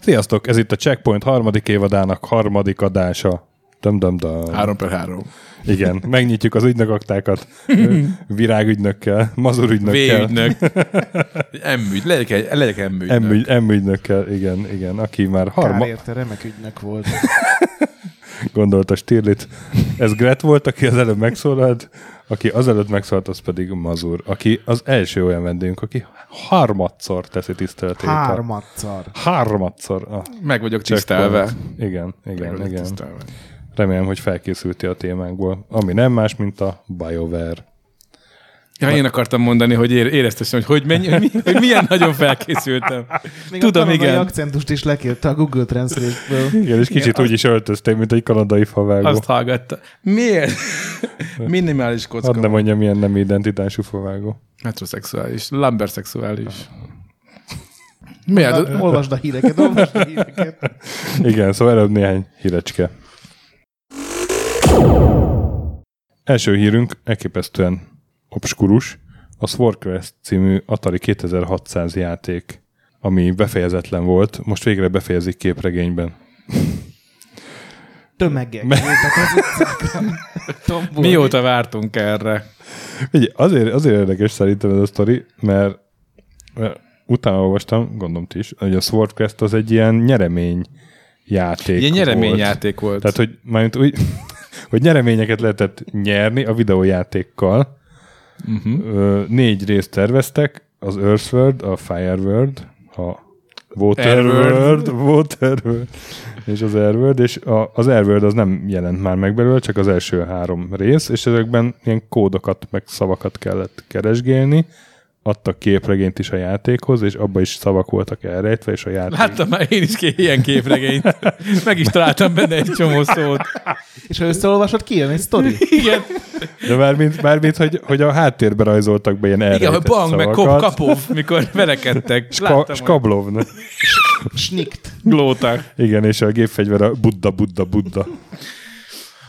Sziasztok! Ez itt a Checkpoint harmadik évadának harmadik adása. 3/3. Igen, megnyitjuk az ügynökaktákat virágügynökkel, mazurügynökkel. V-ügynök. Legyek M-ügynök. M-ügynökkel, igen. Aki már Kár érte, remek ügynök volt. Gondolta Stirlit. Ez Gret volt, aki az előbb megszólalt. Aki azelőtt megszólalt, az pedig Mazur. Aki az első olyan vendégünk, aki harmadszor teszi tiszteletét. Harmadszor. Meg vagyok tisztelve. Igen. Tisztelve. Remélem, hogy felkészültél a témánkból. Ami nem más, mint a BioWare. Ja, én akartam mondani, hogy éreztessem, hogy milyen nagyon felkészültem. Még tudom, a kanadai akcentust is lekérte a Google Translate-ből. Igen, és kicsit úgy is öltöztem, mint egy kanadai favágó. Azt hallgatta. Miért? Minimális kocka. Hadd ne mondjam, milyen nem identitású favágó. Heteroszexuális, lamberszexuális. Miért? Olvasd a híreket. Igen, szóval előbb néhány hírecske. Első hírünk elképesztően obskurus, a Swordquest című Atari 2600 játék, ami befejezetlen volt, most végre befejezik képregényben. Tömegek voltak az utcákra. Mióta vártunk erre? Azért érdekes szerintem ez a sztori, mert utána olvastam, gondolom ti is, hogy a Swordquest az egy ilyen nyereményjáték volt. Tehát, hogy mármint úgy, hogy nyereményeket lehetett nyerni a videójátékkal. Uh-huh. 4 részt terveztek, az Earthworld, a Fireworld, a Waterworld és az Airworld, és az Airworld az nem jelent már meg belőle, csak az első 3 rész, és ezekben ilyen kódokat, meg szavakat kellett keresgélni, adtak képregényt is a játékhoz, és abban is szavak voltak elrejtve, és a játék... Láttam már én is ilyen képregényt. Meg is találtam benne egy csomó szót. És ha összeolvasod, kijön egy sztori. Igen. De mármint hogy a háttérbe rajzoltak be ilyen elrejtett szavakat. Igen, hogy bang, meg kapov, mikor verekedtek. Skablovn. Snikt. Glóták. Igen, és a gépfegyver a Buddha.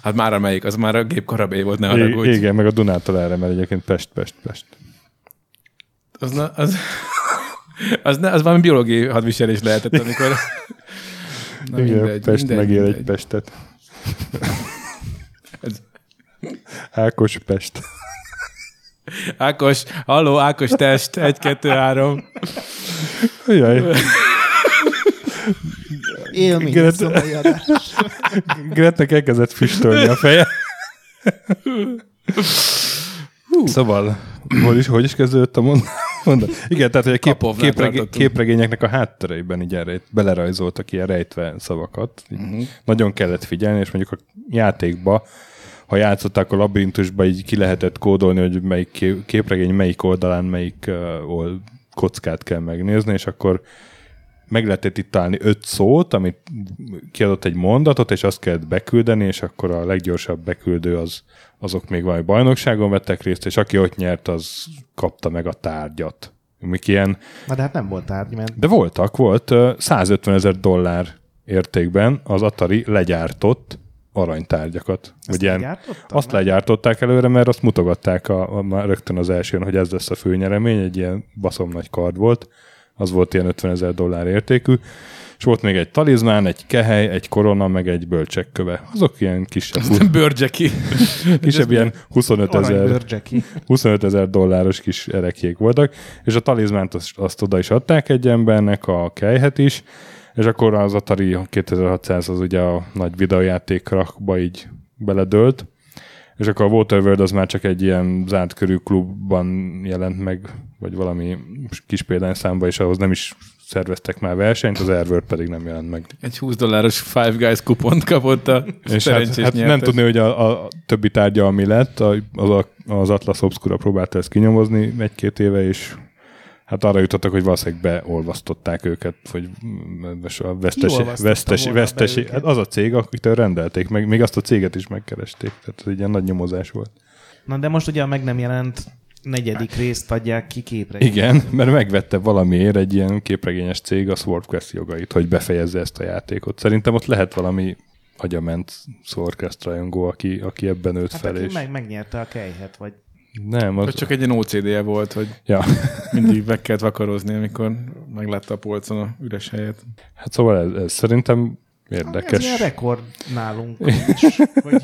Hát már amelyik, az már a gép karabé volt, ne haragudj. Igen, meg a Dunától elremel egyébként Pest. Az valami biológiai hadviselés lehetett, amikor... Pest megél egy Pestet. Ákos Pest. Ákos, halló, Ákos test, 1, 2, 3. Jaj. Élmény szobai adás. Gretnek elkezdett füstölni a feje. Szóval, hogy is kezdődött a mondat? Igen, tehát hogy a képregényeknek a háttereiben így belerajzoltak ilyen rejtve szavakat. Uh-huh. Nagyon kellett figyelni, és mondjuk a játékba, ha játszották a labirintusba, így ki lehetett kódolni, hogy melyik képregény melyik oldalán melyik kockát kell megnézni, és akkor meg lehetett itt találni 5 szót, amit kiadott egy mondatot, és azt kellett beküldeni, és akkor a leggyorsabb beküldő azok még valami bajnokságon vettek részt, és aki ott nyert, az kapta meg a tárgyat. Mik ilyen... Na de hát nem volt tárgy, mert... De volt $150,000 értékben az Atari legyártott aranytárgyakat. Azt legyártották előre, mert azt mutogatták már rögtön az elsőn, hogy ez lesz a főnyeremény, egy ilyen baszom nagy kard volt, az volt ilyen $50,000 értékű, és volt még egy talizmán, egy kehely, egy korona, meg egy bölcsekköve. Azok ilyen kisebb... Kisebb ilyen $25,000 kis erekjék voltak, és a talizmánt azt oda is adták egy embernek, a kehelyet is, és akkor az Atari 2600 az ugye a nagy videójátékrakba így beledölt, és akkor a Waterworld az már csak egy ilyen zárt körű klubban jelent meg, vagy valami kis példányszámban, és ahhoz nem is szerveztek már versenyt, az Airworld pedig nem jelent meg. Egy $20 Five Guys kupont kapott a szerencsés nyertes. Nem tudni, hogy a többi tárgya, ami lett, az Atlas Obscura próbálta ezt kinyomozni egy-két éve, és hát arra jutottak, hogy valószínűleg beolvasztották őket, hogy a veszteség, hát az a cég, akitől rendelték, meg még azt a céget is megkeresték. Tehát ez egy ilyen nagy nyomozás volt. Na de most ugye a meg nem jelent negyedik részt adják ki képregényes. Igen, mert megvette valamiért egy ilyen képregényes cég a Swordquest jogait, hogy befejezze ezt a játékot. Szerintem ott lehet valami agyament Swordquest rajongó, aki ebben nőtt hát fel. Hát és... megnyerte a kejhet, vagy... Nem, az... Csak egy ilyen OCD-je volt, hogy ja. Mindig meg kellett vakarozni, amikor meglátta a polcon a üres helyet. Hát szóval ez szerintem érdekes. Ez ilyen rekord nálunk is, hogy...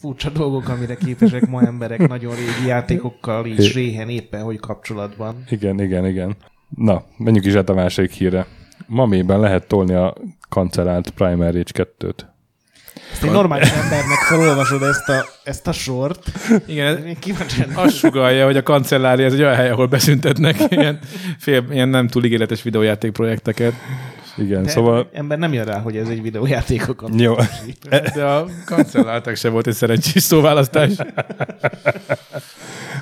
furcsa dolgok, amire képesek ma emberek nagyon régi játékokkal és réhen éppen, hogy kapcsolatban. Igen. Na, menjünk is át a másik hírre. Mamében lehet tolni a kancellált Primal Rage 2-t. Ezt egy normális embernek felolvasod ezt a sort. Igen, azt sugallja, hogy a kancellária ez egy olyan hely, ahol beszüntetnek ilyen nem túl ígéretes videójáték projekteket. Igen, de szóval... ember nem jön rá, hogy ez egy videójátékok. Jó. De a kancelláltak sem volt egy szerencsés szóválasztás.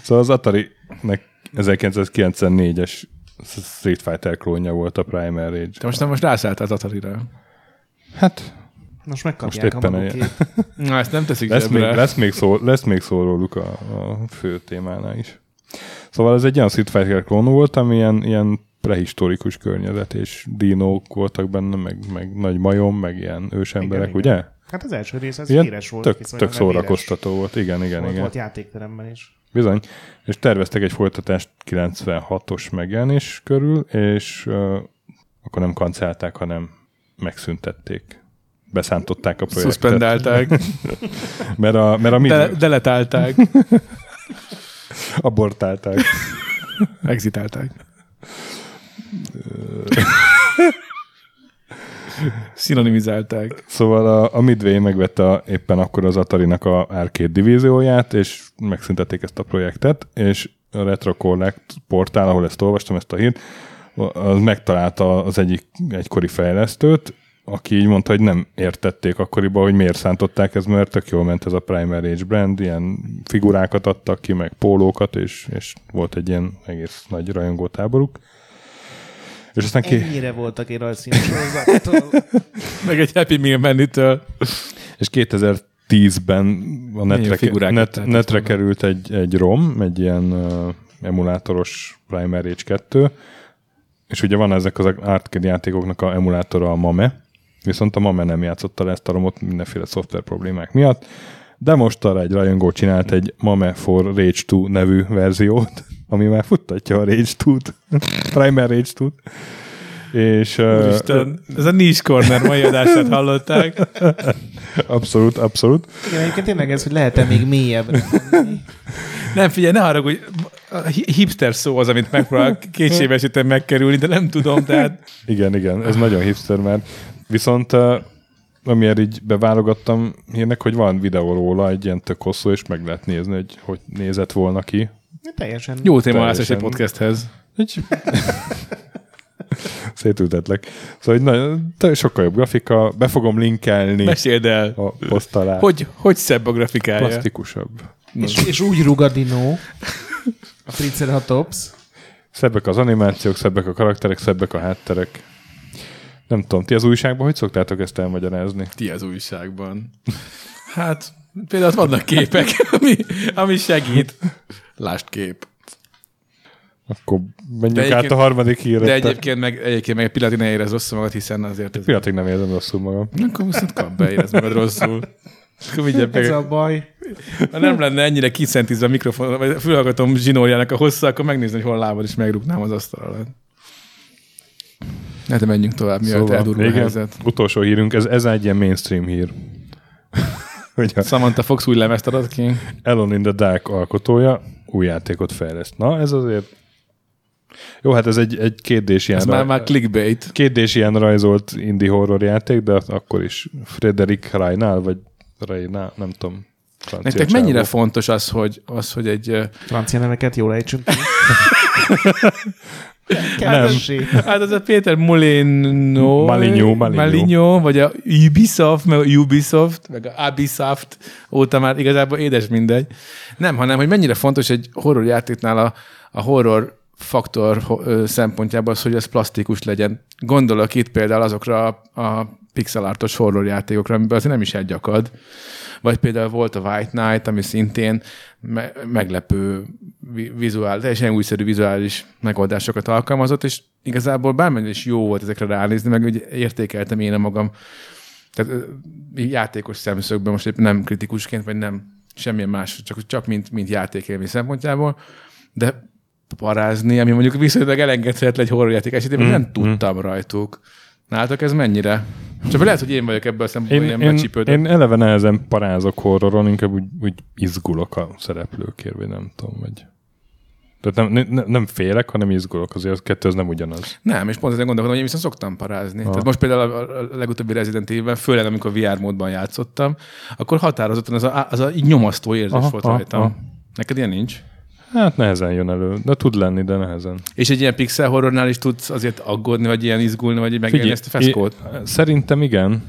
Szóval az Atari-nek 1994-es Street Fighter klónja volt a Primal Rage. De most rászállt az Atari-ra. Hát... most megkapják most a magukét. Na, ezt nem teszik zsebre. Lesz még szó róluk a fő témánál is. Szóval ez egy olyan Street Fighter klón volt, ami ilyen prehistorikus környezet, és dinók voltak benne, meg nagy majom, meg ilyen ősemberek, igen. Ugye? Hát az első rész, az híres volt. Tök szórakoztató volt, igen. Volt játékteremben is. Bizony. És terveztek egy folytatást 96-os megjelenés körül, és akkor nem kancellálták, hanem megszüntették. Beszántották a projektet. Szuszpendálták. mert a deletálták. Abortálták. Exitálták. Szinonimizálták. Szóval a Midway megvette éppen akkor az Atari-nak a Arcade divízióját, és megszüntették ezt a projektet, és a Retro Collect portál, ahol ezt olvastam, ezt a hírt, az megtalálta az egykori fejlesztőt, aki így mondta, hogy nem értették akkoriban, hogy miért szántották ezt, mert tök jól ment ez a Primal Rage brand, ilyen figurákat adtak ki, meg pólókat, és volt egy ilyen egész nagy rajongótáboruk. És aztán ennyire voltak én rajzszínes sorozattól. Meg egy Happy Meal menütől. És 2010-ben a netre került egy ROM, egy ilyen emulátoros Primal Rage 2, és ugye van ezek az arcade játékoknak a emulátora a MAME, viszont a MAME nem játszotta le ezt a ROM-ot mindenféle szoftver problémák miatt, de most arra egy rajongó csinált egy MAME for Rage 2 nevű verziót, ami már futtatja a Rage 2-t, Primal Rage 2-t. Úristen, ez a Niche Corner mai adását hallották. Abszolút. Igen, egyébként tényleg ez, hogy lehet-e még mélyebbre menni. Nem, figyelj, ne haragudj, hipster szó az, amit megpróbál kétségbeesítően megkerülni, de nem tudom, tehát... Igen, ez nagyon hipster már. Viszont... amiért így beválogattam hírnek, hogy van videó róla, egy ilyen tök hosszú, és meg lehet nézni, hogy nézett volna ki. Teljesen. Jó téma lesz egy podcasthez. Szétültetlek. Szóval sokkal jobb grafika, be fogom linkelni. Meséld el. A poszt alá. Hogy szebb a grafikája? Plasztikusabb. És úgy rúg a dinó, a Triceratops. Szebbek az animációk, szebbek a karakterek, szebbek a hátterek. Nem tudom, ti az újságban hogy szoktátok ezt elmagyarázni? Ti az újságban. Hát, például vannak képek, ami segít. Lásd kép. Akkor menjünk át a harmadik hírre. De egyébként meg egy pillanatig ne érezd rosszul magad, hiszen azért... Egy pillanatig nem érzem rosszul magam. Akkor viszont kap be, érezd magad rosszul. Ez a baj. Ha nem lenne ennyire kiszentizve a mikrofon, vagy a fülhallgatom zsinórjának a hossza, akkor megnézni, hogy hol lábad, és megrúgnám az asztalat. Hát menjünk tovább, miatt szóval, eldurul a helyzet. Utolsó hírünk, ez egy ilyen mainstream hír. Samantha Fox új lemezt adott ki. Alone in the Dark alkotója új játékot fejleszt. Na, ez azért... Jó, hát ez egy kétdés ilyen... Ez már clickbait. Kétdés ilyen rajzolt indie horror játék, de akkor is Frédérick Raynal, vagy Raynal, nem tudom. Nektek mennyire fontos az, hogy egy... Francia neveket jól ejtsünk ki. Kevessé. Hát az a Péter Molinó, vagy a Ubisoft óta már igazából édes mindegy. Nem, hanem, hogy mennyire fontos egy horror játéknál a horror faktor szempontjából az, hogy ez plastikus legyen. Gondolok itt például azokra a pixelartos horror játékokra, amiben azért nem is elgyakad. Vagy például volt a White Knight, ami szintén meglepő vizuális, teljesen újszerű vizuális megoldásokat alkalmazott, és igazából bármennyire is jó volt ezekre ránézni, meg úgy értékeltem én a magam. Tehát játékos szemszögben most éppen nem kritikusként, vagy nem semmilyen más, csak mint játékélmény szempontjából, de parázni, ami mondjuk viszonylag elengedhetetlen egy horrorjáték esetében, nem tudtam rajtuk. Nálatok ez mennyire? Csak lehet, hogy én vagyok ebből szempontból, hogy nem becsípődök. Én eleve nehezen parázok horroron, inkább úgy izgulok a szereplőkért, vagy nem tudom, vagy... Tehát nem félek, hanem izgulok, azért az kettő, az nem ugyanaz. Nem, és pont ezen gondolkodom, hogy én viszont szoktam parázni. Tehát most például a legutóbbi Resident Evil-ben, főleg amikor VR módban játszottam, akkor határozottan az a nyomasztó érzés volt rajtam. Neked ilyen nincs? Hát nehezen jön elő, de tud lenni, de nehezen. És egy ilyen pixel horrornál is tudsz azért aggódni, vagy ilyen izgulni, vagy megélni ezt a feszkót? Szerintem igen.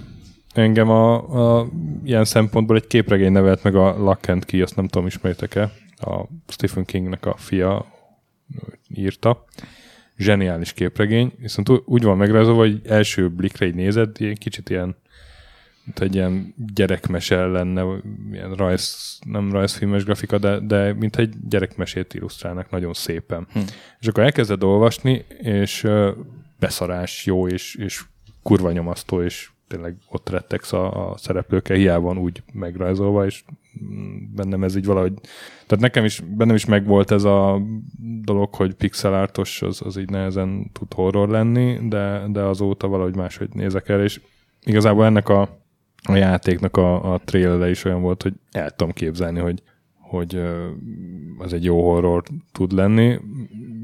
Engem a ilyen szempontból egy képregény nevelt meg a Lock and Key, azt nem tudom, ismeritek-e? A Stephen Kingnek a fia írta. Zseniális képregény, viszont úgy van megrajzolva, hogy első blikre így nézed, ilyen kicsit ilyen, mint egy ilyen gyerekmese lenne, ilyen nem rajzfilmes grafika, de mint egy gyerekmesét illusztrálnak nagyon szépen. És akkor elkezded olvasni, és beszarás jó, és kurva nyomasztó, és tényleg ott rettegsz a szereplőkkel, hiába van úgy megrajzolva, és bennem ez így valahogy... Tehát bennem is megvolt ez a dolog, hogy pixelártos, az így nehezen tud horror lenni, de azóta valahogy máshogy nézek el, és igazából ennek a játéknak a trailer is olyan volt, hogy el tudom képzelni, hogy az egy jó horror tud lenni.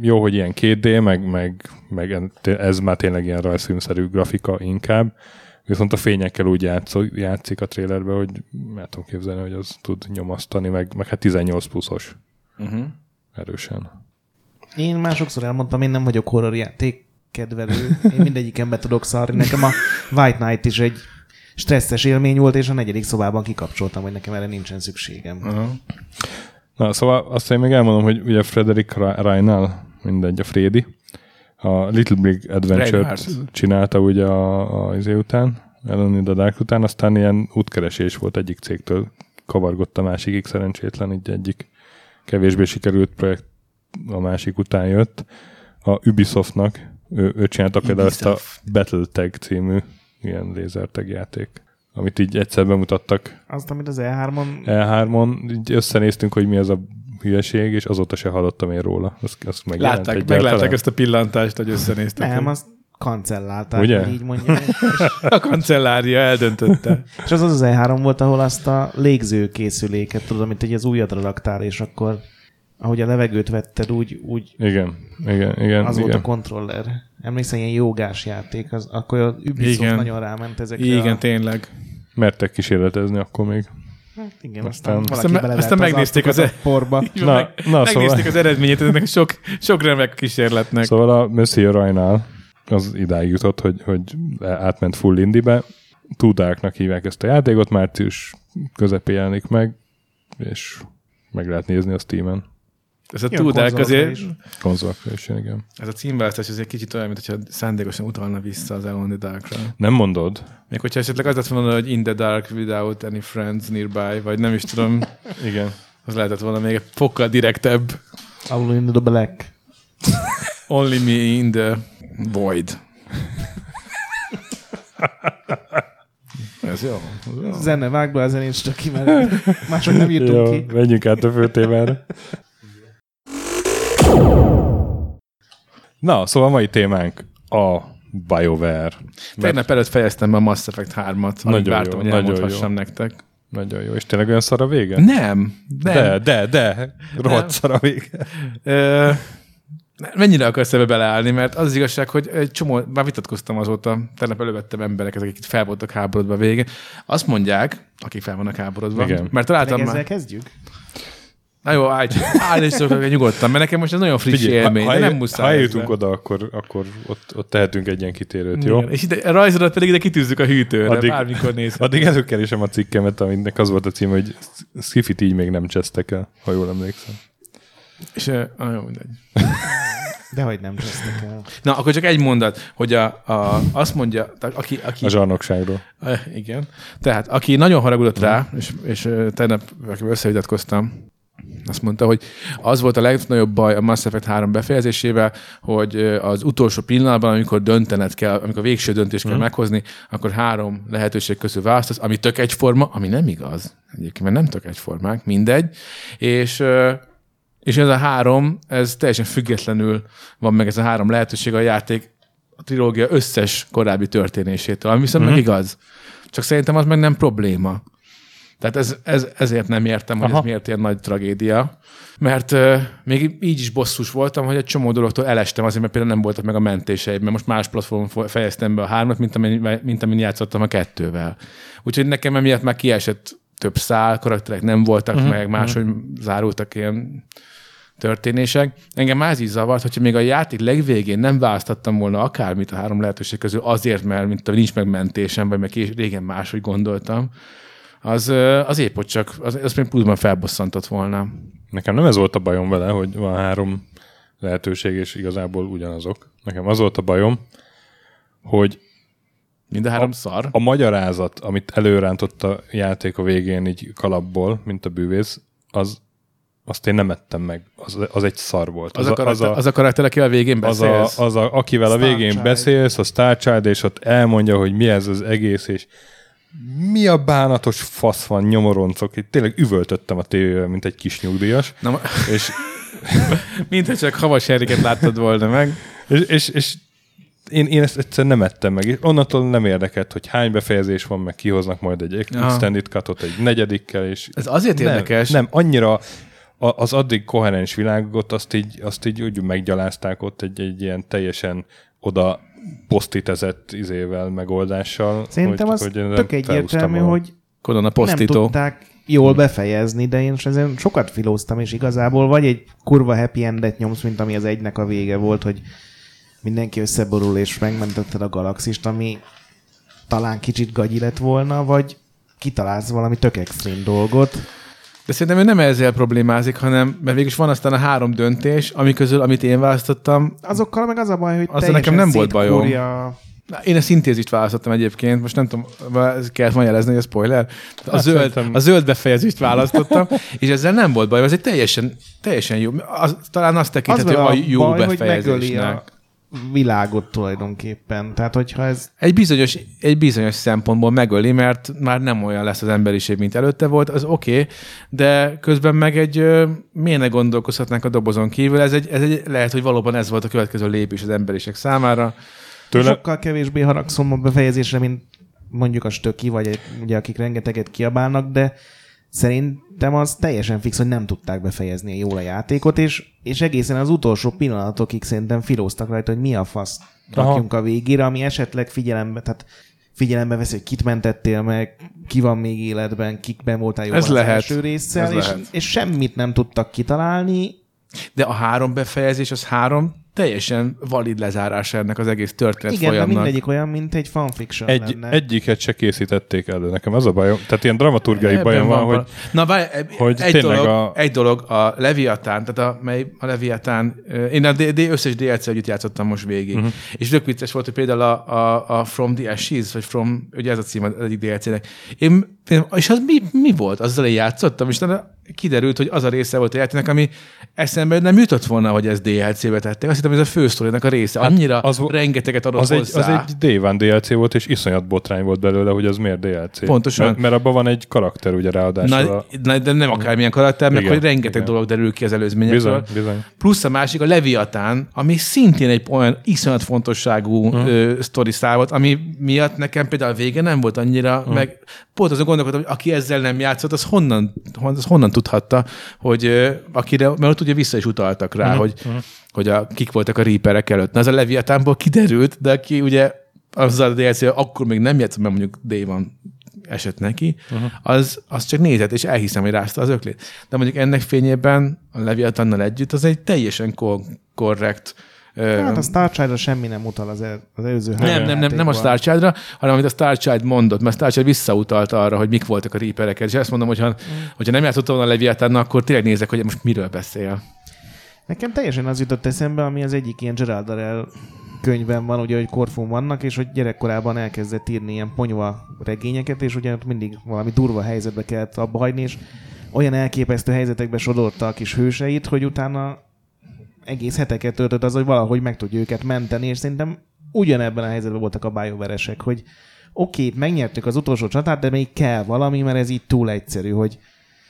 Jó, hogy ilyen 2D, meg ez már tényleg ilyen rajzfilmszerű grafika inkább, viszont a fényekkel úgy játszik a trailerben, hogy el tudom képzelni, hogy az tud nyomasztani, meg hát 18 pluszos. Erősen. Én már sokszor elmondtam, én nem vagyok horror játék kedvelő. Én mindegyiken be tudok szarni. Nekem a White Knight is egy stresszes élmény volt, és a 4. szobában kikapcsoltam, hogy nekem erre nincsen szükségem. Na, szóval azt én még elmondom, hogy ugye Frédérick Raynal, mindegy, a Frédi, a Little Big Adventure-t csinálta ugye a izé után, Alone in the Dark után, aztán ilyen útkeresés volt egyik cégtől, kavargott a másikig, szerencsétlen, így egyik kevésbé sikerült projekt a másik után jött. A Ubisoftnak ő csinálta például ezt a Battletech című ilyen lézertag játék, amit így egyszer bemutattak. Azt, amit az E3-on így összenéztünk, hogy mi ez a hülyeség, és azóta se hallottam én róla. Azt meglátták ezt a pillantást, hogy összenéztek. Nem, azt kancellálták, ugye? Így mondják. A kancellária eldöntötte. És az E3 volt, ahol azt a légzőkészüléket, tudod, amit így az ujjadra raktál, és akkor ahogy a levegőt vetted, úgy igen, az volt a kontroller. Emlékszel, ilyen jógás játék, akkor a Ubisoft nagyon ráment ezekre. Igen, tényleg. Mertek kísérletezni akkor még. Hát igen, aztán valaki megnézték az porba. Megnézték az eredményét ennek sok remek kísérletnek. Szóval a Monsieur Raynal az idáig jutott, hogy átment full indie-be. Tudáknak hívják ezt a játékot, március közepén jelenik meg, és meg lehet nézni a Steam-en. Ez a tudák azért... Konzolokra is, igen. Ez a címváltás azért kicsit olyan, mint hogyha szándékosan utalna vissza az Alone in the Darkra. Nem mondod? Még hogyha esetleg az lett volna, hogy in the dark without any friends nearby, vagy nem is tudom. Igen. Az lehetett volna még fokkal direktebb. Alone in the black. Only me in the void. Ez jó. Zene, vágd be a zenét, csak ki, mert mások nem írtunk ki. Menjünk át a főtémára. Na, szóval a mai témánk a BioWare. Tegnap előtt fejeztem be a Mass Effect 3-at, amit vártam, hogy elmondhassam nektek. Nagyon jó. És tényleg olyan szar a vége? Nem. De. Rohadt szar a vége. Mennyire akarsz ebbe beleállni, mert az igazság, hogy egy csomó, már vitatkoztam azóta, tegnap elővettem embereket, akik fel voltak háborodva végén. Azt mondják, akik fel vannak háborodva, mert találtam már... Ezzel kezdjük? Na jó, állj szoktak nyugodtan, mert nekem most ez nagyon friss élmény, de nem muszáj. Ha eljutunk oda, akkor ott tehetünk egy ilyen kitérőt, jó? És ide, rajzodat pedig ide kitűzzük a hűtőre, bármikor nézhet. Addig előkeresem a cikkemet, aminek az volt a cím, hogy Skifit így még nem csesztek el, ha jól emlékszem. És, jó, mindegy. Dehogy nem csesztek el. Na, akkor csak egy mondat, hogy azt mondja, aki a zsarnokságról. Igen. Tehát, aki nagyon haragudott rá, és tegnap összevitatkoztam, azt mondta, hogy az volt a legnagyobb baj a Mass Effect 3 befejezésével, hogy az utolsó pillanatban, amikor döntened kell, amikor végső döntést kell meghozni, akkor három lehetőség közül választasz, ami tök egyforma, ami nem igaz. Egyébként, mert nem tök egyformák, mindegy. És ez a három, ez teljesen függetlenül van meg ez a három lehetőség a játék, a trilógia összes korábbi történésétől, ami viszont meg igaz. Csak szerintem az meg nem probléma. Tehát ezért nem értem, hogy ez miért ilyen nagy tragédia, mert még így is bosszus voltam, hogy egy csomó dologtól elestem, azért mert például nem voltak meg a mentéseim, mert most más platformon fejeztem be a 3-at, mint amin játszottam a 2-vel. Úgyhogy nekem emiatt már kiesett több szál, karakterek nem voltak meg, máshogy zárultak ilyen történések. Engem már így zavart, hogyha még a játék legvégén nem választattam volna akármit a három lehetőség közül, azért, mert nincs meg mentésem, vagy meg régen máshogy gondoltam, az épp ott csak, az még pluszban felbosszantott volna. Nekem nem ez volt a bajom vele, hogy van három lehetőség, és igazából ugyanazok. Nekem az volt a bajom, hogy mind a három szar. A magyarázat, amit előrántott a játék a végén így kalapból, mint a bűvész, azt én nem ettem meg. Az egy szar volt. Az a karakter, akivel a végén beszélsz. Akivel a végén beszélsz, a Star Child, és ott elmondja, hogy mi ez az egész, és mi a bánatos fasz van, nyomoroncok. Itt tényleg üvöltöttem a tévében, mint egy kis nyugdíjas. És... mintha csak Havas Henriket láttad volna meg. És én ezt egyszerűen nem ettem meg. És onnantól nem érdekelt, hogy hány befejezés van, meg kihoznak majd egy extended cutot egy negyedikkel. És ez azért érdekes. Nem, annyira az addig koherens világot, azt így úgy meggyalázták ott egy ilyen teljesen oda posztitezett izével, megoldással. Szerintem az tök egyértelmű, hogy nem tudták jól befejezni, de én ezen sokat filóztam, és igazából vagy egy kurva happy endet nyomsz, mint ami az egynek a vége volt, hogy mindenki összeborul és megmentetted a galaxist, ami talán kicsit gagyi lett volna, vagy kitalálsz valami tök extrém dolgot. De szerintem ő nem ezzel problémázik, hanem mert végülis van aztán a három döntés, amiközül, amit én választottam. Azokkal meg az a baj, hogy teljesen nekem nem volt bajom. Én a szintézist választottam egyébként, most nem tudom, kellett majd jelezni, hogy a spoiler. A zöld befejezést választottam, és ezzel nem volt baj, ez egy teljesen jó. Talán azt tekinthető az a jó baj, befejezésnek. Világot tulajdonképpen. Tehát, hogyha ez... Egy bizonyos szempontból megöli, mert már nem olyan lesz az emberiség, mint előtte volt, az oké, de közben meg miért ne gondolkozhatnánk a dobozon kívül? Lehet, hogy valóban ez volt a következő lépés az emberiség számára. Sokkal kevésbé haragszom a befejezésre, mint mondjuk a stöki, vagy ugye, akik rengeteget kiabálnak, de szerintem az teljesen fix, hogy nem tudták befejezni jól a játékot, és egészen az utolsó pillanatokig szerintem filóztak rajta, hogy mi a fasz rakjunk a végére, ami esetleg figyelembe vesz, hogy kit mentettél meg, ki van még életben, kikben voltál jól az első résszel, és semmit nem tudtak kitalálni. De a három befejezés, az három teljesen valid lezárása ennek az egész történet folyamnak. Igen, mindegyik olyan, mint egy fanfiction lenne. Egyiket se készítették elő. Nekem az a bajom. Tehát ilyen dramaturgiai bajom van, hogy... Na, hogy egy dolog a Leviatán, tehát a Leviatán... Én a összes DLC együtt játszottam most végig. És tök vicces volt, hogy például a From the Ashes, vagy From... Ugye ez a cím az egyik DLC-nek. És az mi volt? Azzal én játszottam, és kiderült, hogy az a része volt a játéknak, ami eszembe nem jutott volna, hogy ez DLC-be tették. Azt hittem, ez a fősztorinak a része. Annyira rengeteget adott hozzá. Az egy D1 DLC volt, és iszonyat botrány volt belőle, hogy az miért DLC. Pontosan. Mert abban van egy karakter, ugye ráadásul. De nem akármilyen karakter, meg hogy rengeteg dolog derül ki az előzményekről. Bizony. Plusz a másik, a Leviatán, ami szintén egy olyan iszonyat fontosságú sztori szál volt, ami miatt nekem például a vége nem volt annyira, meg pont azon gondolkodtam, hogy aki ezzel nem játszott, az honnan tudhatta, hogy akire, mert ott ugye vissza is utaltak rá, hogy kik voltak a Reaperek előtt. Na, az a Leviatánból kiderült, de aki ugye azzal a DLC-vel akkor még nem játszott, mert mondjuk Day-ban esett neki, az csak nézett, és elhiszem, hogy rázta az öklét. De mondjuk ennek fényében a Leviathannal együtt az egy teljesen korrekt. Hát a Star Child-ra semmi nem utal az előző három játékban. Nem a Star Child-ra, hanem amit a Star Child mondott, mert a Star Child visszautalt arra, hogy mik voltak a Reapereket, és azt mondom, hogy hogyha nem játszott volna a Leviathannal, akkor tényleg nézek, hogy most miről beszél. Nekem teljesen az jutott eszembe, ami az egyik ilyen Gerald Darrell könyvben van, ugye, hogy Korfun vannak, és hogy gyerekkorában elkezdett írni ilyen ponyva regényeket, és ugye mindig valami durva helyzetbe kellett abba hagyni, és olyan elképesztő helyzetekbe sodorta a kis hőseit, hogy utána egész heteket töltött az, hogy valahogy meg tudja őket menteni, és szerintem ugyanebben a helyzetben voltak a BioWare-esek, hogy oké, megnyertük az utolsó csatát, de még kell valami, mert ez így túl egyszerű, hogy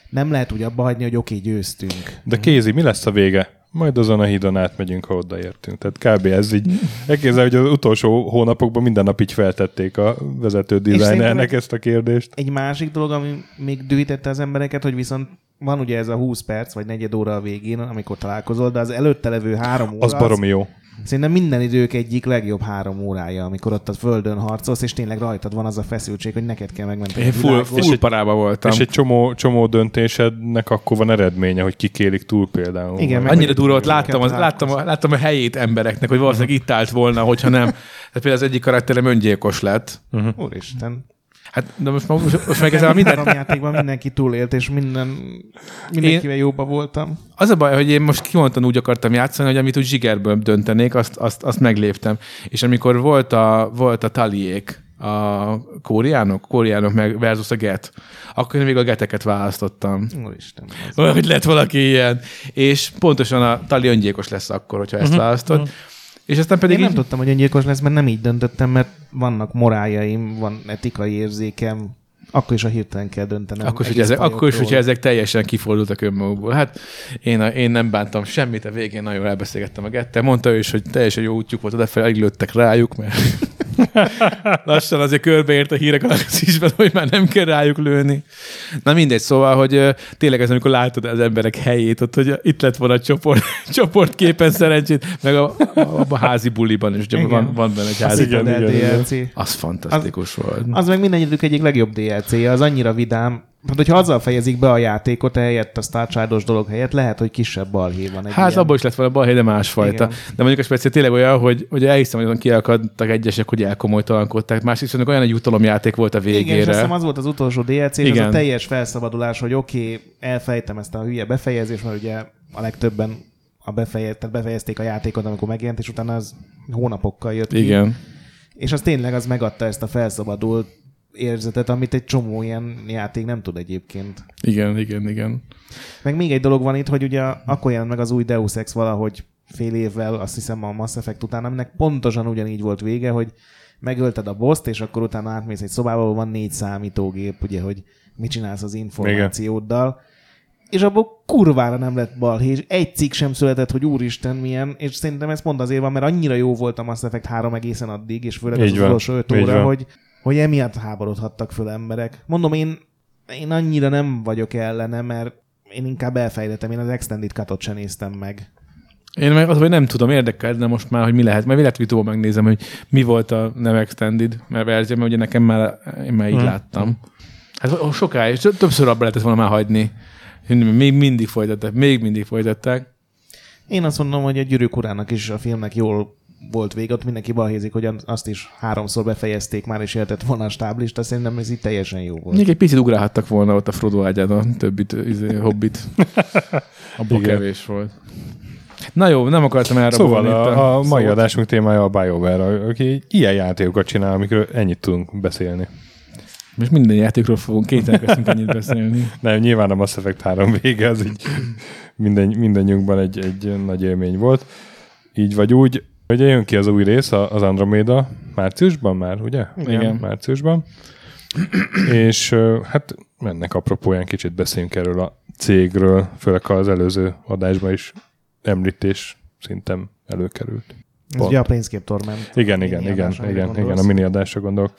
nem lehet úgy abba hagyni, hogy oké, győztünk. De Kézi, mi lesz a vége? Majd azon a hídon átmegyünk, ha odaértünk. Tehát kb. Ez így elképzel, hogy az utolsó hónapokban minden nap így feltették a vezető dizájnernek ezt a kérdést. Egy másik dolog, ami még dühítette az embereket, hogy viszont van ugye ez a 20 perc vagy negyed óra a végén, amikor találkozol, de az előtte levő 3 óra... Az baromi jó. Szerintem minden idők egyik legjobb 3 órája, amikor ott a földön harcolsz, és tényleg rajtad van az a feszültség, hogy neked kell megmenteni. Én full parába voltam. És egy csomó döntésednek akkor van eredménye, hogy kikélik túl például. Igen, annyira durva volt, láttam a helyét embereknek, hogy valószínűleg itt állt volna, hogyha nem. Hát például az egyik karakterem öngyilkos lett. Úristen. Hát, de most meg ezzel minden... Három játékban mindenki túlélt, és mindenkivel jóban voltam. Az a baj, hogy én most kimondtan úgy akartam játszani, hogy amit úgy zsigerből döntenék, azt megléptem. És amikor volt a taliék, a kóriánok meg versus a get, akkor én még a geteket választottam. Úristen. Olyan, hogy lett valaki ilyen. És pontosan a tali öngyilkos lesz akkor, hogyha ezt választod. És aztán pedig én nem tudtam, hogy öngyilkos lesz, mert nem így döntöttem, mert vannak moráljaim, van etikai érzékem, akkor is a hirtelen kell döntenem. Akkor is, hogyha ezek teljesen kifordultak önmagukból. Hát én nem bántam semmit, a végén nagyon elbeszélgettem a Gettel. Mondta ő is, hogy teljesen jó útjuk volt, odafelé alig lőttek rájuk, mert lassan azért körbeért a hírek az isben, hogy már nem kell rájuk lőni. Na mindegy, szóval, hogy tényleg ez, amikor látod az emberek helyét, ott, hogy itt lett volna a csoportképen szerencsét, meg a házi buliban is, ugye van benne egy házi buliban. Az fantasztikus volt. Az meg mindegyik egyik legjobb DLC-je, az annyira vidám. Hát, hogyha azzal fejezik be a játékot, a Star Child-os dolog helyett, lehet, hogy kisebb balhé van. Hát ilyen... abból is lett volna balhé, de másfajta. Igen. De mondjuk a speciál tényleg olyan, hogy elhiszem, hogy kiakadtak egyesek, hogy elkomolytalankodták. Másrészt olyan egy jutalomjáték volt a végére. Igen, és azt hiszem az volt az utolsó DLC, és az a teljes felszabadulás, hogy oké, elfejtem ezt a hülye befejezést, mert ugye a legtöbben befejezték a játékot, amikor megjelent, és utána az hónapokkal jött ki. Igen. És az tényleg az megadta ezt a felszabadult érzetet, amit egy csomó ilyen játék nem tud egyébként. Igen. Meg még egy dolog van itt, hogy ugye akkor jelent meg az új Deus Ex valahogy fél évvel, azt hiszem a Mass Effect után, aminek pontosan ugyanígy volt vége, hogy megölted a bosst, és akkor utána átmész egy szobába, ahol van 4 számítógép, ugye, hogy mit csinálsz az információddal. Igen. És abból kurvára nem lett balhé, és egy cikk sem született, hogy úristen milyen, és szerintem ez pont azért van, mert annyira jó volt a Mass Effect 3 egészen addig, és főleg az utolsó 5 óra, hogy emiatt háborodhattak föl emberek. Mondom, én annyira nem vagyok ellene, mert én inkább elfejlettem, én az Extended Cut-ot sem néztem meg. Én meg az, hogy nem tudom, érdekelne most már, hogy mi lehet. Mert véletlenül tudom megnézem, hogy mi volt a nem Extended verzió, mert ugye nekem már így láttam. Hát sokáig, többször abba lehetett volna már hagyni. Még mindig folytatták. Én azt mondom, hogy a Gyűrűk Urának is a filmnek jól volt vége, ott mindenki balhézik, hogy azt is 3-szor befejezték már, és jöhetett volna a stáblista, szerintem ez itt teljesen jó volt. Még egy picit ugrálhattak volna ott a Frodo ágyán a többit, hobbit. Abba kevés volt. Na jó, nem akartam elrabolni. Szóval a mai adásunk témája a BioWare, aki ilyen játékokat csinál, amikről ennyit tudunk beszélni. Most minden játékról fogunk kételkeztünk ennyit beszélni. Nem, nyilván a Mass Effect 3 vége, az így mindennyiunkban egy nagy élmény volt. Így vagy úgy. Ugye jön ki az új rész, az Andromeda márciusban már, ugye? Igen. Márciusban. És hát ennek apropóján kicsit beszéljünk erről a cégről, főleg az előző adásban is említés szinten előkerült. Ez ugye a Planescape Torment. Igen, a mini adásra gondolok.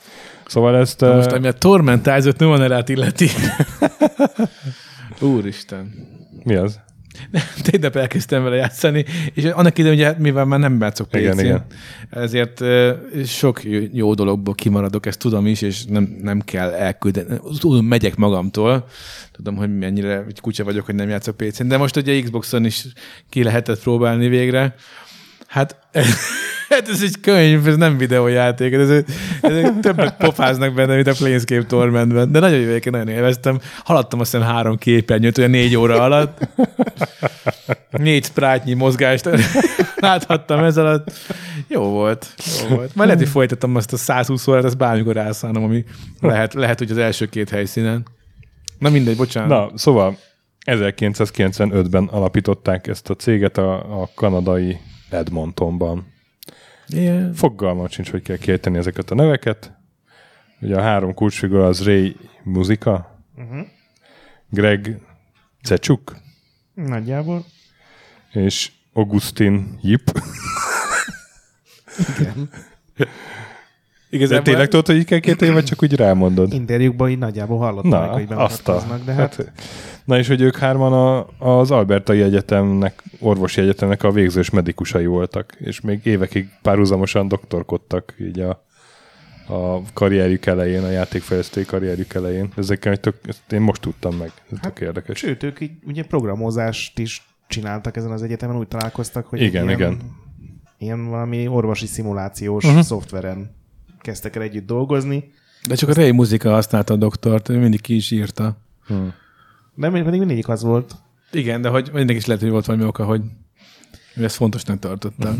Szóval ezt... Na most, ami a Torment ágyzott numerát illeti. Úristen. Mi az? Tegnap elkezdtem vele játszani, és annak idején, ugye, mivel már nem játszok PC-n, ezért sok jó dologból kimaradok, ezt tudom is, és nem kell elküldeni. Tudom, megyek magamtól, tudom, hogy mennyire kutya vagyok, hogy nem játszok PC-n, de most ugye Xboxon is ki lehetett próbálni végre. Hát ez egy könyv, ez nem videójáték, ez többet pofáznak benne, mint a Planescape Tormentben, de nagyon jövőként, nagyon élveztem. Haladtam aztán 3 képernyőt, olyan 4 óra alatt. 4 sprátnyi mozgást láthattam ez alatt. Jó volt. Majd lehet, hogy folytattam azt a 120 órát, ezt bármikor rászánom, ami lehet, hogy az első 2 helyszínen. Na mindegy, bocsánat. Na, szóval 1995-ben alapították ezt a céget a kanadai Edmontonban. Yeah. Fogalmat sincs, hogy kell kiejteni ezeket a neveket. Ugye a 3 kulcsfigura az Ray Muzika, Greg Cechuk, nagyjából, és Augustin Yip. Igen. Igazából tényleg tudod, hogy így kell kiejteni, vagy csak úgy rámondod? Interjúkban így nagyjából hallottam meg, hogy bemutatkoznak, de hát... Na és hogy ők 3-an az Albertai Egyetemnek, orvosi egyetemnek a végzős medikusai voltak, és még évekig párhuzamosan doktorkodtak így a karrierjük elején, a játékfejlesztői karrierjük elején. Ezekkel, hogy ezt én most tudtam meg, ez hát, tök érdekes. Sőt, ők így ugye programozást is csináltak ezen az egyetemen, úgy találkoztak, hogy ilyen valami orvosi szimulációs szoftveren kezdtek el együtt dolgozni. De csak a Ray Muzika használta a doktort, ő mindig ki is írta. De pedig mindegyik az volt. Igen, de hogy mindenki is lehet, hogy volt valami oka, hogy ezt fontosnak tartottam.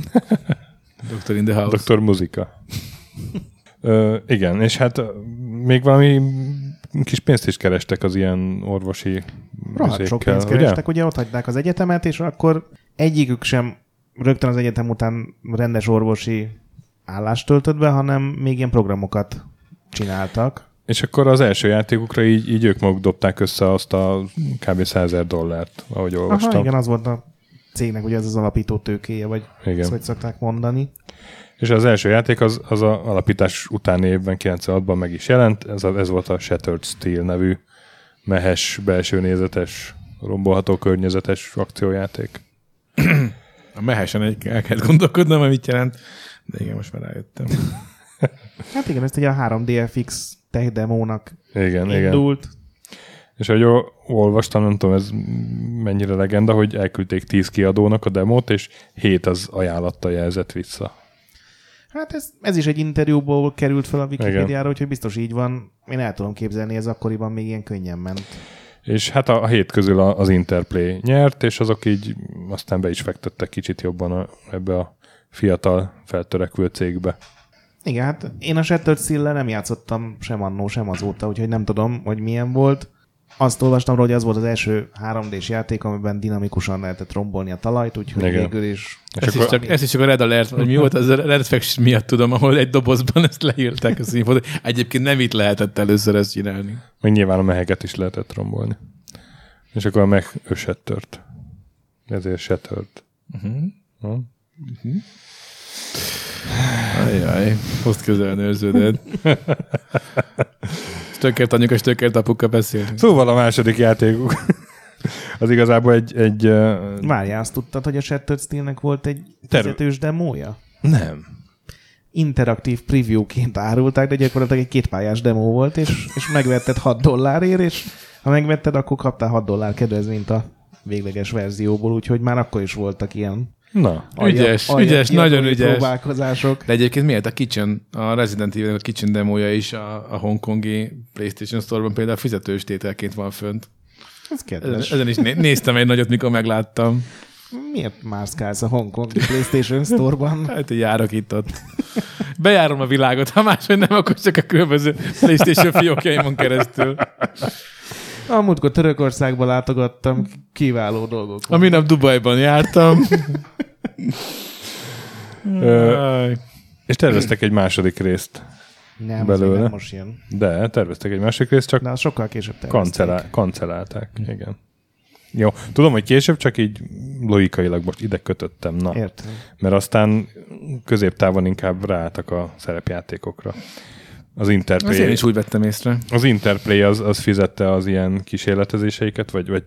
Dr. in the house. Dr. Muzika. Igen, és hát még valami kis pénzt is kerestek az ilyen orvosi műzékkel. Sok pénzt kerestek, ugye ott hagynák az egyetemet, és akkor egyikük sem rögtön az egyetem után rendes orvosi állást töltött be, hanem még ilyen programokat csináltak. És akkor az első játékukra így ők maguk dobták össze azt a kb. $100,000, ahogy olvastam. Aha, igen, az volt a cégnek, ugye ez az alapító tőkéje, vagy ezt hogy szokták mondani. És az első játék az a alapítás utáni évben, 96-ban meg is jelent, ez volt a Shattered Steel nevű mehes, belső nézetes, rombolható környezetes akciójáték. A mehesen el kell gondolkodnom, amit jelent, de igen, most már rájöttem. Hát igen, ezt ugye a 3DFX tech demónak indult. Igen. És ahogy olvastam, nem tudom, ez mennyire legenda, hogy elküldték 10 kiadónak a demót, és 7 az ajánlattal jelzett vissza. Hát ez is egy interjúból került fel a Wikipédiára, úgyhogy biztos így van. Én el tudom képzelni, ez akkoriban még ilyen könnyen ment. És hát a 7 közül az Interplay nyert, és azok így aztán be is fektettek kicsit jobban ebbe a fiatal feltörekvő cégbe. Igen, hát én a Shattered Steel-lel nem játszottam sem annó, sem azóta, úgyhogy nem tudom, hogy milyen volt. Azt olvastam róla, hogy az volt az első 3D-s játék, amiben dinamikusan lehetett rombolni a talajt, úgyhogy végül is... Ez is csak a Red Alert, vagy mi volt, az a Red Faction miatt tudom, ahol egy dobozban ezt leírták az infót. Egyébként nem itt lehetett először ezt csinálni. Még nyilván a meheket is lehetett rombolni. És akkor a meh ösettört. Ezért Shattered. Ajjaj, most közben őrződött. Stökért anyuka, stökért apuka beszélni. Szóval a második játékuk. Az igazából egy... Várjál, azt tudtad, hogy a Shattered Steelnek volt egy fizetős demója? Nem. Interaktív preview-ként árulták, de gyakorlatilag egy kétpályás demó volt, és megvetted $6 és ha megvetted, akkor kaptál $6 kedvezményt a végleges verzióból, úgyhogy már akkor is voltak ilyen... Na, ügyes, nagyon ügyes. Próbálkozások. De egyébként miért a Resident Evil-nek a Kitchen demója is a hongkongi PlayStation Store-ban például fizetős tételként van fönt. Ez kedves. Ezen is néztem egy nagyot, mikor megláttam. Miért mászkálsz a hongkongi PlayStation Store-ban? Hát, járok itt-ott. Bejárom a világot, ha máshogy nem, akkor csak a különböző PlayStation fiókjaimon keresztül. A múltkor Törökországban látogattam, kiváló dolgok. A minap Dubajban jártam. És terveztek egy második részt nem, belőle. Nem, most jön. De terveztek egy második részt, csak sokkal később kancellálták. Igen. Jó, tudom, hogy később, csak így logikailag most ide kötöttem. Na. Értem. Mert aztán középtávon inkább ráálltak a szerepjátékokra. Az Interplay. Az én is úgy vettem észre. Az Interplay az fizette az ilyen kísérletezéseiket, vagy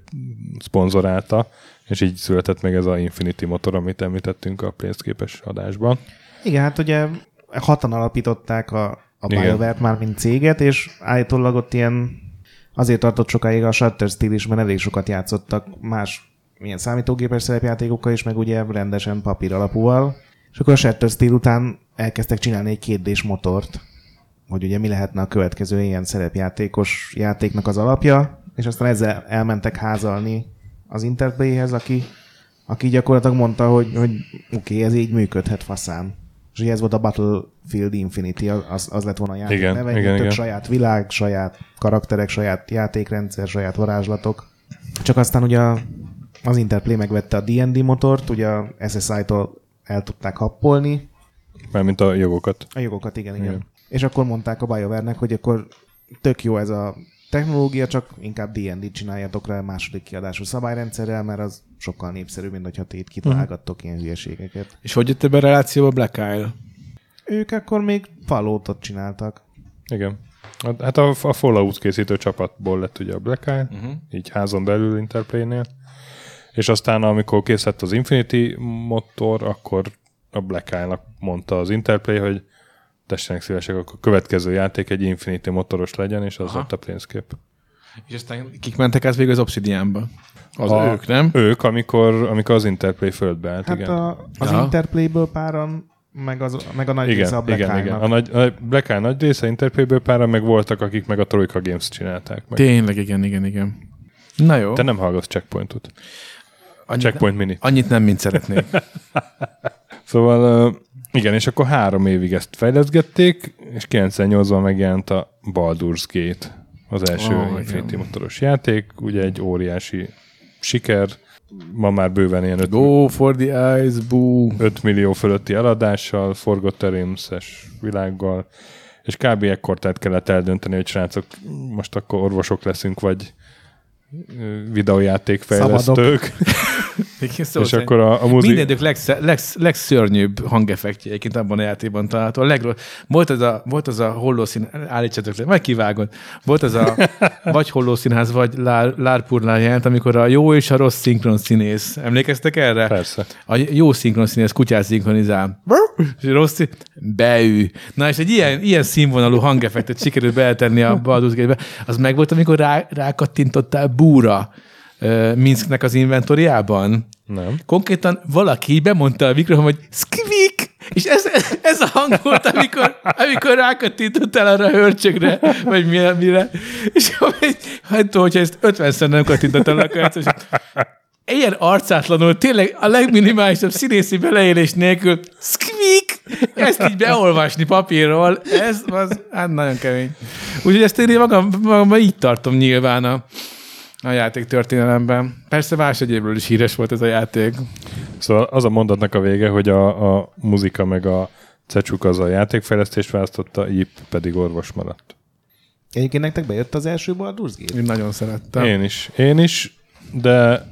szponzorálta, és így született meg ez a Infinity motor, amit említettünk a Planescape-es adásban. Igen, hát ugye hatan alapították a BioWare-t már, mint céget, és állítólag ott ilyen, azért tartott sokáig a Shattered Steel is, mert elég sokat játszottak más ilyen számítógépes szerepjátékokkal is, meg ugye rendesen papír alapúval. És akkor a Shattered Steel után elkezdtek csinálni egy 2D-s motort, hogy ugye mi lehetne a következő ilyen szerepjátékos játéknak az alapja, és aztán ezzel elmentek házalni az Interplayhez, aki gyakorlatilag mondta, hogy oké, ez így működhet faszán. És ugye ez volt a Battlefield Infinity, az lett volna a játék neve, tök saját világ, saját karakterek, saját játékrendszer, saját varázslatok. Csak aztán ugye az Interplay megvette a D&D motort, ugye a SSI-tól el tudták happolni. Mármint a jogokat. A jogokat, igen. És akkor mondták a BioWare-nek, hogy akkor tök jó ez a technológia, csak inkább D&D-t csináljatok rá a második kiadású szabályrendszerrel, mert az sokkal népszerűbb, mint hogyha ti itt kitalálgattok ilyen hülyeségeket. És hogy jött ebben a relációba Black Isle? Ők akkor még Falloutot csináltak. Igen. Hát a Fallout készítő csapatból lett ugye a Black Isle, így házon belül Interplay-nél, és aztán amikor készített az Infinity motor, akkor a Black Isle-nak mondta az Interplay, hogy tessenek szívesek, akkor a következő játék egy Infinity motoros legyen, és az lett a Planescape. És aztán kik mentek át végül az Obsidianba? Ők, nem? Ők, amikor az Interplay földbe állt, hát igen. Az Interplayből páran, meg a nagy része a Black Isle-nak. A Black Isle nagy része, Interplayből páran, meg voltak, akik meg a Troika Games csinálták meg. Tényleg, igen. Na jó. Te nem hallgasz Checkpointot. Checkpoint Mini. Annyit nem, mint szeretnék. Szóval... igen, és akkor 3 évig ezt fejleszgették, és 98-ban megjelent a Baldur's Gate, az első Infinity motoros játék, ugye egy óriási siker, ma már bőven ilyen 5 millió fölötti eladással, Forgotten Realms-es világgal, és kb. Ekkor tehát kellett eldönteni, hogy srácok, most akkor orvosok leszünk, vagy videójátékfejlesztők. És akkor a mindegyik legszörnyűbb hangeffektje egyébként abban a játékban található. Volt az a hollószín, állítsatok le, majd kivágod. Volt az a vagy hollószínház, vagy lárpurlán jelent, amikor a jó és a rossz szinkronszínész. Emlékeztek erre? Persze. A jó szinkronszínész kutyát szinkronizál. És a rossz beű. Na és egy ilyen színvonalú hangeffektet sikerült beletenni a Baldur's Gate-be. Az meg volt, amikor rákattintottál búra Minsknek az inventoriában. Nem. Konkrétan valaki bemondta a mikrofon, hogy skvik! És ez a hang volt, amikor rákattintottál arra a hörcsögre, vagy mire. És hát, hogyha ezt 50-szer nem kattintottál, akkor egyszerűen ilyen arcátlanul, tényleg a legminimálisabb színészi beleélés nélkül skvik! Ezt így beolvasni papírról, ez az, hát nagyon kemény. Úgyhogy ezt én magamban így tartom nyilván a játék történelemben. Persze más egyébről is híres volt ez a játék. Szóval az a mondatnak a vége, hogy a muzika meg a cecsuk az a játékfejlesztést választotta, Jip pedig orvos maradt. Egyébként nektek bejött az első Baldur's Gate? Én nagyon szerettem. Én is, de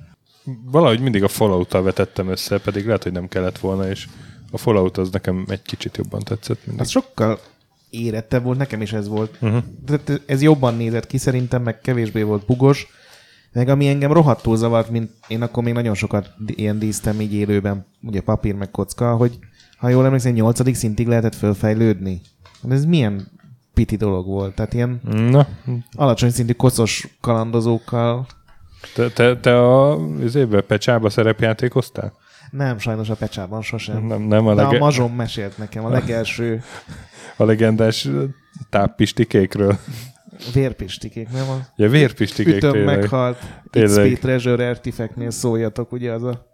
valahogy mindig a Fallout-tal vetettem össze, pedig lehet, hogy nem kellett volna, és a Fallout az nekem egy kicsit jobban tetszett mindig. Az sokkal érettebb volt, nekem is ez volt. Tehát ez jobban nézett ki szerintem, meg kevésbé volt bugos. Meg ami engem rohadtul zavart, mint én akkor még nagyon sokat ilyen dísztem így élőben, ugye papír meg kocka, hogy ha jól emlékszem, 8. szintig lehetett fölfejlődni. Ez milyen piti dolog volt, tehát ilyen alacsony szintű koszos kalandozókkal. Te az évben Pecsába szerepjátékoztál? Nem, sajnos a Pecsában sosem. Nem a de a mazsom mesélt nekem, a legelső. A legendás táppistikékről. Vérpistikék, nem az? Ja, vérpistikék, ütöm, tényleg. Meghalt, XP Treasure Artifact-nél szóljatok, ugye az a...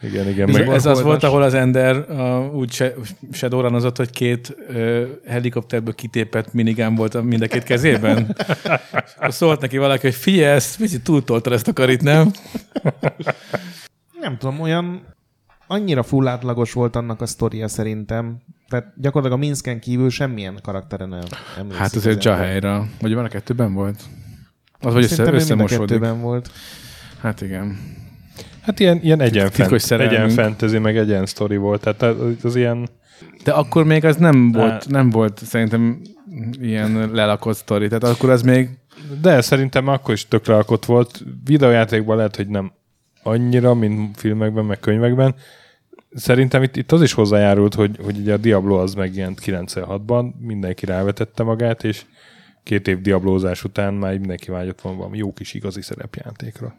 Igen. Meg ez az volt, ahol az Ender úgy shadowrunozott, hogy 2 helikopterből kitépett minigám volt mind a 2 kezében. Szólt neki valaki, hogy figyelj, picit túltoltad ezt a karit, nem? Nem tudom, olyan annyira full átlagos volt annak a sztoria szerintem. Tehát gyakorlatilag a Minsken kívül semmilyen karakteren nem emlékszik. Hát azért Jahelyra. Vagy van a 2-ben volt? Az vagy összemosódik. 2-ben volt. Hát igen. Hát ilyen egyen fantasy, meg egyen sztori volt. Tehát az ilyen... De akkor még az nem volt szerintem ilyen lelakott sztori. Tehát akkor ez még... De szerintem akkor is tök lelakott volt. Videójátékban lehet, hogy nem annyira, mint filmekben, meg könyvekben. Szerintem itt az is hozzájárult, hogy ugye a Diablo az megjelent 96-ban, mindenki rávetette magát, és 2 év diablózás után már mindenki vágyott van valami jó kis igazi szerepjátékra.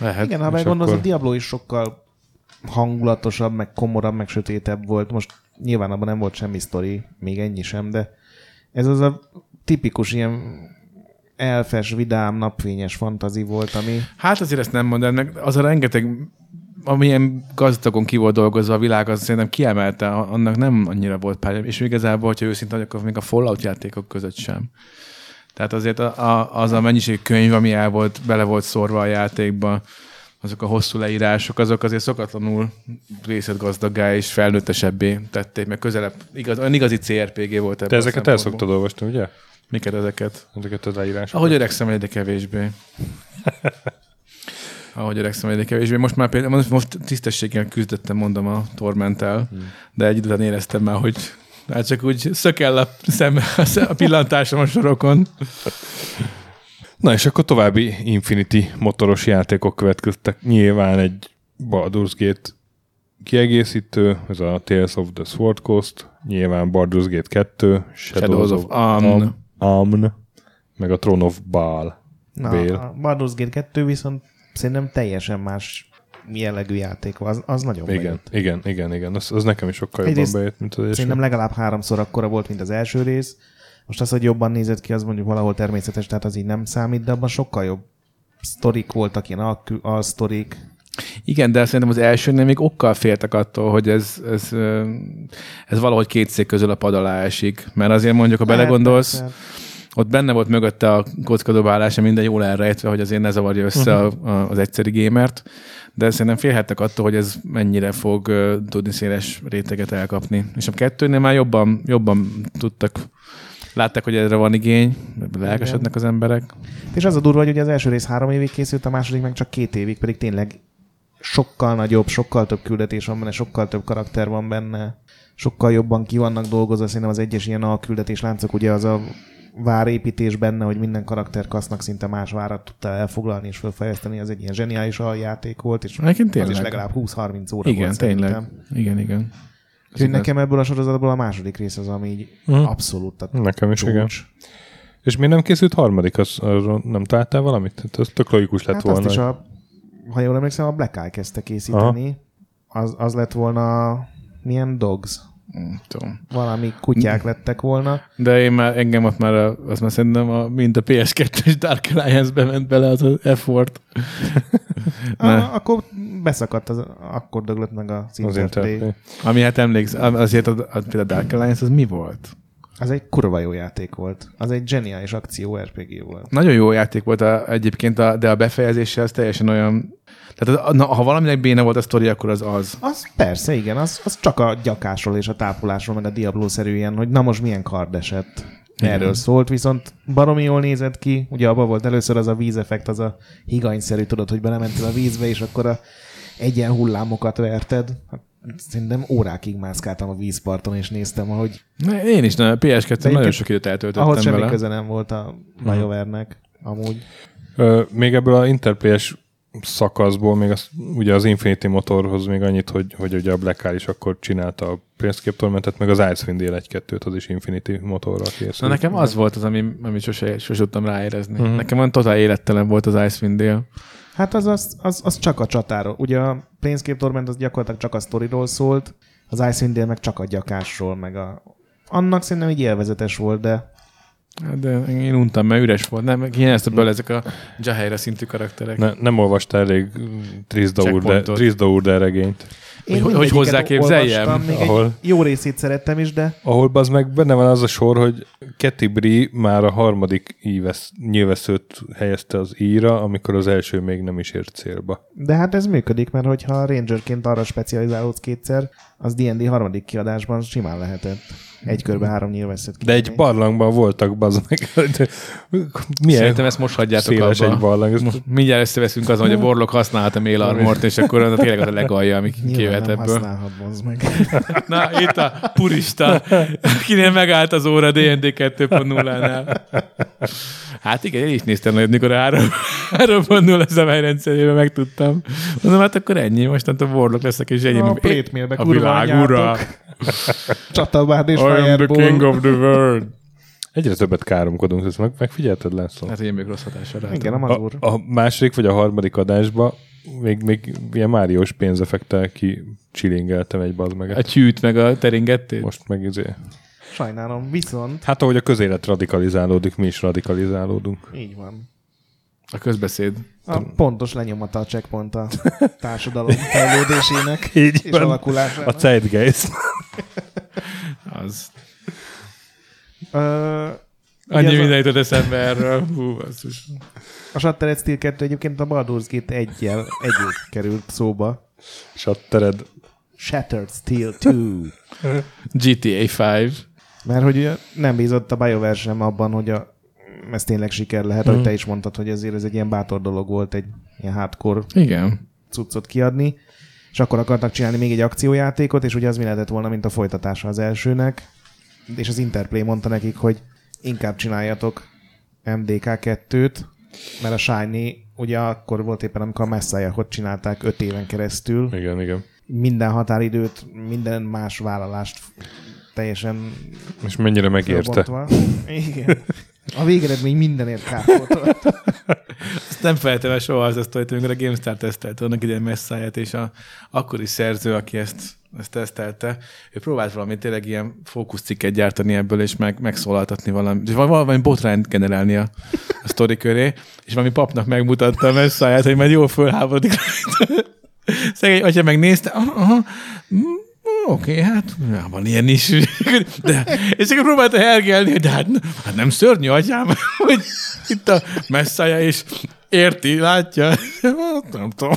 Lehet. Igen, ha meggondolsz, akkor... a Diablo is sokkal hangulatosabb, meg komorabb, meg sötétebb volt. Most nyilván abban nem volt semmi sztori, még ennyi sem, de ez az a tipikus ilyen elfes, vidám, napfényes fantazi volt, ami... Hát azért ezt nem mondanám, az a rengeteg, amilyen gazdagon ki volt dolgozva a világ, az szerintem kiemelte, annak nem annyira volt párja. És igazából, hogyha őszinte vagyok, akkor még a Fallout játékok között sem. Tehát azért az a mennyiség könyv, ami bele volt szórva a játékba, azok a hosszú leírások, azok azért szokatlanul részletgazdaggá és felnőttesebbé tették, meg közelebb, olyan igazi CRPG volt ebben. Te ezeket el szoktad olvasni, ugye? Miket ezeket? Ezeket az leírásokat. Ahogy öregszem, egyre kevésbé. Most már például, most tisztességgel küzdöttem, mondom, a Tormenttel, de egy időben éreztem már, hogy hát csak úgy szökel a pillantásom a sorokon. Na és akkor további Infinity motoros játékok következtek. Nyilván egy Baldur's Gate kiegészítő, ez a Tales of the Swordquest, nyilván Baldur's Gate 2, Shadows of Amn, meg a Throne of Baal. Na, a Baldur's Gate 2 viszont szerintem teljesen más jellegű játék, az nagyon bejött. Igen. Az nekem is sokkal jobban bejött, mint az első. Szerintem legalább 3-szor akkora volt, mint az első rész. Most az, hogy jobban nézett ki, az mondjuk valahol természetes, tehát az így nem számít, de abban sokkal jobb sztorik voltak, ilyen alsztorik. Igen, de szerintem az elsőnél még okkal féltek attól, hogy ez valahogy két szék közül a pad alá esik. Mert azért mondjuk, ha belegondolsz, ott benne volt mögötte a kockadobálás, minden jól elrejtve, hogy azért ne zavarja össze az egyszeri gémert, de szerintem félhettek attól, hogy ez mennyire fog tudni széles réteget elkapni. És a kettőnél már jobban tudtak, látták, hogy erre van igény, lelkesednek az emberek. És az a durva, hogy ugye az első rész 3 évig készült, a második meg csak 2 évig, pedig tényleg sokkal nagyobb, sokkal több küldetés van benne, sokkal több karakter van benne, sokkal jobban ki vannak dolgozva, szerintem az egyes ilyen küldetésláncok, ugye az a várépítés benne, hogy minden karakter kasznak szinte más várat tudta elfoglalni és felfejleszteni, az egy ilyen zseniális aljáték volt, és az is legalább 20-30 óra volt szerintem. Igen. Úgyhogy nekem ebből a sorozatból a második rész az, ami így abszolút nekem is, igen. És miért nem készült harmadik? Arról nem találtál valamit? Ez tök logikus lett volna. Azt is, ha jól emlékszem, a Black Isle kezdte készíteni. Az lett volna milyen Dogs? Valami kutyák lettek volna. De én már, engem ott már, azt már szerintem mind a PS2-es Dark Alliance-be ment bele az effort. Akkor beszakadt, akkor döglött meg az Interplay. Ami hát emlékszem, azért a Dark Alliance az mi volt? Az egy kurva jó játék volt. Az egy zseniális akció RPG volt. Nagyon jó játék volt egyébként, de a befejezéssel az teljesen olyan... Tehát ha valaminek béna volt a sztori, akkor az. Az persze, igen. Az csak a gyakásról és a tápolásról, meg a Diablo-szerűen, hogy na most milyen kard esett. Erről szólt, viszont baromi jól nézett ki. Ugye abban volt először az a vízeffekt, az a higanyszerű, tudod, hogy belementél a vízbe, és akkor egyen hullámokat verted. Szerintem órákig mászkáltam a vízparton, és néztem, ahogy... Én is, a PS2-en nagyon sok időt eltöltöttem vele. Ahhoz semmi köze nem volt a BioWare-nek, amúgy. Még ebből a Interplay-es szakaszból, még ugye az Infinity motorhoz még annyit, hogy ugye a Black Isle is akkor csinálta a Planescape Tormentet, meg az Icewind Dale 1-2-t, az is Infinity motorral készült. Na nekem az volt az, amit sose tudtam ráérezni. Nekem olyan totál élettelen volt az Icewind Dale. Hát az csak a csatáról. Ugye a Planescape Torment az gyakorlatilag csak a sztoriról szólt, az Icewind Dale meg csak a gyakásról, meg annak szerintem így élvezetes volt, de... De én untam, mert üres volt. Nem, hiányoztabből ezek a Jahaira szintű karakterek. Nem olvastál elég Trisda Urder regényt. Én hogy hozzáképzeljem? Jó részét szerettem is, de... Ahol az meg benne van az a sor, hogy Katy Bree már a harmadik nyilvesszőt helyezte az íjra, amikor az első még nem is ért célba. De hát ez működik, mert hogyha rangerként arra specializálódsz kétszer, az D&D 3. kiadásban simán lehetett. Egy körben 3 nyilvesszőt. De egy barlangban voltak bazd meg. Szerintem ezt most hagyjátok abba. Mindjárt összeveszünk azon, hogy a Borlog használhat a mélarmort, és akkor tényleg az a legalja, ami kijöhet ebből. Használhat, bazd meg. Na, itt a purista, akinél megállt az óra D&D 2.0-nál. Hát igen, én is néztem, mikor a 3.0 személy rendszerében megtudtam. Mondom, hát akkor ennyi, mostantól Borlog leszek, és ennyi. A Plétmérbe kurványátok. Ura. Csatabád és Fireball. The king of the world. Egyre többet káromkodunk, ezt megfigyelted, László? Hát én még rossz hatással látom. Igen, a második vagy a harmadik adásban még ilyen Máriós pénzefektel kicsilingeltem egy bazmeget. A tyűt meg a teringettét? Most meg izé. Sajnálom, viszont... Hát ahogy a közélet radikalizálódik, mi is radikalizálódunk. Így van. A közbeszéd. A pontos lenyomata a checkpoint a társadalom fejlődésének és alakulásának. A Zeitgeist. Az. Annyi mindenitől eszembe erről. Hú, basszus. A Shattered Steel 2 egyébként a Baldur's Gate 1-jel együtt került szóba. Shattered Steel 2. GTA 5. Mert hogy nem bízott a BioWare sem abban, hogy ez tényleg siker lehet, ahogy te is mondtad, hogy ezért ez egy ilyen bátor dolog volt, egy ilyen hardcore cuccot kiadni. És akkor akartak csinálni még egy akciójátékot, és ugye az mi lehetett volna, mint a folytatása az elsőnek. És az Interplay mondta nekik, hogy inkább csináljatok MDK2-t, mert a Shiny ugye akkor volt éppen, amikor a Messiah-ot csinálták 5 éven keresztül. Igen, igen. Minden határidőt, minden más vállalást teljesen... És mennyire megérte. Igen. A végeredmény mindenért kárpótolt. Ezt nem feltétlenül soha az azt, hogy amikor a GameStar tesztelte annak idején Messiah-t, és akkori szerző, aki ezt tesztelte, ő próbált valami tényleg ilyen fókuszcikket gyártani ebből, és megszólaltatni valami botrányt generálni a sztori köré, és valami papnak megmutatta a Messiah-t, hogy majd jól fölháborodik. Szegény atya megnézte, oké, hát van ilyen is. De, és akkor próbálta hergelni, hogy hát nem szörnyű, atyám, hogy itt a Messiah is érti, látja. Nem tudom.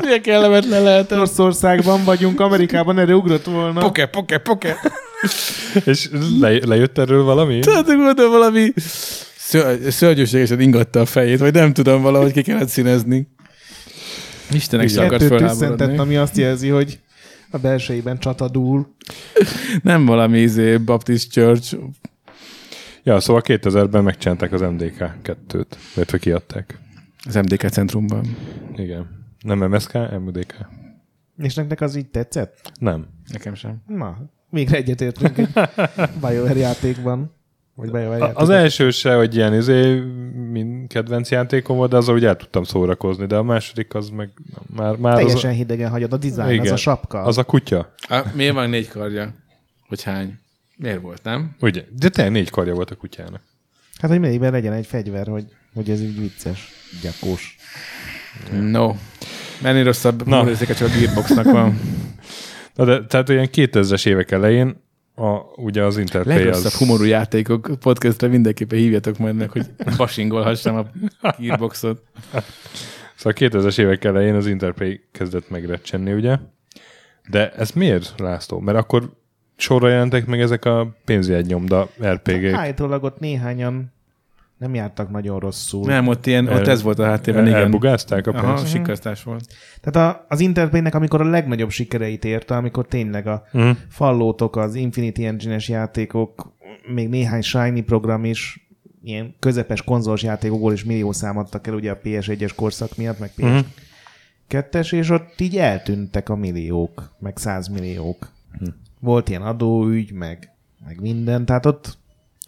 Milyen kellemetlen lehet. Oroszországban vagyunk, Amerikában erre ugrott volna. Poke. És lejött erről valami? Tehát gondolom valami szörnyűségesen ingatta a fejét, vagy nem tudom, valahogy ki kellett színezni. Istenek se akart fölháborodni. Ami azt jelzi, hogy a belsejében csatadúl. Nem valami Baptist Church. Ja, szóval 2000-ben megcsinálták az MDK2-t, mert hogy kiadták. Az MDK centrumban. Igen. Nem MSK, MDK. És nektek az így tetszett? Nem. Nekem sem. Na, végre egyetértünk egy BioWare játékban. Az első se, hogy ilyen mint kedvenc játékom volt, de azzal úgy el tudtam szórakozni, de a második az meg már teljesen hidegen hagyod a dizájn, igen, az a sapka. Az a kutya. Miért van 4 karja? Hogy hány? Miért volt, nem? Ugye, de te 4 karja volt a kutyának. Hát, hogy mindegyben legyen egy fegyver, hogy ez így vicces, gyakos. No. Menni rosszabb múlőzéket csak a Gearboxnak van. Na de, tehát olyan 2000-es évek elején ugye az Interplay az... Legrosszabb humorú játékok podcastra mindenképpen hívjatok majd meg, hogy basingolhassam a Gearboxot. Szóval 2000-es évek elején az Interplay kezdett megrecsenni, ugye? De ez miért, László? Mert akkor sorra jelentek meg ezek a pénzjegynyomda RPG-k. Állítólag ott néhányan nem jártak nagyon rosszul. Nem, ott ez volt a háttérben, igen. Elbugázták a pénzt. Aha, sikasztás volt. Tehát az Interplay-nek, amikor a legnagyobb sikereit érte, amikor tényleg a Falloutok, az Infinity Engine-es játékok, még néhány Shiny program is, ilyen közepes konzolos játékokból is millió számadtak el ugye a PS1-es korszak miatt, meg PS2-es, és ott így eltűntek a milliók, meg 100 milliók. Volt ilyen adóügy, meg minden, tehát ott...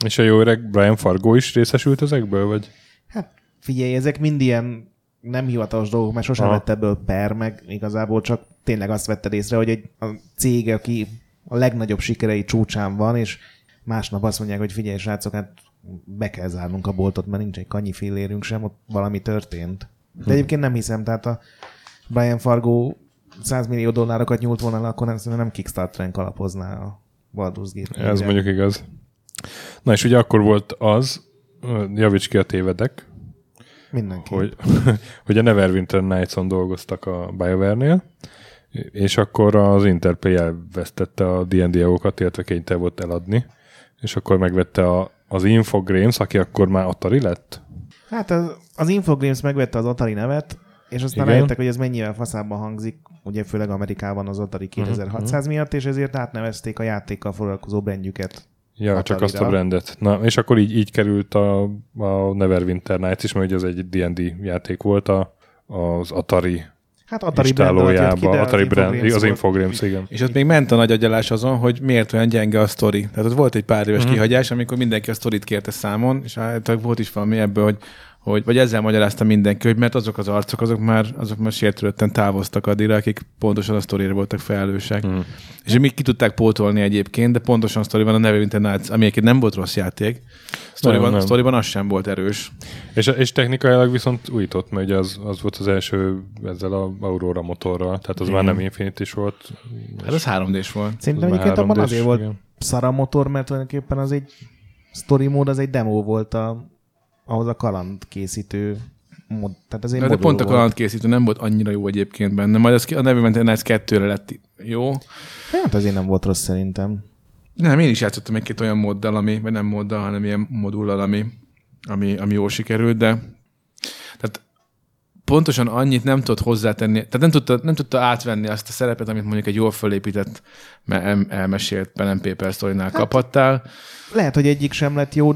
És a jó öreg Brian Fargo is részesült ezekből, vagy? Hát figyelj, ezek mind ilyen nem hivatalos dolgok, mert sosem vett ebből per, meg igazából csak tényleg azt vetted észre, hogy a cég, aki a legnagyobb sikerei csúcsán van, és másnap azt mondják, hogy figyelj srácok, hát be kell zárnunk a boltot, mert nincs egy kanyifillérünk sem, ott valami történt. De egyébként nem hiszem, tehát a Brian Fargo 100 millió dollárokat nyúlt volna le, akkor nem Kickstarter-en kalapozná a Baldur's Gate-re. Ez mondjuk igaz. Na és ugye akkor volt az, javíts ki a tévedek, mindenki, hogy a Neverwinter Nights-on dolgoztak a BioWare-nél, és akkor az Interplay elvesztette a D&D-okat, illetve kénytelen volt eladni, És akkor megvette az Infogrames, aki akkor már Atari lett? Hát az Infogrames megvette az Atari nevet, és aztán rájöttek, hogy ez mennyivel faszábban hangzik, ugye főleg Amerikában az Atari 2600 miatt, és ezért átnevezték a játékkal foglalkozó brandjüket. Ja, Atari-ra. Csak azt a brandet. Na, és akkor így került a Neverwinter Nights is, mert ez egy D&D játék volt az Atari. Hát Atari brand alatt ki, az Infogrames, igen. És ott még ment a nagy agyalás azon, hogy miért olyan gyenge a sztori. Tehát ott volt egy pár éves kihagyás, amikor mindenki a sztorit kérte számon, és volt is valami ebből, vagy ezzel magyarázta mindenki, hogy mert azok az arcok, azok már sértődötten távoztak addigra, akik pontosan a sztorira voltak felelősek. Mm. És még ki tudták pótolni egyébként, de pontosan a sztoriban a Neverwinter Nights, ami egyébként nem volt rossz játék, sztoriban az sem volt erős. És technikailag viszont újított, mert ugye az volt az első ezzel az Aurora motorral, tehát az már nem Infinity-s volt. Hát az 3D-s volt. Szerintem egyébként abban azért volt szara motor, mert tulajdonképpen az egy sztori mód, az egy demo volt ahhoz a kalandkészítő mód. Tehát azért de pont a kalandkészítő nem volt annyira jó egyébként benne. Majd a Neverwinter Nights 2-re lett jó. Hát azért nem volt rossz szerintem. Nem, én is játszottam egy-két olyan moddal, vagy nem moddal, hanem ilyen modullal, ami jól sikerült, de tehát pontosan annyit nem tudott hozzátenni, tehát nem tudta átvenni azt a szerepet, amit mondjuk egy jól fölépített, elmesélt pen & paper sztorinál kaphattál. Lehet, hogy egyik sem lett jó,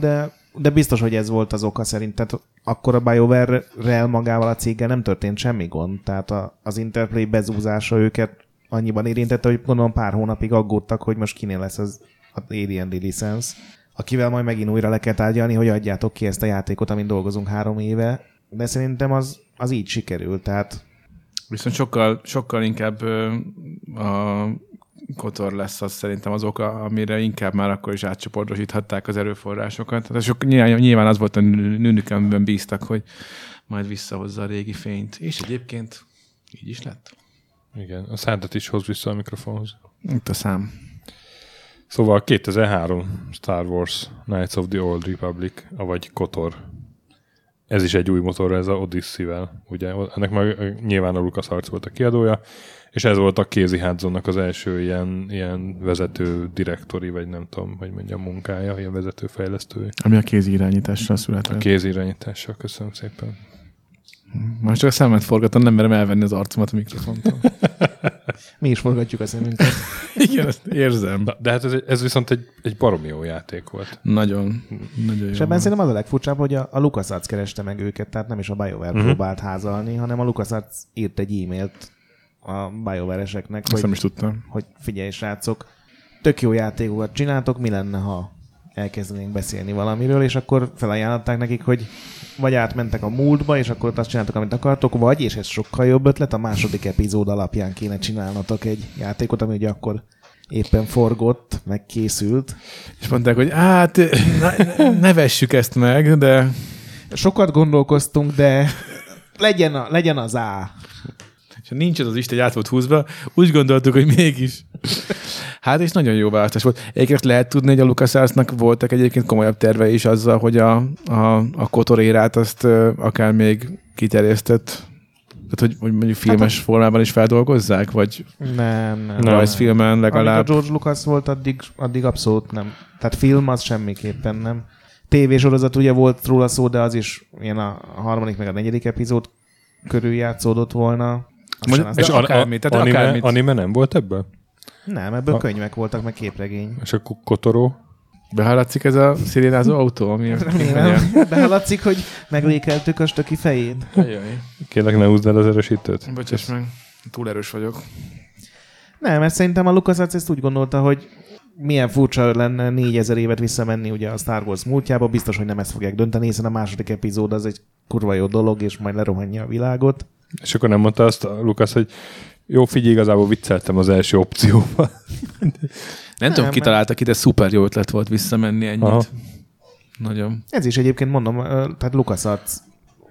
de biztos, hogy ez volt az oka szerint. Tehát akkor a BioWare-rel magával a céggel nem történt semmi gond. Tehát az Interplay bezúzása őket annyiban érintette, hogy gondolom pár hónapig aggódtak, hogy most kinél lesz az AD&D licensz, akivel majd megint újra le kell tárgyalni, hogy adjátok ki ezt a játékot, amin dolgozunk 3 éve. De szerintem az így sikerült. Tehát... Viszont sokkal, sokkal inkább a kotor lesz az szerintem az oka, amire inkább már akkor is átcsoportosíthatták az erőforrásokat. Tehát nyilván az volt a nőnük, amiben bíztak, hogy majd visszahozza a régi fényt. És egyébként így is lett. Igen, a szádat is hoz vissza a mikrofonhoz. Itt a szám. Szóval 2003 Star Wars Knights of the Old Republic, avagy kotor. Ez is egy új motor, ez a Odyssey-vel. Ugye, ennek már nyilván a LucasArts volt a kiadója, és ez volt a Casey Hudsonnak az első ilyen vezető direktori, vagy nem tudom, hogy mondjam, munkája, ilyen vezető fejlesztői. Ami a kézi irányítással született. A kézi irányítással, köszönöm szépen. Most csak a szemet forgatom, nem merem elvenni az arcomat a mikrofontól. Mi is forgatjuk a szemünket. Igen, ezt érzem. De hát ez viszont egy baromi jó játék volt. Nagyon jó. És ebben szerintem az a legfurcsább, hogy a LucasArts kereste meg őket, tehát nem is a BioWare próbált házalni, hanem a LucasArts írt egy e-mailt a BioWare-eseknek, hogy figyelj srácok, tök jó játékokat csináltok, mi lenne, ha elkezdenénk beszélni valamiről, és akkor felajánlották nekik, hogy vagy átmentek a múltba, és akkor ott azt csináltok, amit akartok, vagy, és ez sokkal jobb ötlet, a második epizód alapján kéne csinálnatok egy játékot, ami ugye akkor éppen forgott, meg készült. És mondták, hogy hát ne vessük ezt meg, de... Sokat gondolkoztunk, de legyen az A. És ha nincs az Isten, hogy át volt húzva, úgy gondoltuk, hogy mégis. Hát és nagyon jó választás volt. Egyébként lehet tudni, hogy a LucasArtsnak voltak egyébként komolyabb tervei is azzal, hogy a kotor érát azt akár még kiterjesztett, tehát hogy mondjuk filmes formában is feldolgozzák, vagy nem. Rajzfilmen legalább. Amíg a George Lucas volt, addig abszolút nem. Tehát film az semmiképpen nem. TV-sorozat ugye volt róla szó, de az is ilyen a 3. meg a 4. epizód körül játszódott volna. És anime nem volt ebből? Nem, ebből könyvek voltak, meg képregény. És akkor kotoró? Behallatszik ez a szirénázó autó? Behallatszik, hogy meglékeltük a stöki fején. Kérlek, ne húzd el az erősítőt. Bocsáss meg, túl erős vagyok. Nem, mert szerintem a LucasArts ezt úgy gondolta, hogy milyen furcsa lenne 4000 évet visszamenni ugye a Star Wars múltjába, biztos, hogy nem ezt fogják dönteni, hiszen a második epizód az egy kurva jó dolog, és majd lerohanja a világot. És akkor nem mondta azt a Lukasz, hogy jó, figyelj, igazából vicceltem az első opcióval. Nem tudom, ki találtak ide, szuper jó ötlet volt visszamenni ennyit. Aha. Nagyon. Ez is egyébként mondom, tehát LucasArts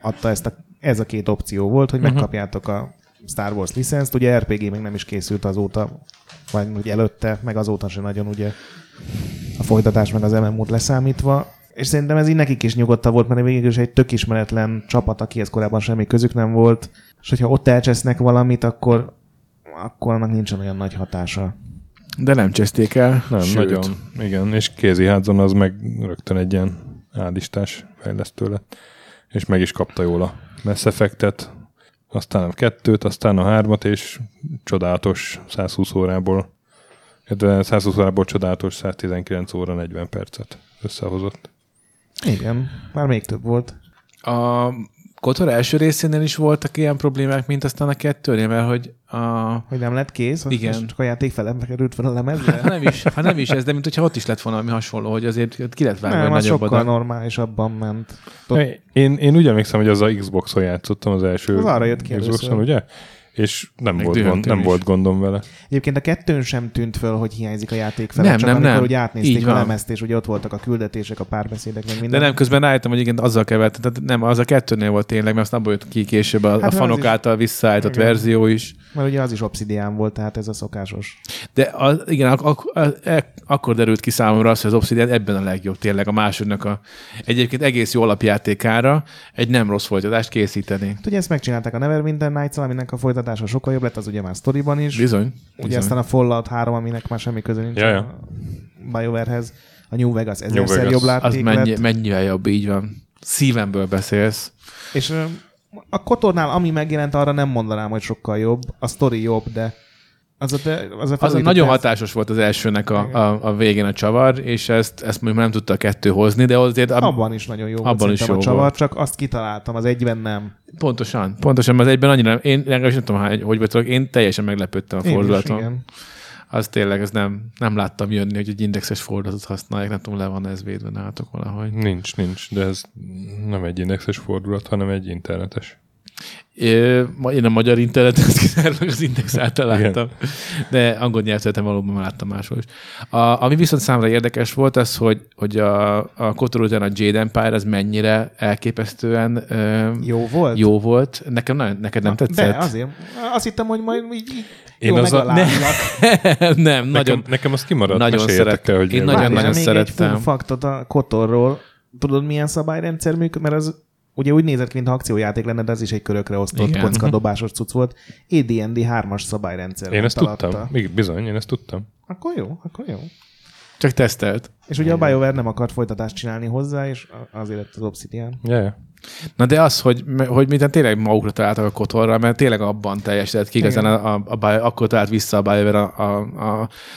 adta ez a két opció volt, hogy megkapjátok a Star Wars licenszt, ugye RPG még nem is készült azóta, vagy ugye előtte, meg azóta sem nagyon ugye a folytatás meg az MMO-t leszámítva. És szerintem ez így nekik is nyugodtabb volt, mert végül is egy tök ismeretlen csapat, akihez korábban semmi közük nem volt, és hogyha ott elcsesznek valamit, akkor annak nincsen olyan nagy hatása. De nem cseszték el. Nem, sőt. Nagyon. Igen, és kézi házon az meg rögtön egy ilyen álistás fejlesztő lett. És meg is kapta jól a Mass Effectet, aztán a 2-t, aztán a 3-at, és csodálatos 120 órából csodálatos 119 óra 40 percet összehozott. Igen, már még több volt. A Kotor első részénél is voltak ilyen problémák, mint aztán a 2-nél, mert hogy hogy nem lett kész? Igen. Csak a játék felembe került volna a lemezre? Ha nem is ez, de mint hogyha ott is lett volna ami hasonló, hogy azért ki lett vágva nagyobb. Nem, az sokkal normálisabban ment. Én úgy emlékszem, hogy az a Xbox-on játszottam az első. Az arra jött ki Xbox-on, ugye? És nem volt gondom vele. Egyébként a 2-n sem tűnt föl, hogy hiányzik a játék fele, nem. Hogy átnézték így a lemezt, és ugye ott voltak a küldetések, a párbeszédek, meg minden. De nem, közben álltam, hogy igen, azzal kevert. Tehát nem, az a 2-nél volt tényleg, mert azt abból jött ki később a fanok is, által visszaállított verzió is. Mert ugye az is Obsidian volt, tehát ez a szokásos. De akkor derült ki számomra az, hogy az Obsidian ebben a legjobb tényleg, a másodnak egyébként egész jó alapjátékára egy nem rossz folytatást készíteni. Ugye ezt megcsinálták a Neverwinter Nights, aminek a folytatása sokkal jobb lett, az ugye már sztoriban is. Bizony. Ugye aztán a Fallout 3, aminek már semmi köze nincs a BioWarehez. A New Vegas ezerszer jobb látték lett. Az mennyivel jobb, így van. Szívemből beszélsz. És a Kotornál, ami megjelent, arra nem mondanám, hogy sokkal jobb. A sztori jobb, de az a nagyon hatásos volt az elsőnek a végén a csavar, és ezt még nem tudta a 2 hozni, de azért abban is nagyon jó volt a csavar, volt. Csak azt kitaláltam, az 1-ben nem. Pontosan, az 1-ben annyira nem. Én legalábbis nem tudom, hogy vagytok, én teljesen meglepődtem a fordulaton. Az tényleg, ez nem láttam jönni, hogy egy indexes fordulatot használják, nem tudom, le van ez védve nálatok valahogy. Nincs, de ez nem egy indexes fordulat, hanem egy internetes. Én a magyar internetet kizárólag az Index által láttam, de angol nyelvterületen valóban láttam máshol is. Ami viszont számra érdekes volt az, hogy a Kotor után a Jade Empire az mennyire elképesztően jó volt. Nekem neked nem tetszett? De azért. Azt hittem, hogy majd így jól megaláznak. Nem, nekem az kimaradt. Nagyon szerettem. Én nagyon szerettem. Még egy faktot a Kotorról. Tudod, milyen szabályrendszer működik? Mert az ugye úgy nézett ki, mintha akciójáték lenne, de ez is egy körökre osztott kockadobásos cucc volt. AD&D 3-as szabályrendszer. Én ezt tudtam. Bizony, én ezt tudtam. Akkor jó. Csak tesztelt. És ugye a BioWare nem akart folytatást csinálni hozzá, és azért lett az Obsidian. Yeah. Na de az, hogy minden tényleg magukra találtak a Kotorra, mert tényleg abban teljesített ki, igazán akkor talált vissza a BioWare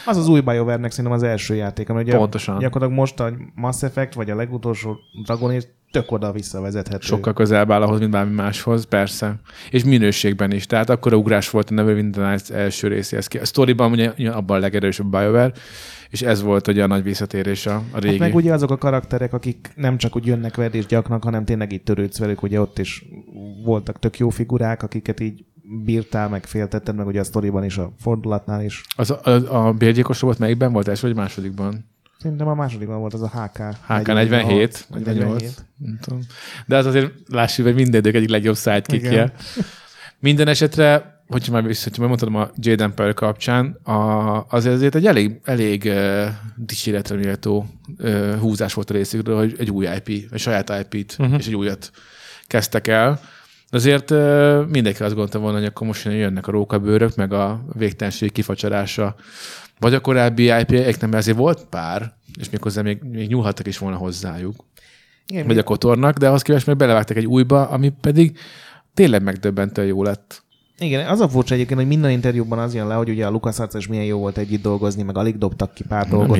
az az új BioWare-nek szerintem az első játék, ami ugye gyakorlatilag most a Mass Effect, vagy a legutolsó Dragon Age tök oda visszavezethető. Sokkal közelebb áll ahhoz, mint bármi máshoz, persze. És minőségben is. Tehát akkor ugrás volt a Neverwinter Nights első részéhez. A sztoriban ugye abban a legerősebb BioWare, és ez volt ugye a nagy visszatérés a régi. Hát meg ugye azok a karakterek, akik nem csak úgy jönnek veled és gyaknak, hanem tényleg itt törődsz velük, ugye ott is voltak tök jó figurák, akiket így bírtál, meg féltetted, meg ugye a sztoriban is, a fordulatnál is. A bérgyilkos robot melyikben volt, első vagy másodikban? Szerintem a másodikban volt az a HK 47. Nem tudom. De az azért, lássuk, hogy mindegyik egyik legjobb sidekickje. Minden esetre, hogyha már mondtam a Jade Empire kapcsán, azért egy elég dicséretre méltó húzás volt a részükről, hogy egy új IP, egy saját IP-t és egy újat kezdtek el. Azért mindenki azt gondolta volna, hogy akkor most jönnek a rókabőrök, meg a végtelenség kifacsarása. Vagy a korábbi IP-eknek, mert azért volt pár, és méghozzá még nyúlhattak is volna hozzájuk. Igen, vagy a Kotornak, de ahhoz képest meg belevágtak egy újba, ami pedig tényleg megdöbbentően jó lett. Igen, az a furcsa egyébként, hogy minden interjúban az jön le, hogy ugye a LucasArts is milyen jó volt együtt dolgozni, meg alig dobtak ki pár dolgot.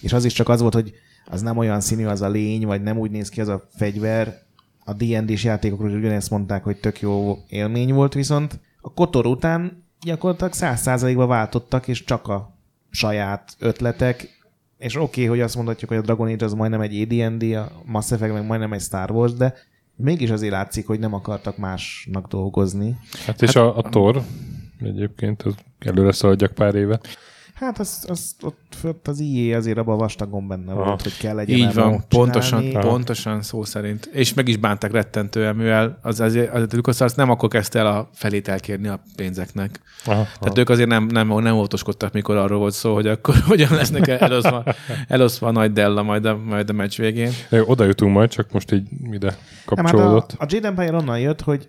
És az is csak az volt, hogy az nem olyan színű az a lény, vagy nem úgy néz ki az a fegyver. A D&D-s játékokról ugyanezt mondták, hogy tök jó élmény volt, viszont a Kotor után gyakorlatilag 100%-ba váltottak, és csak a saját ötletek, és oké, hogy azt mondhatjuk, hogy a Dragon Age az majdnem egy AD&D, a Mass Effect meg majdnem egy Star Wars, de mégis azért látszik, hogy nem akartak másnak dolgozni. Hát és a Tor egyébként, az előre szaladjak pár évet. Hát az IE azért abban vastagon benne volt, hogy kell legyen. Így van, pontosan szó szerint. És meg is bánták rettentően, mivel az LucasArts nem akkor kezdte el a felét elkérni a pénzeknek. Tehát ők azért nem óvatoskodtak, mikor arról volt szó, hogy akkor hogyan lesznek eloszva a nagy Della majd a meccs végén. Oda jutunk majd, csak most így ide kapcsolódott. Hát a Jade Empire onnan jött, hogy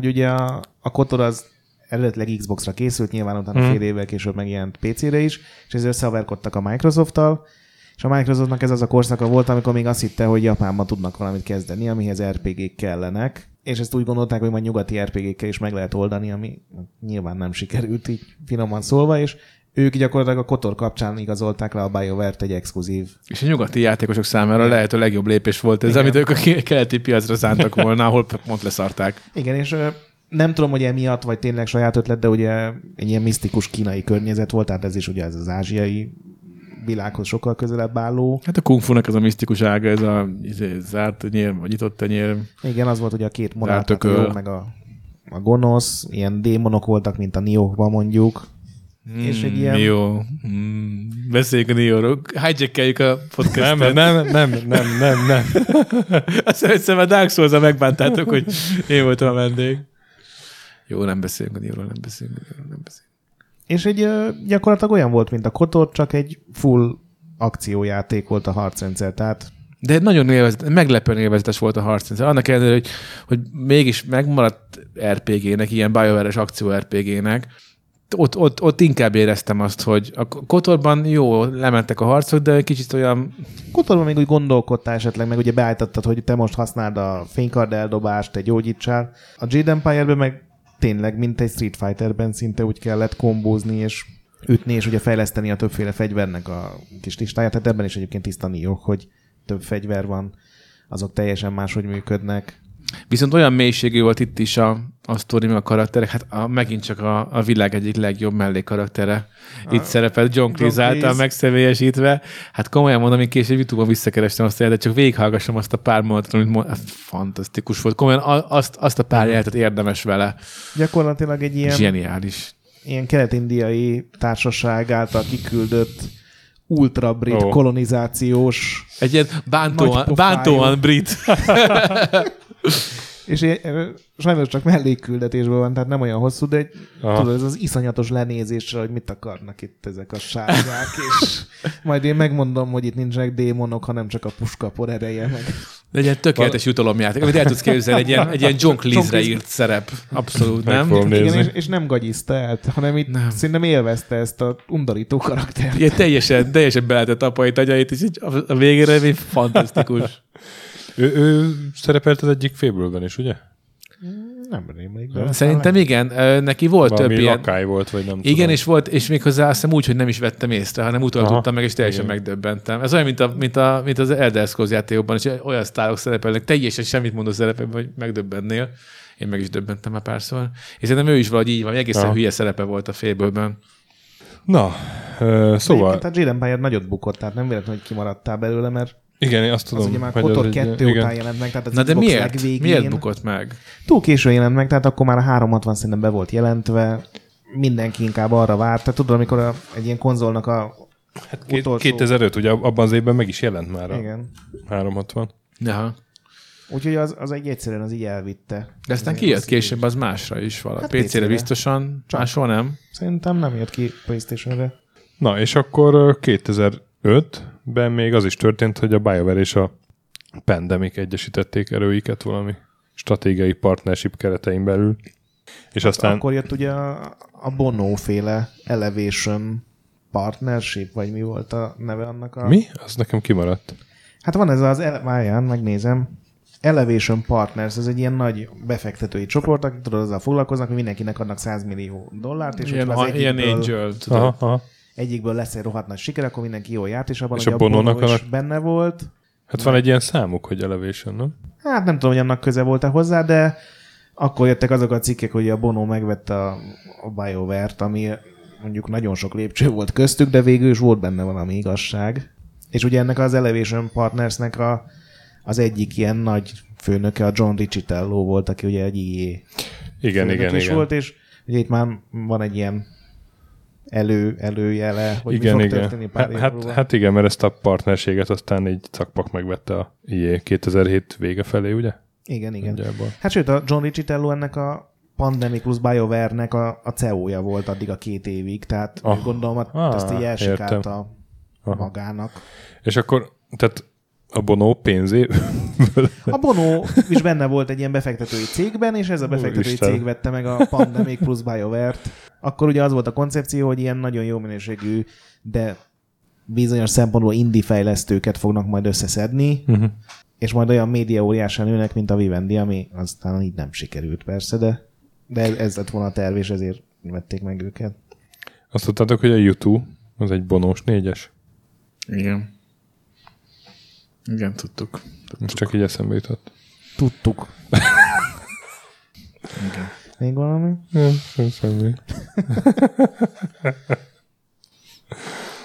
ugye a Kotor az előttleg Xbox-ra készült, nyilván utána fél évvel később megjelent PC-re is, és ezzel összehaverkodtak a Microsoft-tal, és a Microsoftnak ez az a korszaka volt, amikor még azt hitte, hogy Japánban tudnak valamit kezdeni, amihez RPG-k kellenek, és ezt úgy gondolták, hogy majd nyugati RPG-kkel is meg lehet oldani, ami nyilván nem sikerült, így finoman szólva, és ők gyakorlatilag a Kotor kapcsán igazolták le a BioWare-t egy exkluzív. És a nyugati játékosok számára igen. lehető legjobb lépés volt ez, igen. amit ők a keleti piacra szántak volna, ahol pont leszarták. Igen, és nem tudom, hogy emiatt, vagy tényleg saját ötlet, de ugye egy ilyen misztikus kínai környezet volt, tehát ez is ugye ez az ázsiai világhoz sokkal közelebb álló. Hát a kung fu-nak ez a misztikus ága, ez a zárt nyér, vagy nyitott tenyér. Igen, az volt ugye a két morátaköl, meg a gonosz, ilyen démonok voltak, mint a Nioh-ban mondjuk. És egy ilyen... Nioh. Beszéljük a Nioh-ról. Hijack-eljük a podcastet. Nem. Azt hiszem, a Dark Souls-ra megbántátok, hogy én voltam a vendég. Jó, nem beszélünk a Nioh-ról. És egy gyakorlatilag olyan volt, mint a Kotor, csak egy full akciójáték volt a harcrendszer, tehát... De nagyon meglepően élvezetes volt a harcrendszer. Annak ellenére, hogy mégis megmaradt RPG-nek, ilyen BioWare-es akció RPG-nek, ott inkább éreztem azt, hogy a Kotorban jó, lementek a harcok, de kicsit olyan... Kotorban még úgy gondolkodtál esetleg, meg ugye beállítottad, hogy te most használd a fénykard eldobást, te gyógyítsál. A Jade Empire-ben meg tényleg, mint egy Street Fighterben szinte úgy kellett kombózni és ütni, és ugye fejleszteni a többféle fegyvernek a kis listáját. Tehát ebben is egyébként tiszta Nioh, hogy több fegyver van, azok teljesen máshogy működnek. Viszont olyan mélységű volt itt is a sztori, meg a karakterek, hát megint csak a világ egyik legjobb mellékkaraktere. Itt szerepelt John Cleese által megszemélyesítve. Hát komolyan mondom, én később YouTube-on visszakerestem azt a jelentet, csak végighallgassam azt a pár mondatot, amit fantasztikus volt. Komolyan azt a pár jelentet érdemes vele. Gyakorlatilag egy ilyen... Zseniális. Ilyen kelet-indiai társaság által kiküldött ultra-brit kolonizációs... Egy ilyen bántóan brit... És sajnos csak mellékküldetésből van, tehát nem olyan hosszú, de tudod, ez az iszonyatos lenézésre, hogy mit akarnak itt ezek a sárgák, és majd én megmondom, hogy itt nincsenek démonok, hanem csak a puskapor ereje meg. Egy ilyen tökéletes jutalomjáték, amit el tudsz képzelni, egy ilyen John Cleese-re írt szerep. Abszolút, nem? Igen, és nem gagyizta el, hanem itt nem. Szerintem élvezte ezt a undorító karaktert. Ilyen teljesen beletett apait, agyait, és a végére még fantasztikus. Ő szerepelt az egyik félbőlben is, ugye? Nem rémlik. Szerintem igen, neki volt több ilyen. Valami lakály volt, vagy nem igen, tudom. Igen, és volt, és méghozzá azt hiszem úgy, hogy nem is vettem észre, hanem utaltottam meg, és teljesen igen. megdöbbentem. Ez olyan, mint az Elder Scrolls játékokban, és olyan sztárok szerepelnek, teljesen semmit mondó szerepelnek, hogy megdöbbennél. Én meg is döbbentem már párszor. És szerintem ő is valahogy így van, egészen hülye szerepe volt a félbőlben. Na, szóval... A Jade Empire nagyot bukott, tehát nem véletlen, hogy kimaradtál belőle, mert igen, én azt tudom. Az ugye már Kotor 2 után jelent meg, tehát az Xbox legvégén. Miért bukott meg? Túl későn jelent meg, tehát akkor már a 360 szerintem be volt jelentve, mindenki inkább arra várt. Tehát tudod, amikor egy ilyen konzolnak a utolsó... 2005, ugye abban az évben meg is jelent már a igen. 360. Aha. Úgyhogy az egy egyszerűen az így elvitte. De aztán kijött később az másra is valami. Hát PC-re biztosan, csak. Máshol nem. Szerintem nem jött ki PlayStation-re. Na, és akkor 2005-ben még az is történt, hogy a BioWare és a Pandemic egyesítették erőiket valami stratégiai partnership keretein belül. És aztán... Akkor jött ugye a Bono-féle Elevation Partnership, vagy mi volt a neve annak a... Mi? Az nekem kimaradt. Hát van ez az... Várján, megnézem. Elevation Partners, ez egy ilyen nagy befektetői csoport, akik tudod, azzal foglalkoznak, hogy mindenkinek adnak $100 millió. És ilyen, az ilyen angel, tudod. Aha. Egyikből lesz egy rohadt nagy siker, akkor mindenki jól járt, és abban, és a Bono is benne volt. Hát van egy ilyen számuk, hogy Elevation, nem? Hát nem tudom, hogy annak köze volt-e hozzá, de akkor jöttek azok a cikkek, hogy a Bono megvette a BioWare-t, ami mondjuk nagyon sok lépcső volt köztük, de végül is volt benne valami igazság. És ugye ennek az Elevation Partnersnek az egyik ilyen nagy főnöke, a John Riccitello volt, aki ugye egy IE főnök is volt, és ugye itt már van egy ilyen előjele, hogy igen, mi fog történni pár évről. Hát igen, mert ezt a partnerséget aztán így cakpak megvette a IE 2007 vége felé, ugye? Igen. Mindjából. Hát sőt, a John Riccitello ennek a Pandemic plus BioWare-nek a CEO-ja volt addig a 2 évig, tehát gondolom, azt így elsikált a magának. És akkor, tehát A Bono pénzé? A Bono is benne volt egy ilyen befektetői cégben, és ez a befektetői cég vette meg a Pandemic plusz BioWare-t. Akkor ugye az volt a koncepció, hogy ilyen nagyon jó minőségű, de bizonyos szempontból indie fejlesztőket fognak majd összeszedni, és majd olyan média óriásan nőnek, mint a Vivendi, ami aztán így nem sikerült persze, de ez lett volna a terv, és ezért vették meg őket. Azt tudtátok, hogy a YouTube az egy Bonós négyes? Igen. Igen, tudtuk. Most csak így eszembe jutott. Tudtuk. Igen. Még valami? Nem semmi.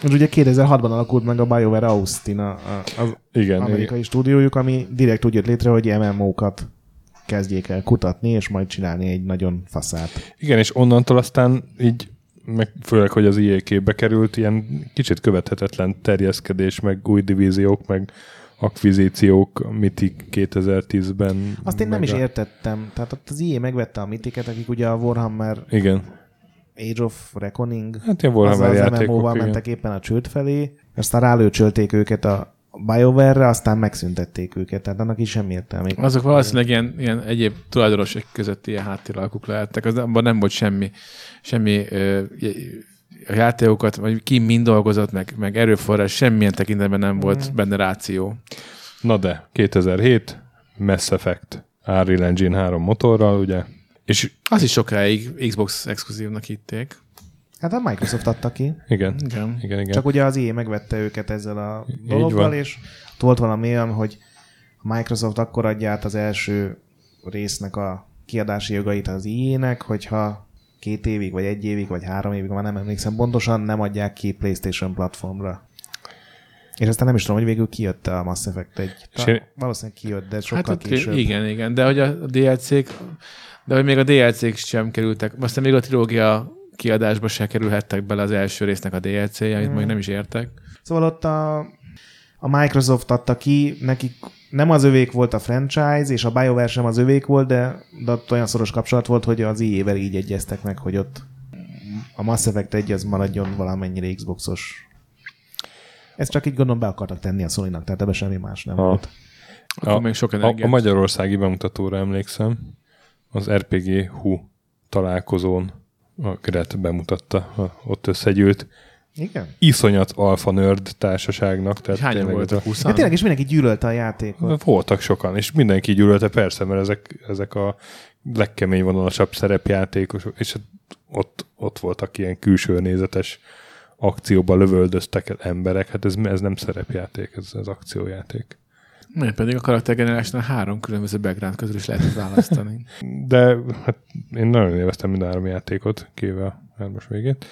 Ugye 2006-ban alakult meg a BioWare Austin, az amerikai stúdiójuk, ami direkt úgy jött létre, hogy MMO-kat kezdjék el kutatni, és majd csinálni egy nagyon faszát. Igen, és onnantól aztán így, meg főleg, hogy az EA képbe került, ilyen kicsit követhetetlen terjeszkedés, meg új divíziók, meg akvizíciók, Mythic 2010-ben. Azt én nem is értettem. Tehát ott az EA megvette a Mythicet, akik ugye a Warhammer... Igen. Age of Reckoning, hát az MMO-val mentek éppen a csőd felé, aztán rálőcsölték őket a BioWare-re, aztán megszüntették őket, tehát annak is semmi értelme. Azok valószínűleg ilyen egyéb tulajdonosok között ilyen háttéralkuk lehettek, abban nem volt semmi játékokat, vagy ki mind dolgozott, meg erőforrás, semmilyen tekintetben nem volt benne ráció. Na de, 2007, Mass Effect, Unreal Engine 3 motorral, ugye? És az is sokáig Xbox exkluzívnak hitték. Hát a Microsoft adta ki. Igen. Csak ugye az EA megvette őket ezzel a dologgal, és volt valami olyan, hogy a Microsoft akkor adja át az első résznek a kiadási jogait az EA-nek, hogyha 2 évig, vagy 1 évig, vagy 3 évig, már nem emlékszem pontosan, nem adják ki PlayStation platformra. És aztán nem is tudom, hogy végül kijött a Mass Effect 1. Valószínűleg kijött, de sokkal később. Igen, de hogy a DLC-k... De hogy még a DLC-k sem kerültek, aztán még a trilógia kiadásba se kerülhettek bele az első résznek a DLC-je, amit majd nem is értek. Szóval ott a Microsoft adta ki, nekik nem az övék volt a franchise, és a BioWare sem az övék volt, de ott olyan szoros kapcsolat volt, hogy az EA-vel így egyeztek meg, hogy ott a Mass Effect 1 az maradjon valamennyire Xboxos. Ezt csak így gondolom be akartak tenni a Sony-nak, tehát ebben semmi más nem volt. A magyarországi bemutatóra emlékszem. Az RPG-HU találkozón a Gret bemutatta, ott összegyűlt. Igen. Iszonyat alfa nerd társaságnak. Tehát hányan voltak? 20? De tényleg, és mindenki gyűlölte a játékot. Voltak sokan, és mindenki gyűlölte, persze, mert ezek a legkemény vonalasabb szerepjátékosok, és ott voltak ilyen külső nézetes akcióba lövöldöztek emberek. Hát ez nem szerepjáték, ez akciójáték. Mert pedig a karaktergenerálásnál 3 különböző background közül is lehetett választani. De hát én nagyon élveztem mind a 3 játékot, kivéve a 3-as végét.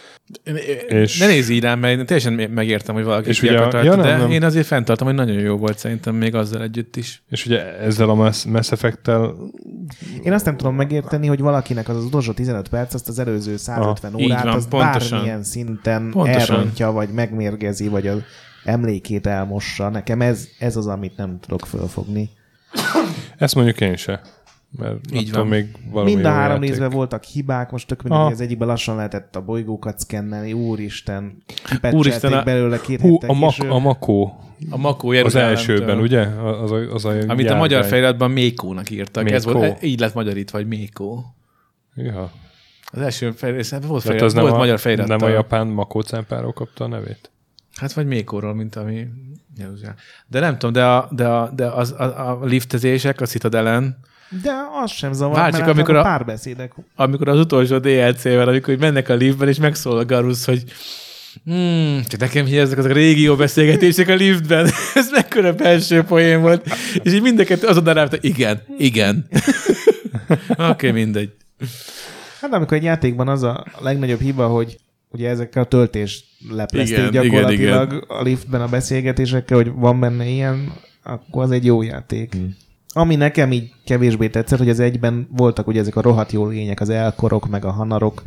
Ne nézz így rám, mert én teljesen megértem, hogy valaki ki akar tartani, de én azért fenntartom, hogy nagyon jó volt szerintem még azzal együtt is. És ugye ezzel a Mass Effect-tel... Én azt nem tudom megérteni, hogy valakinek az utolsó 15 perc, azt az előző 150 órát, van, azt bármilyen szinten elrontja, vagy megmérgezi, vagy az... emlékét elmossa. Nekem ez az, amit nem tudok fölfogni. Ezt mondjuk én se. Mert így van. Még mind a 3 részben voltak hibák, most tök mindenki az egyikben lassan lehetett a bolygókat szkennelni. Úristen, kipecselték belőle 2 héttel később. A Makó az elsőben, ugye? Az a amit járvány. A magyar fejletben Mékónak írtak. Mékó. Ez volt, így lett magyarítva, vagy Mékó. Ja. Az első fejletben volt magyar fejlettel. Nem a japán Makó cámpáról kapta a nevét? Hát vagy Mékóról, mint ami... De nem tudom, de a liftezések a Citadelen... De az sem zavar, várjuk, mert amikor a párbeszédek... Amikor az utolsó DLC-vel, amikor mennek a liftben, és megszól a Garus, hogy csak nekem hiányoznak azok a régió beszélgetések a liftben. Ez mekkora belső poén volt. És így mindeket azonnal rá, hogy igen. Oké, mindegy. Hát amikor egy játékban az a legnagyobb hiba, hogy ugye ezekkel a töltést leplezték gyakorlatilag igen. A liftben a beszélgetésekkel, hogy van benne ilyen, akkor az egy jó játék. Ami nekem így kevésbé tetszett, hogy az egyben voltak ugye ezek a rohadt jó lények, az elkorok, meg a hanarok,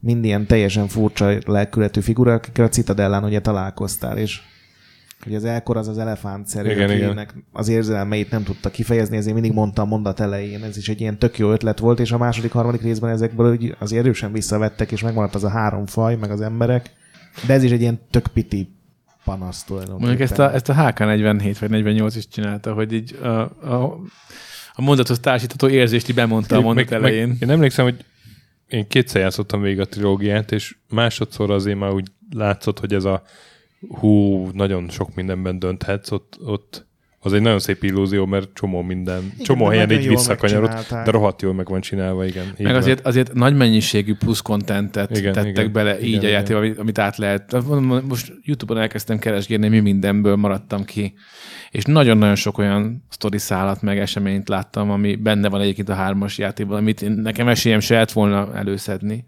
mind ilyen teljesen furcsa lelkületű figurák, akikkel a Citadellán ugye találkoztál, és hogy az elkor az az elefántszerű, akinek az érzelmeit nem tudta kifejezni, ezért mindig mondta a mondat elején, ez is egy ilyen tök jó ötlet volt, és a 2., 3. részben ezekből az erősen visszavettek, és megmaradt az a 3 faj, meg az emberek, de ez is egy ilyen tök piti panasz tulajdonképpen. Mondjuk ezt a HK47 vagy 48 is csinálta, hogy így a mondathoz társítató érzést így bemondta a mondat elején. Én emlékszem, hogy én kétszer játszottam végig a trilógiát, és másodszor azért már úgy látszott, hogy ez a nagyon sok mindenben dönthetsz, ott az egy nagyon szép illúzió, mert csomó minden, igen, csomó helyen így visszakanyarodt, de rohadt jól meg van csinálva, igen. Meg azért nagy mennyiségű plusz kontentet tettek bele így a játékba, amit át lehet. Most YouTube-on elkezdtem keresgélni, mi mindenből maradtam ki, és nagyon-nagyon sok olyan sztori szállat meg eseményt láttam, ami benne van egyébként a 3-as játékban, amit nekem esélyem se lett volna előszedni,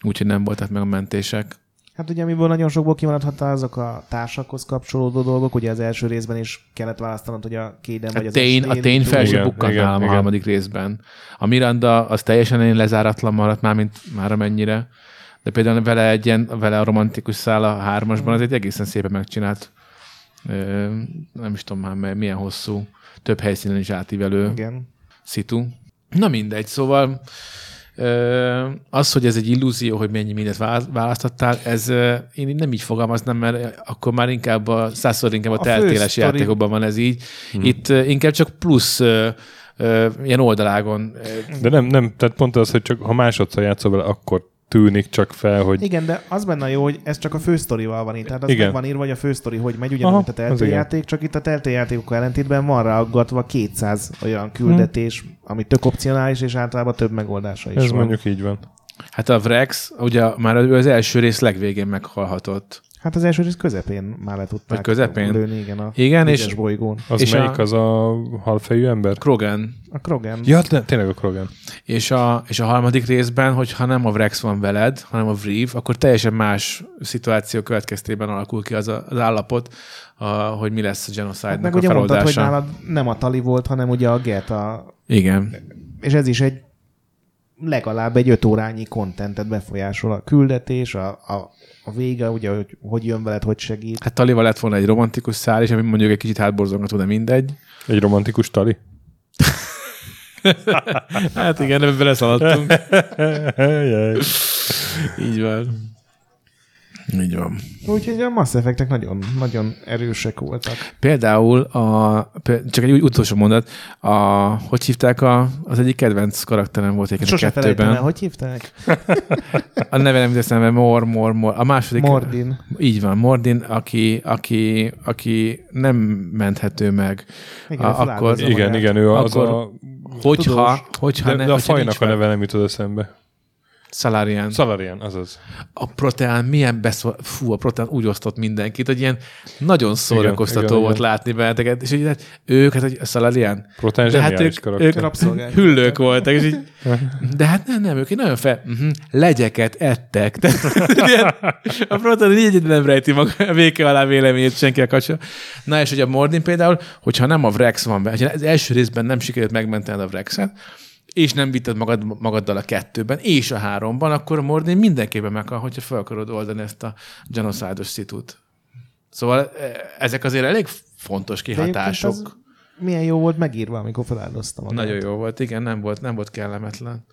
úgyhogy nem voltak meg a mentések. Hát ugye, amiből nagyon sokból kimaradhatta, azok a társakhoz kapcsolódó dolgok, ugye az első részben is kellett választanod, hogy a kéden vagy az estén. A tény fel se bukkant nálam a harmadik részben. A Miranda az teljesen lezáratlan maradt, már amennyire, de például vele a romantikus szál a 3-asban az egy egészen szépen megcsinált, nem is tudom már milyen hosszú, több helyszínen is átívelő szitu. Na mindegy, szóval az, hogy ez egy illúzió, hogy mennyi mindent választottál, ez én nem így fogalmaznám, mert akkor már inkább inkább a teltéles játékokban van ez így. Itt inkább csak plusz ilyen oldalágon. De nem, tehát pont az, hogy csak ha másodszor játszol vele, akkor tűnik csak fel, hogy... Igen, de az benne jó, hogy ez csak a fősztorival van itt. Tehát az meg van írva, hogy a fősztori, hogy megy ugyanúgy, mint a teltéjáték, csak itt a teltéjátékokkal ellentétben van ráaggatva 200 olyan küldetés, ami tök opcionális, és általában több megoldása is van. Ez mondjuk így van. Hát a Wrex, ugye már az első rész legvégén meghalhatott. Hát az első rész közepén már le tudták lőni, igen, és bolygón. Az és melyik az a halfejű ember? Krogan. A Krogan. Ja, tényleg a Krogan. És a harmadik részben, hogyha nem a Wrex van veled, hanem a Vriev, akkor teljesen más szituáció következtében alakul ki az állapot, hogy mi lesz a genocide-nek a feloldása. Mondtad, hogy nálad nem a Tali volt, hanem ugye a Geta. Igen. És ez is egy legalább egy 5 órányi kontentet befolyásol, a küldetés, a vége, ugye, hogy jön veled, hogy segít. Hát Talival lett volna egy romantikus szál, és ami mondjuk egy kicsit hátborzongató, de mindegy. Egy romantikus Tali? Hát igen, ebben beleszaladtunk. Így van. Így van. Úgyhogy a Mass Effectek nagyon, nagyon erősek voltak. Például, csak egy utolsó mondat, hogy hívták az egyik kedvenc karakterem volt egyébként a 2-ben. Sose felejtem el, hogy hívták? A neve nem eszembe, Mor. A második... Mordin. Így van, Mordin, aki nem menthető meg. Igen, igen, ő az a... De a fajnak a neve nem jutott eszembe. Salarian, azaz. A Proteán milyen a Proteán úgy osztott mindenkit, hogy ilyen nagyon szórakoztató volt látni benneteket, és így ők a Salarian. Proteán zseniális karakter. Ők hüllők voltak, és így, de hát nem, ők nagyon legyeket ettek. A Proteán így nem rejti maga a véke alá véleményét, senki a kacsa. Na és hogy a Mordin például, hogyha nem a Wrex van be, az első részben nem sikerült megmentened a Wrexet, és nem vitted magaddal a 2-ben, és a 3-ban, akkor a Mordin mindenképpen meghal, hogyha fel akarod oldani ezt a genoszádos szitút. Szóval ezek azért elég fontos kihatások. Milyen jó volt megírva, amikor feláldoztam. Nagyon jó volt, igen, nem volt kellemetlen.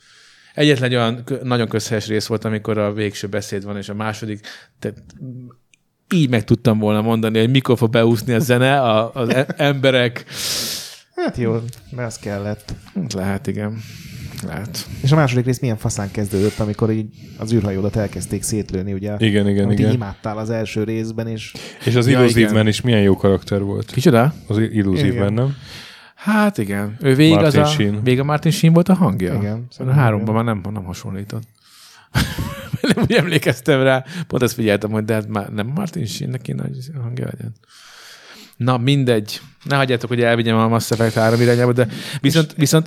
Egyetlen olyan nagyon közhelyes rész volt, amikor a végső beszéd van, és a második... Így meg tudtam volna mondani, hogy mikor fog beúszni a zene, az emberek... Hát jó, mert az kellett. Lehet, igen. Lehet. És a második rész milyen faszán kezdődött, amikor így az űrhajódat elkezdték szétlőni, ugye? Igen. Imádtál az első részben, és... És az illúzívben is milyen jó karakter volt. Kicsoda? Az illúzívben, nem? Hát igen. Ő végig a Martin Sheen volt a hangja. Igen. A 3-ban már nem hasonlított. Nem úgy emlékeztem rá. Pont ezt figyeltem, hogy de hát már nem Martin Sheen, neki nagy hangja legyen. Na, mindegy. Ne hagyjátok, hogy elvigyem a Mass Effect 3 irányába, de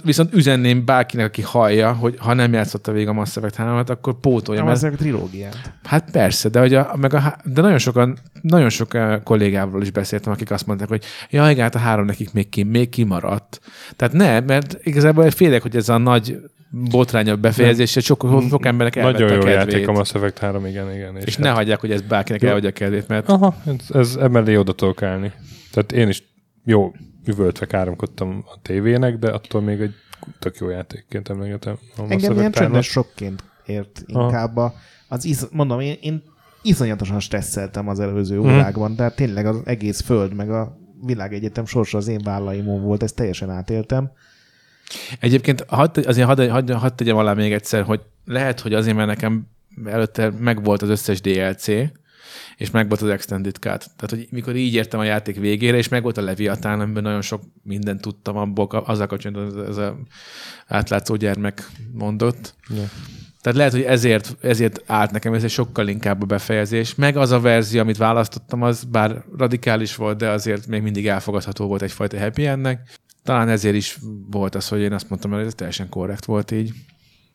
viszont üzenném bárkinek, aki hallja, hogy ha nem játszotta végig a Mass Effect 3-at, akkor pótolja. A Mass Effect trilógiát. Hát persze, de, hogy de nagyon sok kollégámról is beszéltem, akik azt mondták, hogy jaj, hát a 3 nekik még kimaradt. Tehát mert igazából félek, hogy ez a nagy botrányabb befejezése sok embernek elvette a kedvét. Nagyon jó játék a Mass Effect 3, igen. És ne hagyják, hogy ez bárkinek elvegye a kedvét, mert... Aha, ez emellé oda tudok állni. Tehát én is jó üvöltve káromkodtam a tévének, de attól még egy tök jó játékként emlegetem a Mass Effect 3-at. Engem ilyen csöndes sokként ért inkább. Mondom, én iszonyatosan stresszeltem az előző órákban, tehát tényleg az egész föld, meg a világegyetem sorsa az én vállaimon volt, ezt teljesen átéltem. Egyébként hadd tegyem alá még egyszer, hogy lehet, hogy azért, mert nekem előtte megvolt az összes DLC, és megvolt az Extended Cut. Tehát, hogy mikor így értem a játék végére, és megvolt a Leviatán, amiben nagyon sok mindent tudtam abból, azzal kapcsolatban ez az átlátszó gyermek mondott. Yeah. Tehát lehet, hogy ezért állt nekem, ez egy sokkal inkább a befejezés. Meg az a verzió, amit választottam, az bár radikális volt, de azért még mindig elfogadható volt egyfajta happy endnek. Talán ezért is volt az, hogy én azt mondtam, hogy ez teljesen korrekt volt így.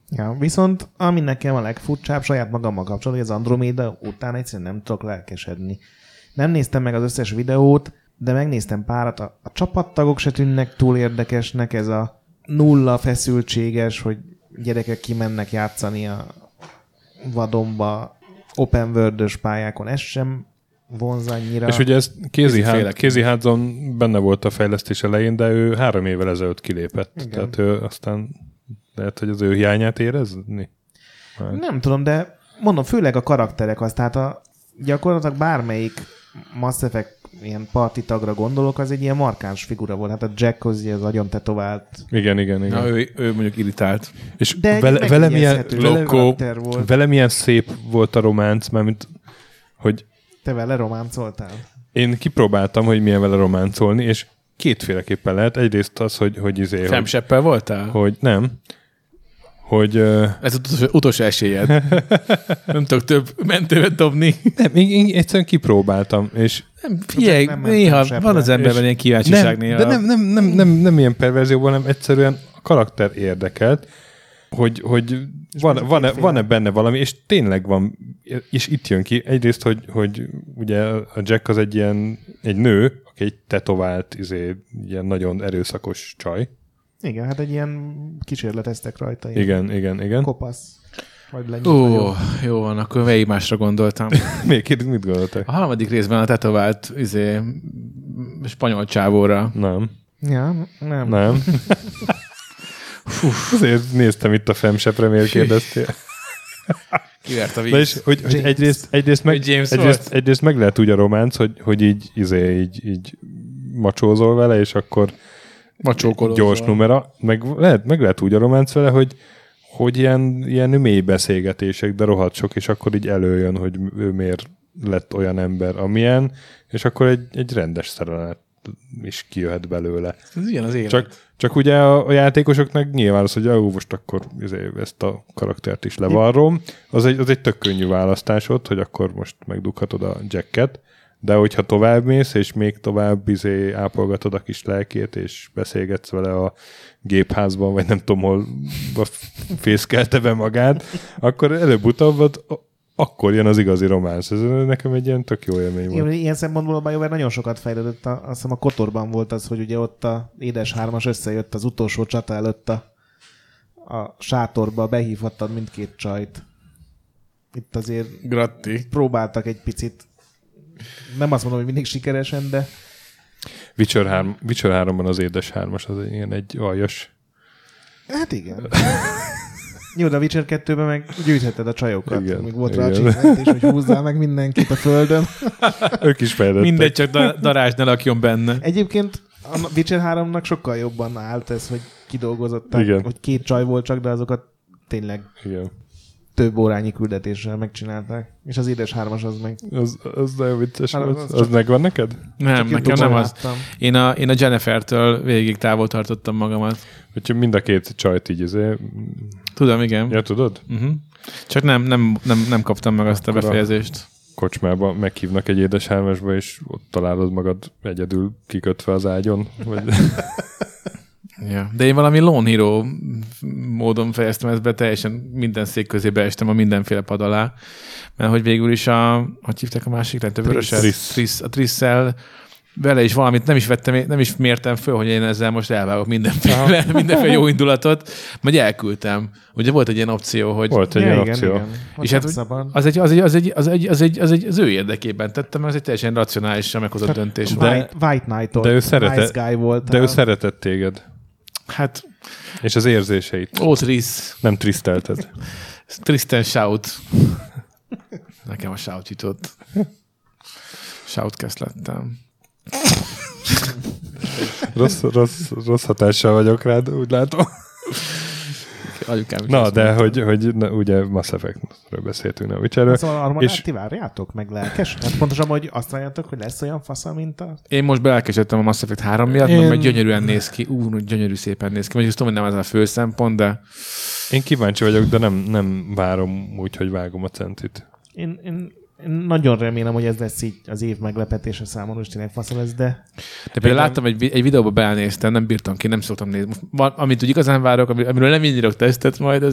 Ja, viszont ami nekem a legfurcsább saját magammal kapcsolatban, hogy az Andromeda után egyszerűen nem tudok lelkesedni. Nem néztem meg az összes videót, de megnéztem párat. A csapattagok se tűnnek túl érdekesnek, ez a nulla feszültséges, hogy gyerekek kimennek játszani a vadonba open world-ös pályákon, ez sem vonz annyira. És ugye ez Kézi Hudson benne volt a fejlesztés elején, de ő 3 évvel ezelőtt kilépett. Igen. Tehát ő aztán lehet, hogy az ő hiányát érezni? Hát. Nem tudom, de mondom, főleg a karakterek az, tehát gyakorlatilag bármelyik Mass Effect ilyen partitagra gondolok, az egy ilyen markáns figura volt. Hát a Jack az ilyen agyon tetovált. Igen. Na, ő mondjuk irritált. És de vele milyen szép volt a románc, mert hogy te vele románcoltál? Én kipróbáltam, hogy milyen vele románcolni, és kétféleképpen lehet. Egyrészt az, hogy Femseppel voltál? Hogy nem. Hogy... Ez az utolsó esélyed. Nem tudok több mentővet dobni. Nem, én egyszerűen kipróbáltam, és... Nem, figyelj, néha van az emberben ilyen kíváncsiság néha. De nem ilyen perverzió, hanem egyszerűen a karakter érdekelt, hogy van-e benne valami, és tényleg van, és itt jön ki. Egyrészt, hogy ugye a Jack az egy nő, aki egy tetovált, ilyen nagyon erőszakos csaj. Igen, hát egy ilyen kísérleteztek rajta. Igen. Kopasz. Jó van, akkor melyik másra gondoltam. Mit gondoltak? A 3. részben a tetovált spanyol csávóra. Nem. Azért néztem itt a Femsepre, miért kérdeztél. Kivert a víz. És, hogy egyrészt meg lehet úgy a románc, hogy így macsózol vele, és akkor gyors numera. Meg lehet úgy a románc vele, hogy ilyen mély beszélgetések, de rohadt sok, és akkor így előjön, hogy ő miért lett olyan ember, amilyen, és akkor egy rendes szerelemet is kijöhet belőle. Ez ilyen az élet. Csak ugye a játékosoknak nyilván az, hogy most akkor ezt a karaktert is levarrom. Az egy tök könnyű választás ott, hogy akkor most megdughatod a Jacket, de hogyha tovább mész, és még tovább ápolgatod a kis lelkét, és beszélgetsz vele a gépházban, vagy nem tudom, hol fészkelte be magát, akkor előbb-utóbb akkor jön az igazi románc. Ez nekem egy ilyen tök jó élmény volt. Ilyen szempontból a BioWare nagyon sokat fejlődött. Azt hiszem a Kotorban volt az, hogy ugye ott a édes hármas összejött az utolsó csata előtt a sátorba, behívhattad mindkét csajt. Itt azért próbáltak egy picit, nem azt mondom, hogy mindig sikeresen, de... Witcher 3-ban az édes hármas az ilyen egy aljas. Hát igen. Jó, de a Witcher 2-ben meg gyűjtheted a csajokat. Igen, még volt rá csinálni, és hogy húzzál meg mindenkit a földön. Ők is fejlettek. Mindegy, csak darázs ne lakjon benne. Egyébként a Witcher 3-nak sokkal jobban állt ez, hogy kidolgozották, hogy 2 csaj volt csak, de azokat tényleg... Igen. Több órányi küldetéssel megcsinálták. És az édes hármas az meg... Az nagyon vicces volt. Az megvan neked? Nem, nekem nem az. Én a Jennifertől végig távol tartottam magamat. Hogyha mind a 2 csajt így Tudom, igen. Ja, tudod? Uh-huh. Csak nem kaptam meg azt a befejezést. Kocsmába meghívnak egy édes hármasba, és ott találod magad egyedül kikötve az ágyon. Vagy... Ja. De én valami lone hero módon fejeztem ezt be, teljesen minden szék közébe estem a mindenféle pad alá, mert hogy végül is hogy hívták a másik rendőröset? A Trisszel vele is valamit nem is mértem föl, hogy én ezzel most elvágok mindenféle jó indulatot, majd elküldtem. Ugye volt egy ilyen opció, hogy... Volt egy ilyen opció. Igen. És hát az ő érdekében tettem, az egy teljesen racionálisan meghozott döntés. White Knight-ot, Nice Guy volt. De ő szeretett téged. Hát... És az érzéseit. Ó, Triss. Nem trisztelted. Tristan Shout. Nekem a shout jutott. Shoutcast lettem. Rossz hatással vagyok rád, úgy látom. Na, de hogy na, ugye Mass Effect-ről beszéltünk, nem Witcherről. Szóval arra ti várjátok, meg lelkes? Hát pontosan, hogy azt várjátok, hogy lesz olyan fasza, mint a... Én most belelkesedtem a Mass Effect 3 miatt, mert gyönyörűen néz ki, gyönyörű szépen néz ki. Mondjuk tudom, hogy nem ez a fő szempont, de... Én kíváncsi vagyok, de nem várom úgy, hogy vágom a centit. Én nagyon remélem, hogy ez lesz így az év meglepetése számomra, és tényleg faszom ez, de... De például láttam, egy videóba beelnéztem, nem bírtam ki, nem szoktam nézni. Most, amit úgy igazán várok, amiről nem indírok tesztet majd,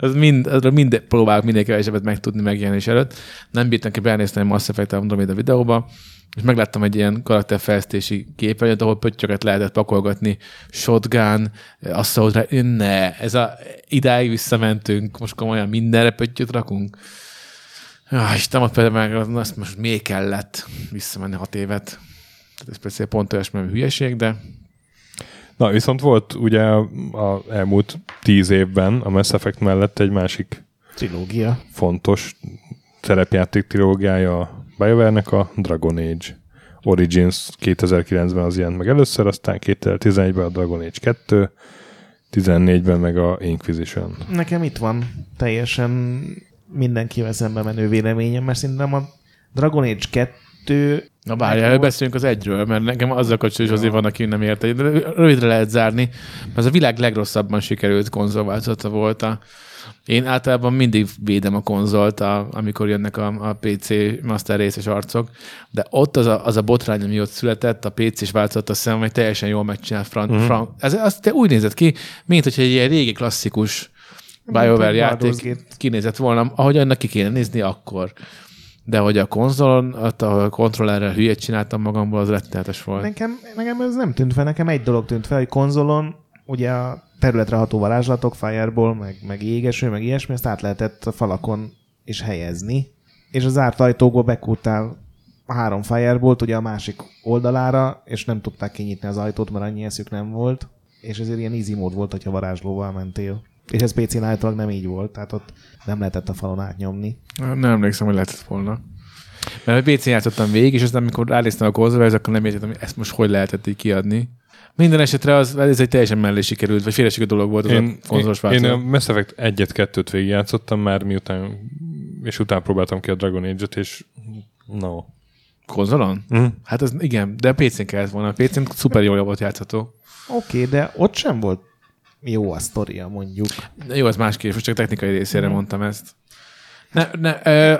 azról próbálok minél kevesebbet megtudni megjelenés előtt. Nem bírtam ki, beelnéztem egy Mass Effect-tel, mondom én a videóba, és megláttam egy ilyen karakterfejlesztési képernyőt, ahol pöttyöket lehetett pakolgatni, shotgun, assault, ne, ez a idáig visszamentünk, most komolyan mindenre pöttyöt rakunk. Ja, Istenem, például azt most még kellett visszamenni 6 évet. Tehát ez persze pont olyas, mert hülyeség, de... Na, viszont volt ugye az elmúlt 10 évben a Mass Effect mellett egy másik trilógia. Fontos szerepjáték trilógiája a BioWare-nek, a Dragon Age Origins 2009-ben az jelent meg először, aztán 2011-ben a Dragon Age 2, 14-ben meg a Inquisition. Nekem itt van teljesen... mindenkivel szembe menő véleményem, mert szerintem a Dragon Age 2... Na várjál, beszéljünk az egyről, mert nekem azzal kapcsolatban is azért van, aki nem érte. Rövidre lehet zárni, mert az a világ legrosszabban sikerült konzolváltozata volt. Én általában mindig védem a konzolt, amikor jönnek a PC Master Race-es arcok, de ott az a botrány, ami ott született, a PC-s változat, azt hiszem, hogy teljesen jól megcsinál Azt úgy nézett ki, mint hogyha egy ilyen régi klasszikus BioWare játék kinézett volna, ahogy annak ki kéne nézni akkor. De hogy a konzolon, a kontrollerrel hülyét csináltam magamból, az rettenetes volt. Nekem ez nem tűnt fel, nekem egy dolog tűnt fel, hogy konzolon ugye a területre ható varázslatok, Fireball, meg jégeső, meg ilyesmi, ezt át lehetett a falakon is helyezni. És az zárt ajtókból bekúrtál 3 Fireballt ugye a másik oldalára, és nem tudták kinyitni az ajtót, mert annyi eszük nem volt. És ezért ilyen easy mód volt, hogyha varázslóval mentél. És ez PC-n állítólag nem így volt, tehát ott nem lehetett a falon átnyomni. Nem emlékszem, hogy lehetett volna. Mert a PC-n játszottam végig, és aztán amikor ránéztem a konzolra, akkor nem értettem, hogy ezt most hogy lehetett így kiadni. Minden esetre ez egy teljesen mellé sikerült, vagy félresikert dolog volt az a konzolos változat. Én a Mass Effect 1-2-t végigjátszottam már, utána próbáltam ki a Dragon Age-et, és no. Konzolon? Mm. Hát ez igen, de a PC-n kellett volna. A PC-n szuper jól volt játszható. Oké, de ott sem volt jó a sztoria, mondjuk. Jó, az másképp, most csak technikai részére mondtam ezt.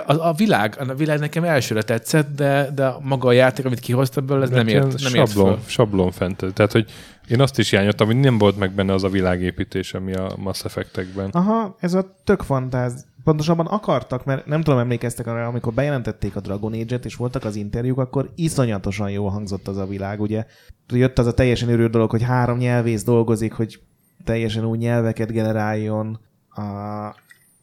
A világ nekem elsőre tetszett, de maga a játék, amit kihozta belőle, ez nem ért föl. Sablon fent. Tehát, hogy én azt is hiányoltam, hogy nem volt meg benne az a világépítés, ami a Mass Effect-ekben. Aha, ez a tök fantáz. Pontosabban akartak, mert nem tudom, emlékeztek arra, amikor bejelentették a Dragon Age-et, és voltak az interjúk, akkor iszonyatosan jól hangzott az a világ, ugye. Jött az a teljesen őrült dolog, hogy 3 nyelvész dolgozik, hogy teljesen új nyelveket generáljon,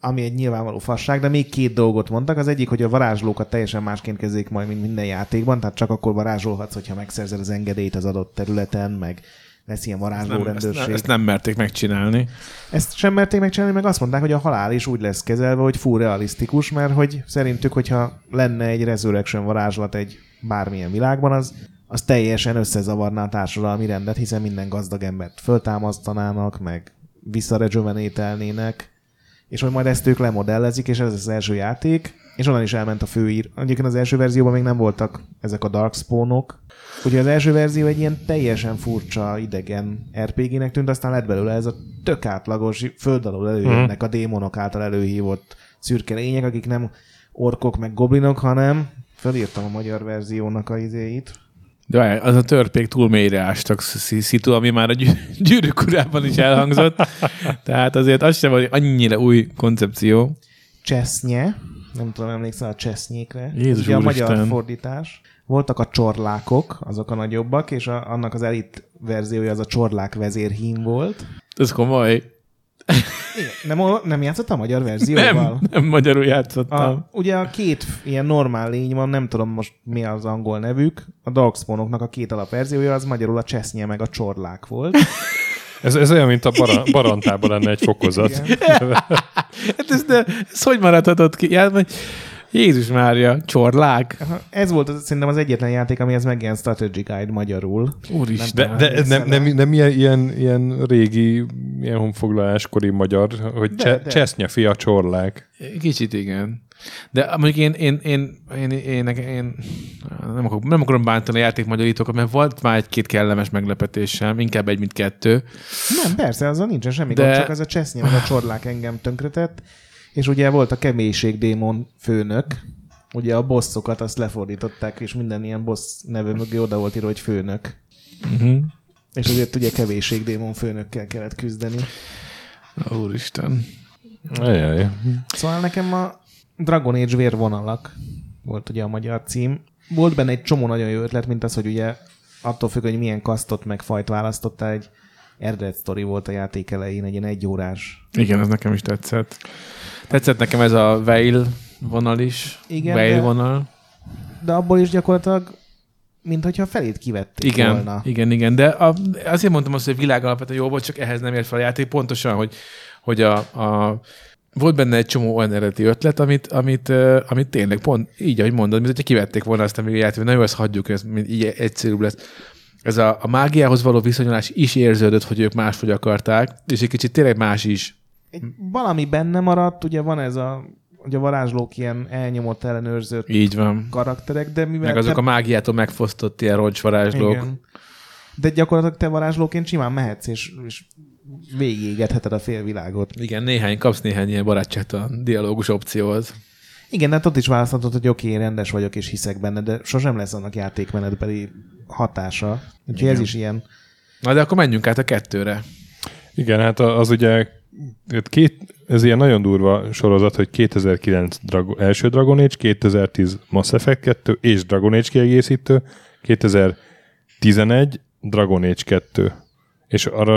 ami egy nyilvánvaló fasság, de még 2 dolgot mondtak. Az egyik, hogy a varázslókat teljesen másként kezelik majd, mint minden játékban, tehát csak akkor varázsolhatsz, hogyha megszerzed az engedélyt az adott területen, meg lesz ilyen varázslórendőrség. Ezt nem merték megcsinálni. Ezt sem merték megcsinálni, meg azt mondták, hogy a halál is úgy lesz kezelve, hogy full realisztikus, mert hogy szerintük, hogyha lenne egy resurrection varázslat egy bármilyen világban, az teljesen összezavarná a társadalmi rendet, hiszen minden gazdag embert föltámasztanának, meg visszarejuvenételnének, és hogy majd ezt ők lemodellezik, és ez az első játék, és onnan is elment a főír. Egyébként az első verzióban még nem voltak ezek a darkspawnok, úgyhogy az első verzió egy ilyen teljesen furcsa idegen RPG-nek tűnt, aztán lett belőle ez a tök átlagos, föld alól előjönnek a démonok által előhívott szürke lények, akik nem orkok meg goblinok, hanem felírtam a magyar verziónak a izéit. De az a törpék túl mélyre ástak szitu, ami már a Gyűrűk Urában is elhangzott. Tehát azért az sem volt annyira új koncepció. Csesznye. Nem tudom, emlékszel a csesznyékre. Jézus ugye úristen. A magyar fordítás. Voltak a csorlákok, azok a nagyobbak, és annak az elit verziója az a csorlák vezérhím volt. Ez komoly. Igen. Nem játszottál a magyar verzióval? Nem magyarul játszottam. Ugye a 2 ilyen normál lény van, nem tudom most mi az angol nevük, a Darkspawnoknak a 2 alapverziója, az magyarul a csesznye meg a csorlák volt. Ez olyan, mint a barantában lenne egy fokozat. Hát ez hogy maradhatott ki? Jézus Mária, csorlák. Ez volt az, szerintem az egyetlen játék, amihez meg ilyen strategy guide magyarul. Úristen. Nem ilyen régi, ilyen honfoglaláskori magyar, hogy csessznyafia csorlák. Kicsit igen. De mondjuk én nem akarom bántani a játékmagyarítókat, mert volt már egy-két kellemes meglepetésem, inkább egy, mint kettő. Nem, persze, azon nincsen semmi gond, csak ez a csesznyi, meg a csorlák engem tönkretett, és ugye volt a keménységdémon főnök, ugye a bosszokat azt lefordították, és minden ilyen boss nevű mögé oda volt írva, hogy főnök. Uh-huh. És azért ugye keménységdémon főnökkel kellett küzdeni. Úristen. Ajaj. Szóval nekem a Dragon Age vérvonalak volt ugye a magyar cím. Volt benne egy csomó nagyon jó ötlet, mint az, hogy ugye attól függ, hogy milyen kasztot meg fajt választottál, egy eredet sztori volt a játék elején, egy ilyen egyórás. Igen, ez nekem is tetszett. Tetszett nekem ez a Veil vonal is. Igen, Veil vonal. De abból is gyakorlatilag mint hogyha felét kivették volna. Igen, de azért mondtam azt, hogy világ alapvetően jó volt, csak ehhez nem ért fel a játék. Pontosan, hogy a volt benne egy csomó olyan eredeti ötlet, amit tényleg pont így, ahogy mondod, mint hogyha kivették volna azt, amíg játék, na jó, ezt hagyjuk, ez így egyszerűbb lesz. Ez a mágiához való viszonyulás is érződött, hogy ők máshogy akarták, és egy kicsit tényleg más is. Valami benne maradt, ugye van ez a varázslók ilyen elnyomott, ellenőrzött karakterek, de mivel... Meg azok a mágiától megfosztott ilyen roncsvarázslók. Igen. De gyakorlatilag te varázslóként simán mehetsz, és végigégetheted a félvilágot. Igen, kapsz néhány ilyen barátságtalan dialógus opcióhoz. Igen, de hát ott is választhatod, hogy oké, rendes vagyok és hiszek benne, de sosem lesz annak játékmenetbeli hatása. Úgyhogy ez is ilyen. Na, de akkor menjünk át a 2-re. Igen, hát az ugye ez ilyen nagyon durva sorozat, hogy 2009 első Dragon Age, 2010 Mass Effect 2 és Dragon Age kiegészítő, 2011 Dragon Age 2. És arra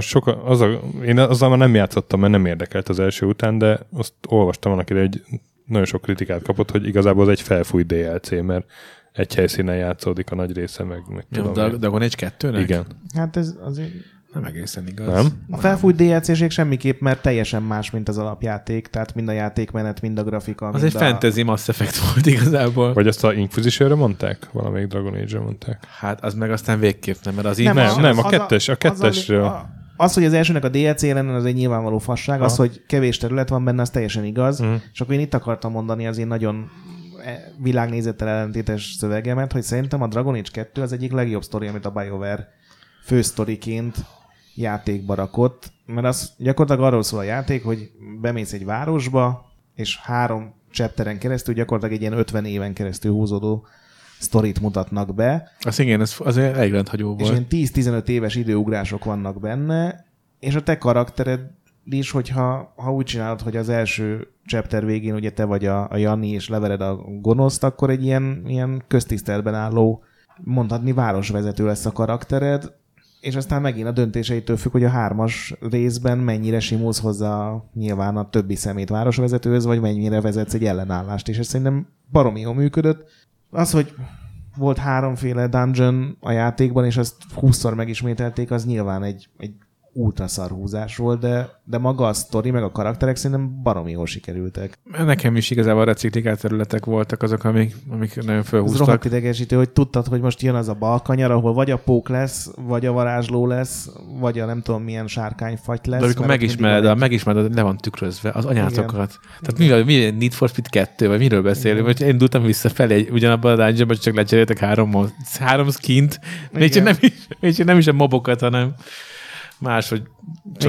én azzal már nem játszottam, mert nem érdekelt az első után, de azt olvastam annak ide, hogy nagyon sok kritikát kapott, hogy igazából az egy felfújt DLC, mert egy helyszínen játszódik a nagy része, meg tudom. Dragon Age 2-nek? Igen. Hát ez azért nem egészen igaz. Nem? A felfújt DLC-ség semmiképp, mert teljesen más, mint az alapjáték, tehát mind a játékmenet, mind a grafika. Az egy fantasy Mass Effect volt igazából. Vagy azt a Inquisition-re mondták? Valamelyik Dragon Age-re mondták. Hát az meg aztán végképp nem, mert az így... Nem, a kettesről. Az, hogy az elsőnek a DLC lenne, az egy nyilvánvaló fasság, az, hogy kevés terület van benne, az teljesen igaz, és akkor én itt akartam mondani az én nagyon világnézettel ellentétes szövegemet, hogy szerintem a Dragon Age 2 az egyik legjobb sztori, amit a BioWare fősztoriként játékba rakott, mert az gyakorlatilag arról szól a játék, hogy bemész egy városba, és 3 chapteren keresztül gyakorlatilag egy ilyen 50 éven keresztül húzódó sztorit mutatnak be. Az igen, az elég rendhagyó volt. És ilyen 10-15 éves időugrások vannak benne, és a te karaktered is, hogyha úgy csinálod, hogy az első chapter végén ugye te vagy a Jani, és levered a gonoszt, akkor egy ilyen köztiszteletben álló, mondhatni városvezető lesz a karaktered, és aztán megint a döntéseitől függ, hogy a 3. részben mennyire simulsz hozzá nyilván a többi szemét városvezetőhöz, vagy mennyire vezetsz egy ellenállást, és ez szerintem baromi jól működött. Az, hogy volt 3 dungeon a játékban, és azt 20-szor megismételték, az nyilván egy ultraszar húzás volt, de maga a sztori, meg a karakterek szerintem baromi jól sikerültek. Nekem is igazából reciklikált területek voltak azok, amik nagyon felhúztak. Ez rohadt idegesítő, hogy tudtad, hogy most jön az a balkanyar, ahol vagy a pók lesz, vagy a varázsló lesz, vagy a nem tudom milyen sárkányfagy lesz. De amikor megismered, le van tükrözve az anyátokat. Tehát mivel Need for Speed 2, vagy miről beszélünk, hogy én indultam visszafelé ugyanabban a dungeonban, csak lecseréltek 3 skint, nem is a mobokat, hanem máshogy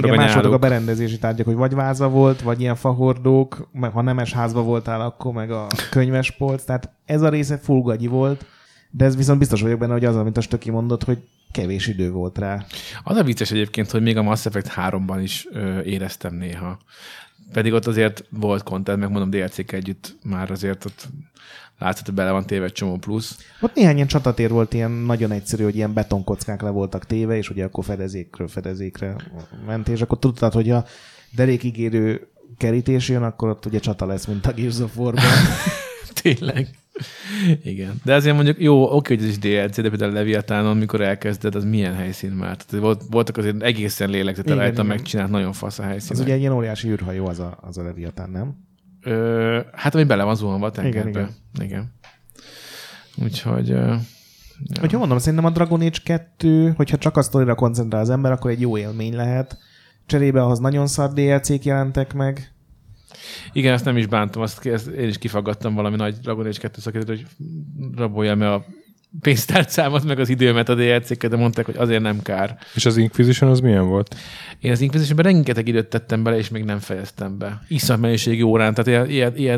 másodok a berendezési tárgyak, hogy vagy váza volt, vagy ilyen fahordók, meg ha nemes házba voltál, akkor meg a könyvespolc, tehát ez a része full gagyi volt, de ez viszont biztos vagyok benne, hogy az, amit a Stöki mondott, hogy kevés idő volt rá. Az a vicces egyébként, hogy még a Mass Effect 3-ban is éreztem néha. Pedig ott azért volt content, meg mondom DLC-k együtt már azért ott látszott, hogy bele van téve egy csomó plusz. Ott néhány ilyen csatatér volt ilyen nagyon egyszerű, hogy ilyen betonkockák le voltak téve, és ugye akkor fedezékre ment, és akkor tudtad, hogy ha derékigérő kerítés jön, akkor ott ugye csata lesz, mint a Gears of War-ban. Tényleg. Igen. De azért mondjuk jó, oké, hogy ez is DLC, de például Leviathanon, mikor elkezded, az milyen helyszín már? Tehát voltak azért egészen lélegzetelejten megcsinált, nagyon fasz a helyszín. Az ugye egy ilyen óriási űrhajó az a Leviathan, nem? Hát, ami bele van zuhanva a tengerbe. Igen. Úgyhogy... Hogy mondom, szerintem a Dragon Age 2, hogyha csak a sztorira koncentrál az ember, akkor egy jó élmény lehet. Cserébe ahhoz nagyon szar DLC-k jelentek meg. Igen, ezt nem is bántam, ezt én is kifaggattam valami nagy Dragon Age 2 szakértőt, hogy raboljam el a pénztárcámat, meg az időmet a DLC-ket, de mondták, hogy azért nem kár. És az Inquisition az milyen volt? Én az Inquisitionben rengeteg időt tettem bele, és még nem fejeztem be. Iszonyat mennyiségű órán, tehát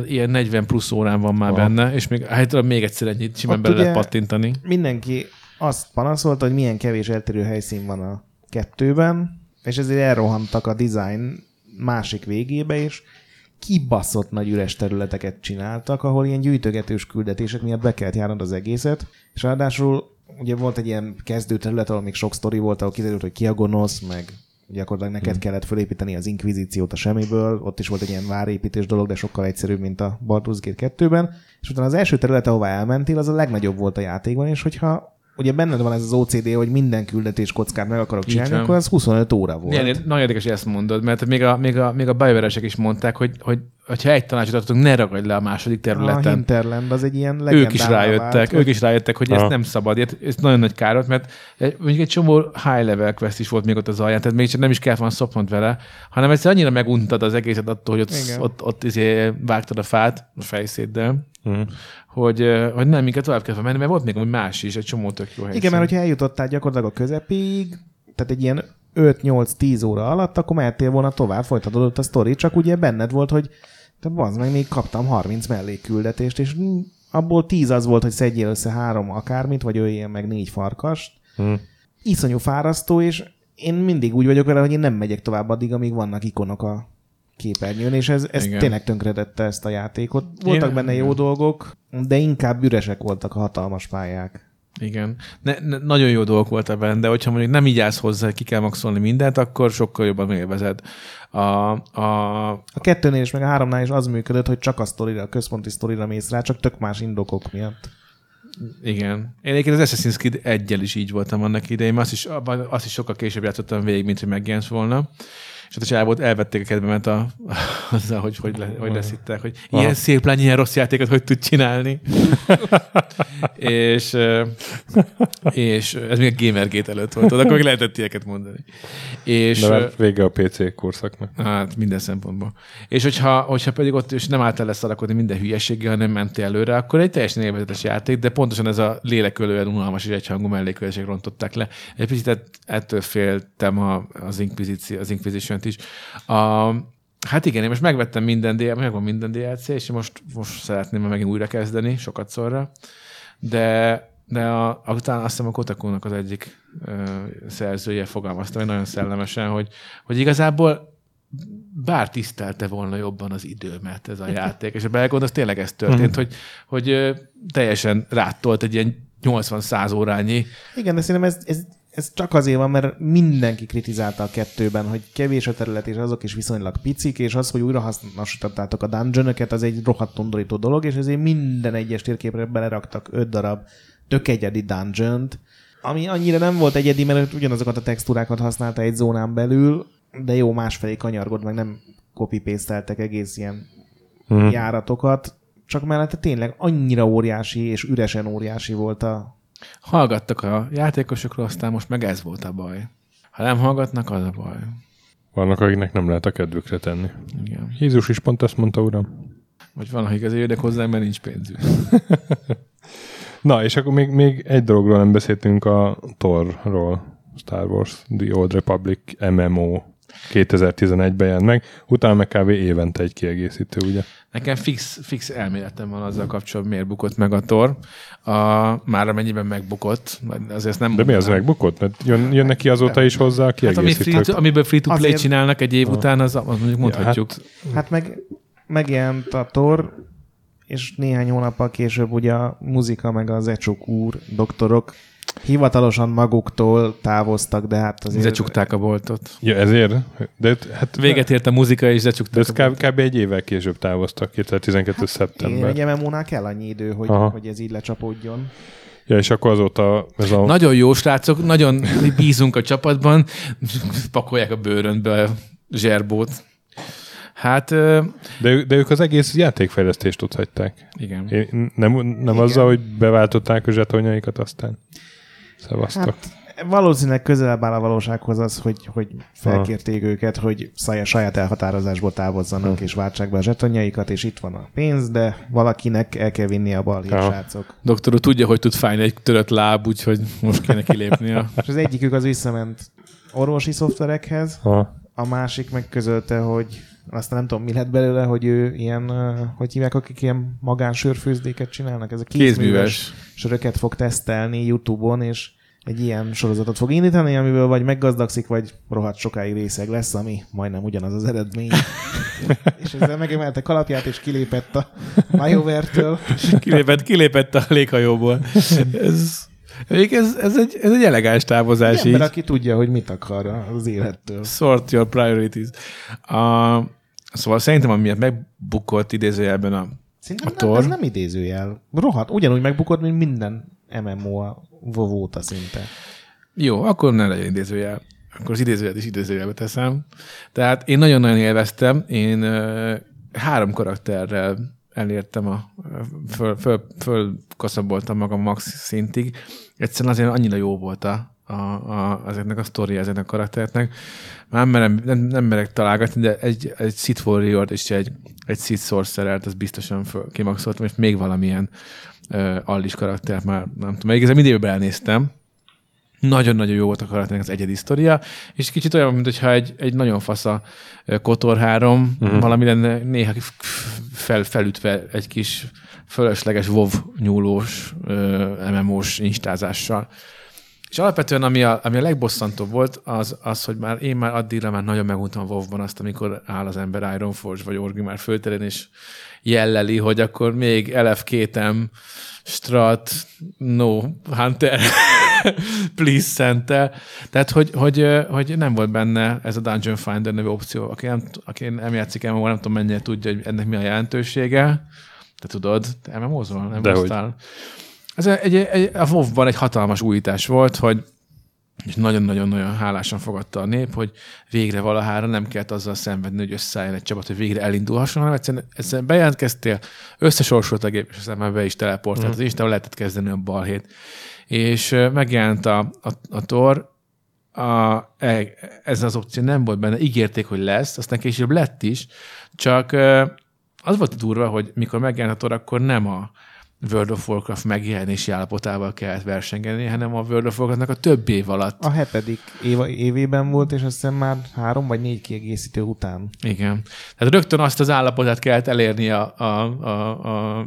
ilyen 40 plusz órán van már benne, és még, hát még egyszer ennyit simán bele lehet pattintani. Mindenki azt panaszolta, hogy milyen kevés eltérő helyszín van a kettőben, és ezért elrohantak a design másik végébe is. Kibaszott nagy üres területeket csináltak, ahol ilyen gyűjtögetős küldetések miatt be kellett járnod az egészet, és ráadásul ugye volt egy ilyen kezdőterület, ahol még sok sztori volt, ahol kiderült, hogy ki a gonosz, meg gyakorlatilag neked kellett fölépíteni az inkvizíciót a semmiből, ott is volt egy ilyen várépítés dolog, de sokkal egyszerűbb, mint a Baldur's Gate 2-ben, és utána az első terület, ahová elmentél, az a legnagyobb volt a játékban, és hogyha ugye benned van ez az OCD, hogy minden küldetés kockát meg akarok csinálni, akkor az 25 óra volt. Igen, nagyon érdekes, hogy ezt mondod, mert még a BioWare-esek is mondták, hogy ha egy tanácsot adtunk, ne ragadj le a második területen. A Hinterland az egy ilyen legendára vált. Ők is rájöttek, hogy ezt nem szabad. Ez nagyon nagy károt, mert mondjuk egy csomó high-level quest is volt még ott az alján, tehát még csak nem is kell van szopnod vele, hanem egyszer annyira meguntad az egészet attól, hogy ott izé vágtad a fát a fejszéddel, hogy nem, minket tovább kell menni, mert volt még más is, egy csomó tök jó helyszín. Igen, mert hogyha eljutottál gyakorlatilag a közepig, tehát egy ilyen 5-8-10 óra alatt, akkor mehettél volna tovább, folytatódott a sztori, csak ugye benned volt, hogy de bazd meg, még kaptam 30 mellékküldetést, és abból 10 az volt, hogy szedjél össze 3 akármit, vagy öljél meg 4 farkast. Iszonyú fárasztó, és én mindig úgy vagyok vele, hogy én nem megyek tovább addig, amíg vannak ikonok a képernyőn, és ez tényleg tönkredette ezt a játékot. Voltak benne jó dolgok, de inkább üresek voltak a hatalmas pályák. Igen. Nagyon jó dolgok voltak benne, de hogyha mondjuk nem így állsz hozzá, ki kell maxolni mindent, akkor sokkal jobban élvezed. A 2-nél és meg a 3-nál is az működött, hogy csak a sztorira, a központi sztorira mész rá, csak tök más indokok miatt. Igen. Én egyébként az Assassin's Creed 1-gyel is így voltam annak idején, azt is sokkal később játszottam végig, mint hogy megjelent volna. És ott is elvették a kedvemet azzal, hogy leszitták, hogy ilyen szép lány, ilyen rossz játékot hogy tud csinálni. és ez még a Gamergate előtt volt, akkor még lehetett ilyeneket mondani. És, de vége a PC korszaknak. Hát minden szempontból. És hogyha pedig ott és nem állt el leszalakodni minden hülyeséggel, hanem mentél előre, akkor egy teljesen élvezetes játék, de pontosan ez a lélekölően unalmas és egyhangú mellékölések rontották le. Egy picit ettől féltem az Inquisition is. Hát igen, én most megvettem minden DLC, és most szeretném megint újra kezdeni, sokat szorra, de utána azt hiszem a Kotakónak az egyik szerzője fogalmazta, nagyon szellemesen, hogy igazából bár tisztelte volna jobban az időmet ez a játék, és a belegondolsz, tényleg ez történt, hogy teljesen rátolt egy ilyen 80-100 órányi. Igen, de szerintem ez csak azért van, mert mindenki kritizálta a 2-ben, hogy kevés a terület, és azok is viszonylag picik, és az, hogy újra hasznosítottátok a dungeonöket, az egy rohadt undorító dolog, és ezért minden egyes térképre beleraktak 5 darab tök egyedi dungeont, ami annyira nem volt egyedi, mert ugyanazokat a textúrákat használta egy zónán belül, de jó, másfelé kanyargod, meg nem copy-paste-eltek egész ilyen járatokat, csak mellette tényleg annyira óriási, és üresen óriási volt a hallgattak a játékosokról, aztán most meg ez volt a baj. Ha nem hallgatnak, az a baj. Vannak, akiknek nem lehet a kedvükre tenni. Igen. Jézus is pont ezt mondta, Uram. Vagy van, akik azért jönnek hozzá, mert nincs pénzük. Na, és akkor még egy dologról nem beszéltünk, a Thorról. Star Wars: The Old Republic MMO 2011-ben jelent meg. Utána meg kb. Évente egy kiegészítő, ugye? Nekem fix elméletem van azzal kapcsolatban, miért bukott meg a Thor. Már amennyiben megbukott. Azért nem. De mi az megbukott? Mert jön neki azóta is hozzá a kiegészítők. Hát, amiből free-to-play azért csinálnak egy év után, az mondjuk mondhatjuk. Hát meg megjelent a Thor, és néhány hónappal később ugye a muzika meg az Ecsok úr doktorok hivatalosan maguktól távoztak, de hát azért... Zecsukták a boltot. Ja, ezért? De, hát véget ért a muzika, és zecsukták. De kb. Egy évvel később távoztak, 2012. Hát szeptember. Egy MMO-nál kell annyi idő, hogy ez így lecsapódjon. Ja, és akkor azóta... Ez a... Nagyon jó, srácok, nagyon bízunk a csapatban, pakolják a bőrönbe a zserbót. Hát... De ők az egész játékfejlesztést ott hagyták. Igen. Nem azzal, hogy beváltották a zsetonjaikat, aztán szevasztok. Hát, valószínűleg közelebb áll a valósághoz az, hogy felkérték őket, hogy saját elhatározásból távozzanak, és váltsák be a zsetonjaikat, és itt van a pénz, de valakinek el kell vinnie a balhét, srácok. Doktor úr tudja, hogy tud fájni egy törött láb, úgyhogy most kéne kilépnie. És az egyikük az visszament orvosi szoftverekhez, a másik megközölte, hogy aztán nem tudom, mi lett belőle, hogy ő ilyen, hogy hívják, akik ilyen magánsörfőzdéket csinálnak, ez a kézműves söröket fog tesztelni YouTube-on, és egy ilyen sorozatot fog indítani, amiből vagy meggazdagszik, vagy rohadt sokáig részeg lesz, ami majdnem ugyanaz az eredmény. És ezzel megemelte kalapját, és kilépett a BioWare-től. Kilépett a léghajóból. Ez egy elegáns távozás. Igen, mert aki tudja, hogy mit akar az élettől. Sort your priorities. Szóval szerintem, amiért megbukott idézőjelben a Tor. Ez nem idézőjel. Rohadt. Ugyanúgy megbukott, mint minden MMO a WoW óta szinte. Jó, akkor ne legyen idézőjel. Akkor az idézőjelet is idézőjelbe teszem. Tehát én nagyon-nagyon élveztem. Én 3 karakterrel elértem fölkaszaboltam magam max szintig. Egyszerűen azért annyira jó volt ezeknek a sztoria, ezeknek a karaktereknek. Már nem merek találgatni, de egy Sith Warrior-t és egy Sith Sorcerer-t, az biztosan kimaxoltam, és még valamilyen allis karaktert már nem tudom. Igazán mindegyőben elnéztem. Nagyon-nagyon jó volt a karakternek az egyedi sztoria, és kicsit olyan, mintha egy nagyon fasz a Kotor 3, valami lenne néha felütve egy kis fölösleges WoW nyúlós MMO-s instázással. És alapvetően, ami a legbosszantóbb volt, az, hogy én addigra már nagyon meguntam a WoW-ban azt, amikor áll az ember Ironforge vagy Orgrimmar főterén, és jelleli, hogy akkor még LF2-em Strat No Hunter Please Center. Tehát, hogy nem volt benne ez a Dungeon Finder nevű opció. Aki nem játszik MMO, nem tudom mennyire tudja, hogy ennek mi a jelentősége. Te tudod, te MMO-zol, nem hoztál. Ez a WoW-ban egy hatalmas újítás volt, hogy és nagyon-nagyon-nagyon hálásan fogadta a nép, hogy végre valahára nem kellett azzal szenvedni, hogy összeálljon egy csapat, hogy végre elindulhasson, hanem egyszerűen bejelentkeztél, összesorsolt a gép, és aztán már be is teleportált. Az Instagram lehetett kezdeni a balhét. És megjelent a Tor, ez az opció nem volt benne, ígérték, hogy lesz, aztán később lett is, csak az volt durva, hogy mikor megjelent a Tor, akkor nem a World of Warcraft megjelenési állapotával kellett versengeni, hanem a World of Warcraftnak a több év alatt. A 7. évében volt, és azt hiszem már 3 vagy 4 kiegészítő után. Igen. Tehát rögtön azt az állapotát kellett elérni,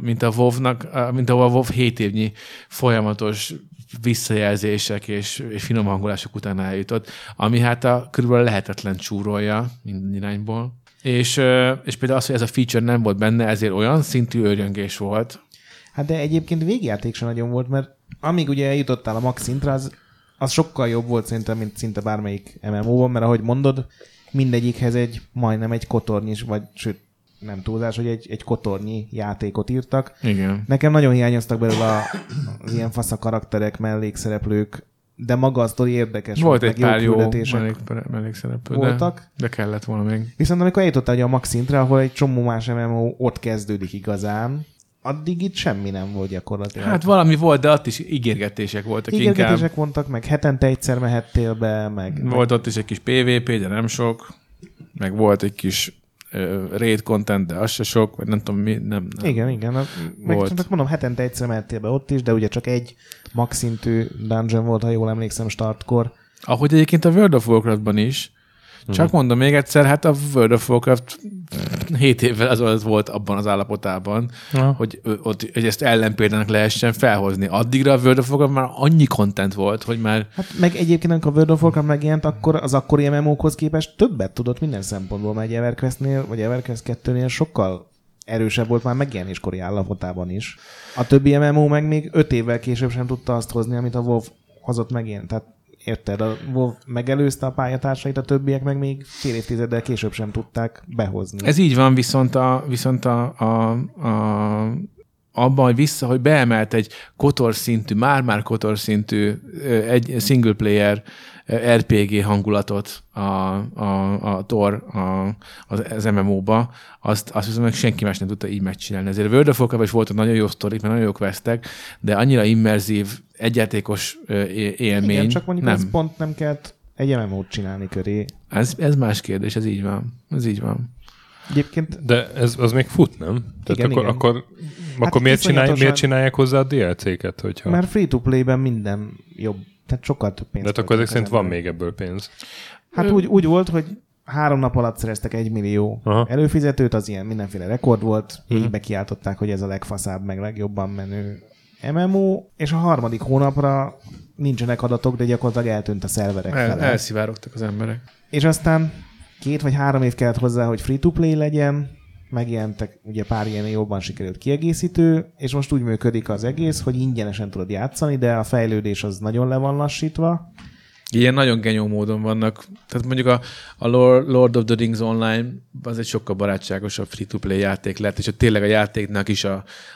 mint a WoW-nak, mint ahol a WoW 7 évnyi folyamatos visszajelzések és finom hangolások után eljutott, ami hát körülbelül lehetetlen csúrolja minden irányból. És például az, hogy ez a feature nem volt benne, ezért olyan szintű őrjöngés volt. Hát de egyébként végjáték sem nagyon volt, mert amíg ugye eljutottál a max szintre, az sokkal jobb volt szerintem, mint szinte bármelyik MMO-ban, mert ahogy mondod, mindegyikhez majdnem egy kotornyi, vagy sőt, nem túlzás, hogy egy kotornyi játékot írtak. Igen. Nekem nagyon hiányoztak belőle az ilyen fasz a karakterek, mellékszereplők, de maga a sztori érdekes volt, egy pár jó mellékszereplő voltak. De kellett volna még. Viszont amikor eljutottál ugye a max szintre, ahol egy csomó más MMO ott kezdődik igazán, addig itt semmi nem volt gyakorlatilag. Hát valami volt, de ott is ígérgetések voltak inkább. Ígérgetések voltak, meg hetente egyszer mehettél be, meg... Volt ott is egy kis PvP, de nem sok, meg volt egy kis raid content, de az se sok, vagy nem tudom mi, nem. Igen. Meg mondom, hetente egyszer mehettél be ott is, de ugye csak egy max szintű dungeon volt, ha jól emlékszem, startkor. Ahogy egyébként a World of Warcraftban is, csak mondom még egyszer, hát a World of Warcraft 7 évvel az volt abban az állapotában, hogy ezt ellenpéldának lehessen felhozni. Addigra a World of Warcraft már annyi content volt, hogy már... Hát meg egyébként, amikor a World of Warcraft megjelent, akkor az akkori MMO-khoz képest többet tudott minden szempontból, mert egy EverQuest-nél, vagy EverQuest 2-nél sokkal erősebb volt már megjelenéskori állapotában is. A többi MMO meg még 5 évvel később sem tudta azt hozni, amit a WoW hozott megjelent. Tehát érted, a WoW megelőzte a pályatársait, a többiek meg még fél évtizeddel később sem tudták behozni. Ez így van, viszont a abban, hogy vissza, hogy beemelt egy kotorszintű, már-már kotorszintű egy single player RPG hangulatot a Tor az MMO-ba, azt hiszem, hogy senki más nem tudta így megcsinálni. Ezért World of Warcraft is voltak nagyon jó sztorik, mert nagyon jó questek, de annyira immerzív, egyjátékos élmény. Igen, csak mondjuk ez pont nem kellett egy MMO-t csinálni köré. Ez más kérdés, ez így van. Ez így van. Egyébként... De ez az még fut, nem? Igen, tehát akkor miért csinálják hozzá a DLC-ket? Hogyha... Mert free-to-play-ben minden jobb. Tehát sokkal több pénzt. De akkor ezek szerint van még ebből pénz. Hát úgy volt, hogy 3 nap alatt szereztek 1 millió aha. előfizetőt, az ilyen mindenféle rekord volt, így bekiáltották, hogy ez a legfaszább, meg legjobban menő MMO, és a 3. hónapra nincsenek adatok, de gyakorlatilag eltűnt a szerverek fele. Elszivárogtak az emberek. És aztán 2 vagy 3 év kellett hozzá, hogy free-to-play legyen, megjelentek ugye pár ilyen jobban sikerült kiegészítő, és most úgy működik az egész, hogy ingyenesen tudod játszani, de a fejlődés az nagyon le van lassítva. Ilyen nagyon genyó módon vannak. Tehát mondjuk a Lord of the Rings Online az egy sokkal barátságosabb free-to-play játék lett, és tényleg a játéknak is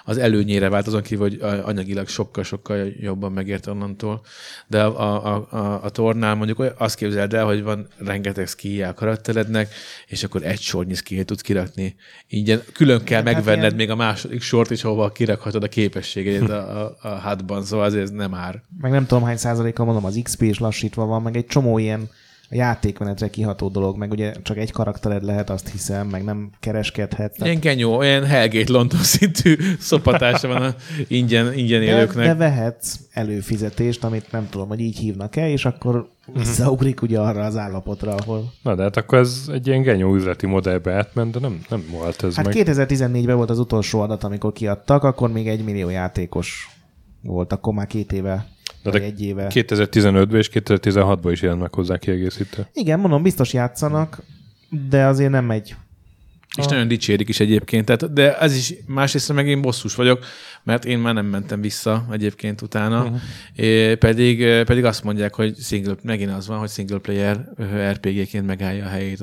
az előnyére vált, azon kívül, hogy anyagilag sokkal-sokkal jobban megért onnantól. De a tornál mondjuk azt képzeld el, hogy van rengeteg skijjel karakterednek, és akkor egy sornyi skijjel tudsz kirakni. Így külön kell megvenned hát még a második sort is, ahova kirakhatod a képességét a hátban, szóval ez nem ár. Meg nem tudom hány százaléka, mondom, az XP is lassítva van, meg egy csomó ilyen játékmenetre kiható dolog, meg ugye csak egy karaktered lehet, azt hiszem, meg nem kereskedhet. Ilyen genyó, olyan Hellgate London szintű szopatása van a ingyen élőknek. De vehetsz előfizetést, amit nem tudom, hogy így hívnak-e, és akkor visszaugrik ugye arra az állapotra, ahol... Na, de hát akkor ez egy ilyen genyó üzleti modellbe átment, de nem volt ez hát meg. Hát 2014-ben volt az utolsó adat, amikor kiadtak, akkor még 1 millió játékos volt, akkor már 2 éve. De 2015-ben és 2016-ban is jelent meg hozzá kiegészítő. Igen, mondom, biztos játszanak, de azért nem megy. És nagyon dicsérik is egyébként. Tehát, de ez is másrészt meg én bosszus vagyok, mert én már nem mentem vissza egyébként utána. Pedig azt mondják, hogy megint az van, hogy single player RPG-ként megállja a helyét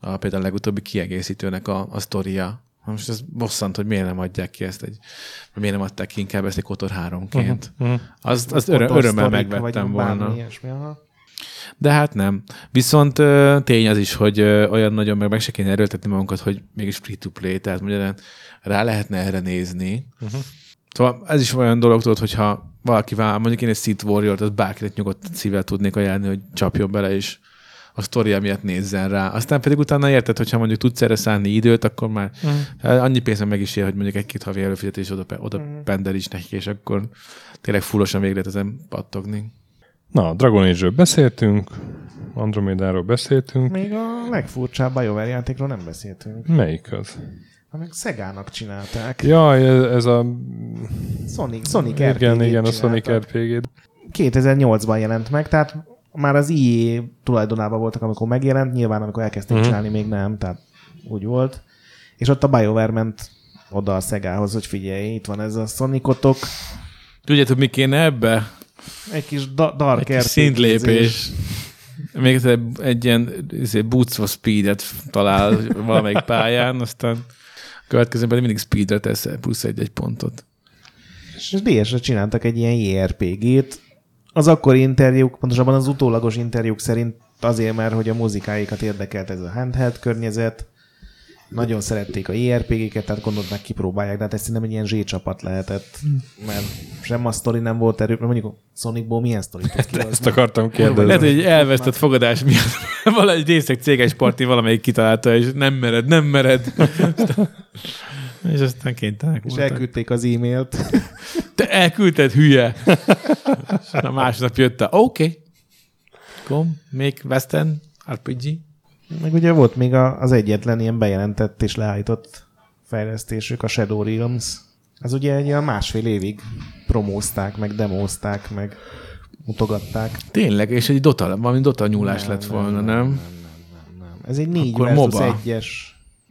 a például legutóbbi kiegészítőnek a sztoria. Most ez bosszant, hogy miért nem adják ki ezt miért nem adták ki inkább ezt egy Kotor 3-ként. Azt örömmel megvettem volna. De hát nem. Viszont tény az is, hogy olyan nagyon meg se kéne erőltetni magunkat, hogy mégis free-to-play, tehát mondjam, rá lehetne erre nézni. Szóval ez is olyan dolog, tudod, hogyha valaki mondjuk én egy Sith Warrior-t, az bárkinek nyugodt szívvel tudnék ajánlni, hogy csapjon bele is. A sztoria miatt nézzen rá. Aztán pedig utána érted, hogyha mondjuk tudsz erre szánni időt, akkor már annyi pénzem meg is ér, hogy mondjuk 1-2 havi előfizetés oda pendel is neki, és akkor tényleg fullosan végre ezen pattogni. Na, Dragon Age-ről beszéltünk, Andromédáról beszéltünk. Még a legfurcsább BioWare játékról nem beszéltünk. Melyik az? Amelyik Szegának csinálták. Jaj, ez a... Sonic RPG-t csináltak. Igen, a Sonic RPG-t. 2008-ban jelent meg, tehát már az EA tulajdonában voltak, amikor megjelent, nyilván amikor elkezdték csinálni, még nem, tehát úgy volt. És ott a BioWare ment oda a Szegához, hogy figyelj, itt van ez a Sonicotok. Tudjátok, mi kéne ebbe? Egy kis dark RPG szintlépés. Még egy ilyen Boots for Speed-et talál valamelyik pályán, aztán a következőben pedig mindig Speed-re tesz plusz 1 pontot. És DS-re csináltak egy ilyen JRPG-t. Az akkori interjúk, pontosabban az utólagos interjúk szerint azért már, hogy a muzikáikat érdekelt ez a handheld környezet. Nagyon szerették a JRPG-ket, tehát gondolták kipróbálják, de hát ezt szerintem egy ilyen zsécsapat lehetett, mert sem a sztori nem volt erőbb, mert mondjuk Sonicból milyen sztorit tudsz kihozni? Ezt akartam kérdezni. Lehet, hogy egy elvesztett fogadás miatt valahogy részeg céges parti valamelyik kitalálta, és nem mered. És aztán kénytelenek voltak. És elküldték az e-mailt. Te elküldted, hülye! És a másnap jött a oké. Come, make Western RPG. Meg ugye volt még az egyetlen ilyen bejelentett és leállított fejlesztésük, a Shadow Realms. Ez ugye egy ilyen 1,5 évig promózták, meg demózták, meg mutogatták. Tényleg, és egy Dota nyúlás lett volna, nem? Nem. Ez egy 4 versus 1-es...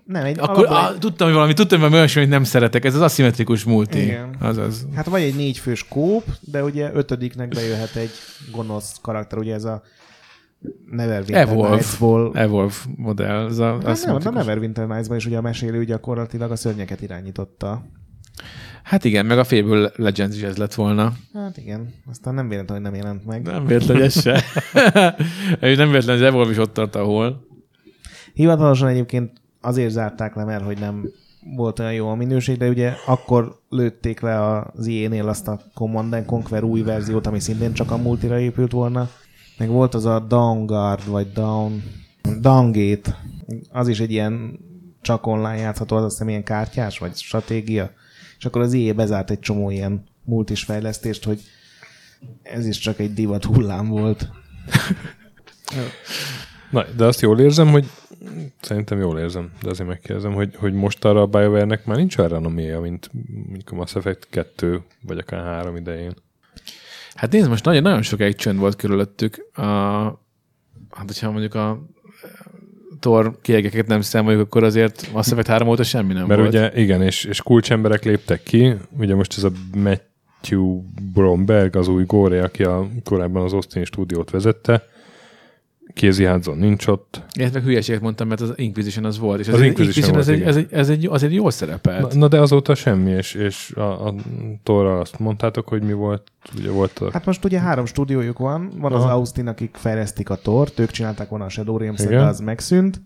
Nem, egy akkor tudtam, hogy olyasmit nem szeretek. Ez az aszimmetrikus multi. Igen. Azaz. Hát vagy egy 4 fős kóp, de ugye 5-nek bejöhet egy gonosz karakter. Ugye ez a Neverwinter Nights-ból. Evolve modell. Ez a Neverwinter Nights-ban is ugye a mesélő gyakorlatilag a szörnyeket irányította. Hát igen, meg a Fable Legends is ez lett volna. Hát igen, aztán nem véletlen, hogy nem jelent meg. Nem véletlen, ez se. Nem véletlen, hogy Evolve is ott tart, ahol. Hivatalosan egyébként azért zárták le, mert hogy nem volt olyan jó a minőség, de ugye akkor lőtték le az EA-nél azt a Command & Conquer új verziót, ami szintén csak a multira épült volna. Meg volt az a Downguard, vagy Downgate. Az is egy ilyen csak online játszható, az azt hiszem ilyen kártyás, vagy stratégia. És akkor az EA bezárt egy csomó ilyen multis fejlesztést, hogy ez is csak egy divat hullám volt. Na, de azt jól érzem, hogy szerintem jól érzem, de azért megkérdezem, hogy most arra a BioWare-nek már nincs olyan renomia, mint a Mass Effect 2, vagy akár 3 idején. Hát nézd, most nagyon sok egy csönd volt körülöttük. Hát, hogyha mondjuk a Tor kiegeket nem számoljuk, akkor azért Mass Effect 3 óta semmi nem mert volt. Mert ugye, igen, és kulcsemberek léptek ki. Ugye most ez a Matthew Bromberg, az új Gore, aki korábban az Austin stúdiót vezette, Casey Hudson nincs ott. Én meg hülyeséget mondtam, mert az Inquisition az volt. És az Inquisition volt, ez egy jól szerepelt. Na de azóta semmi, és a Torral azt mondtátok, hogy mi volt? Ugye volt a... Hát most ugye 3 stúdiójuk van. Van az Austin, akik fejlesztik a Tort, ők csinálták volna a Shadow Realms-et, de az megszűnt.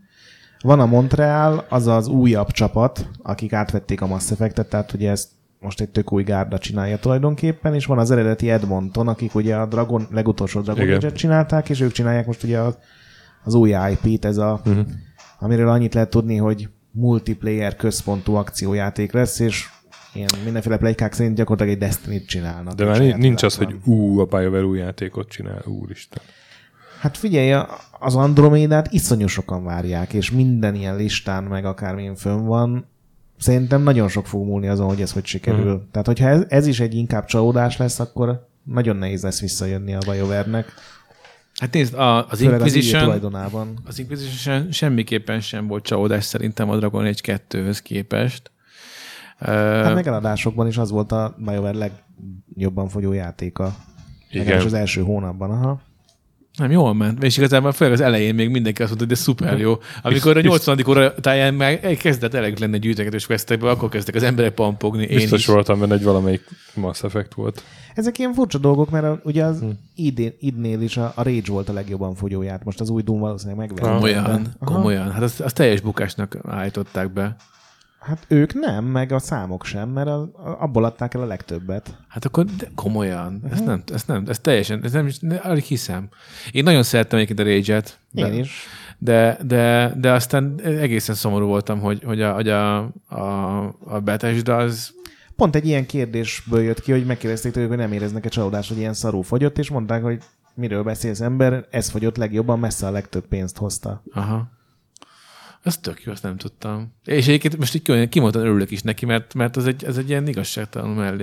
Van a Montreal, az az újabb csapat, akik átvették a Mass Effect-et, tehát ugye ezt most egy tök új gárda csinálja tulajdonképpen, és van az eredeti Edmonton, akik ugye a legutolsó Dragon Age-et csinálták, és ők csinálják most ugye az új IP-t, ez a, amiről annyit lehet tudni, hogy multiplayer központú akciójáték lesz, és ilyen mindenféle plegykák szerint gyakorlatilag egy Destiny-t csinálnak. De már nincs az, hogy a BioWare új játékot csinál, úristen. Hát figyelj, az Andromédát iszonyú sokan várják, és minden ilyen listán meg akármilyen fönn van, szerintem nagyon sok fog múlni azon, hogy ez hogy sikerül. Tehát, hogyha ez is egy inkább csalódás lesz, akkor nagyon nehéz lesz visszajönni a BioWare-nek. Hát nézd, az Inquisition semmiképpen sem volt csalódás szerintem a Dragon Age 2-höz képest. Hát meg eladásokban is az volt a BioWare legjobban fogyó játéka. Igen. Az első hónapban, Nem, jól ment. És igazából főleg az elején még mindenki azt mondta, hogy de szuper jó. Amikor a 80. óra táján már kezdett elég lenni gyűjtegetős questekből, akkor kezdtek az emberek pampogni. Biztos voltam benne, hogy valamelyik Mass Effect volt. Ezek ilyen furcsa dolgok, mert ugye az idnél is a Rage volt a legjobban fogyóját. Most az új Doom valószínűleg megverni. Komolyan. Hát azt teljes bukásnak állították be. Hát ők nem, meg a számok sem, mert abból adták el a legtöbbet. Hát akkor komolyan. Ezt nem alig hiszem. Én nagyon szerettem egyébként a Rage-et. Én is. De aztán egészen szomorú voltam, hogy a Bethesda az... Pont egy ilyen kérdésből jött ki, hogy megkérdezték tőlük, hogy nem éreznek-e csalódást, hogy ilyen szarú fogyott, és mondták, hogy miről beszélsz ember, ez fogyott legjobban, messze a legtöbb pénzt hozta. Aha. Ez tök jó, azt nem tudtam. És egyébként most így kimondtan örülök is neki, mert ez egy ilyen igazságtalan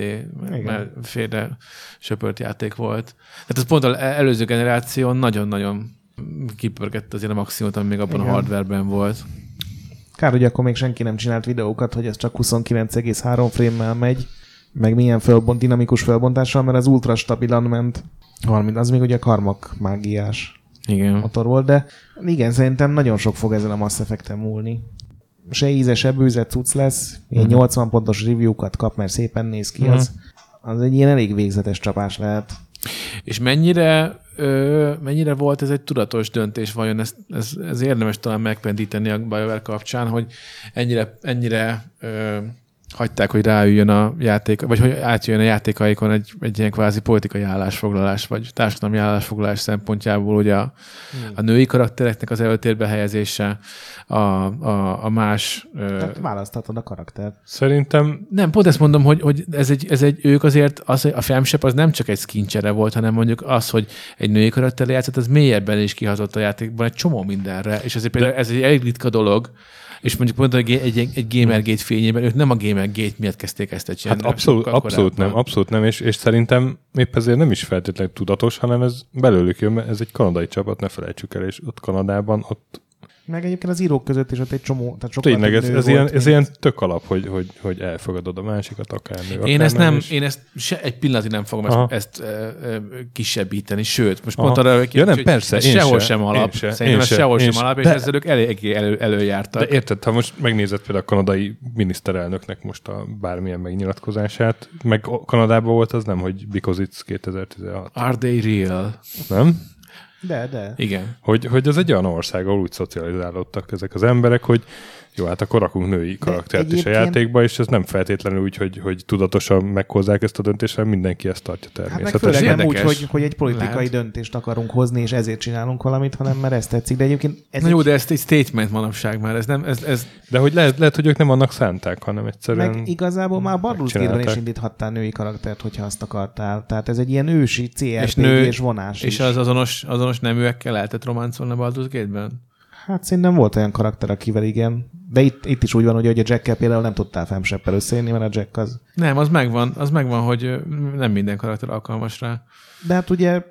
félre söpört játék volt. Tehát az pont az előző generáción nagyon-nagyon kipörgette azért a maximumot, ami még abban a hardwareben volt. Kár, hogy akkor még senki nem csinált videókat, hogy ez csak 29,3 frame-mel megy, meg milyen dinamikus felbontással, mert az ultra stabilan ment. Az még ugye karmak mágiás. Igen. Motor volt, de igen, szerintem nagyon sok fog ezen a Mass Effect-en múlni. Se íze, se bőze, cucc lesz, ilyen 80 pontos review-kat kap, mert szépen néz ki, az egy ilyen elég végzetes csapás lehet. És mennyire volt ez egy tudatos döntés, vajon ez érdemes talán megpendíteni a BioWare kapcsán, hogy ennyire hagyták, hogy ráüljön a játék, vagy hogy átjöjjön a játékaikon egy ilyen kvázi politikai állásfoglalás, vagy társadalmi állásfoglalás szempontjából, ugye a női karaktereknek az előtérbe helyezése, a más... Tehát választhatod a karaktert. Szerintem... Nem, pont ezt mondom, hogy ez egy ők azért, a femship az nem csak egy skincsere volt, hanem mondjuk az, hogy egy női karakterre játszott, az mélyebben is kihatott a játékban egy csomó mindenre, és azért például ez egy elég ritka dolog, és mondjuk pont egy Gamergate fényében, ők nem a Gamergate miatt kezdték ezt csinálni. Hát abszolút nem, és szerintem épp ezért nem is feltétlenül tudatos, hanem ez belőlük jön, mert ez egy kanadai csapat, ne felejtsük el, és ott Kanadában, ott Meg egyébként az írók között is ott egy csomó, tehát sokkal tényleg, ez ilyen tök alap, hogy elfogadod a másikat akármilyen. Én ezt egy pillanatig nem fogom ezt kisebbíteni, sőt, most pont arra, hogy sehol sem alap. Szerintem sehol sem alap, és ezzel ők eléggé előjártak. De érted, ha most megnézed például a kanadai miniszterelnöknek most a bármilyen megnyilatkozását, meg Kanadában volt az nem, hogy because it's 2016. Are they real? Nem? De. Igen. Hogy az egy olyan ország, ahol úgy szocializálódtak ezek az emberek, hogy jó, hát akkor rakunk női karaktert is a játékba, és ez nem feltétlenül úgy, hogy tudatosan meghozzák ezt a döntést, hanem mindenki ezt tartja természetesen. Hát meg nem úgy, hogy egy politikai döntést akarunk hozni, és ezért csinálunk valamit, hanem mert ezt tetszik. De egyébként ez jó, de ezt egy statement manapság már. Ez nem. De hogy lehet, hogy ők nem annak szánták, hanem egyszerűen meg igazából már Baldur's Gate-ben is indíthattál női karaktert, hogyha azt akartál. Tehát ez egy ilyen ősi CRPG-s vonás. És az azonos neműekkel lehetett románcolni a Baldur's Gate-ben? Hát szerintem volt olyan karakter, akivel igen. De itt is úgy van, hogy a Jack-kel például nem tudtál femseppel összeérni, mert a Jack az... Nem, az megvan, hogy nem minden karakter alkalmas rá. De hát ugye...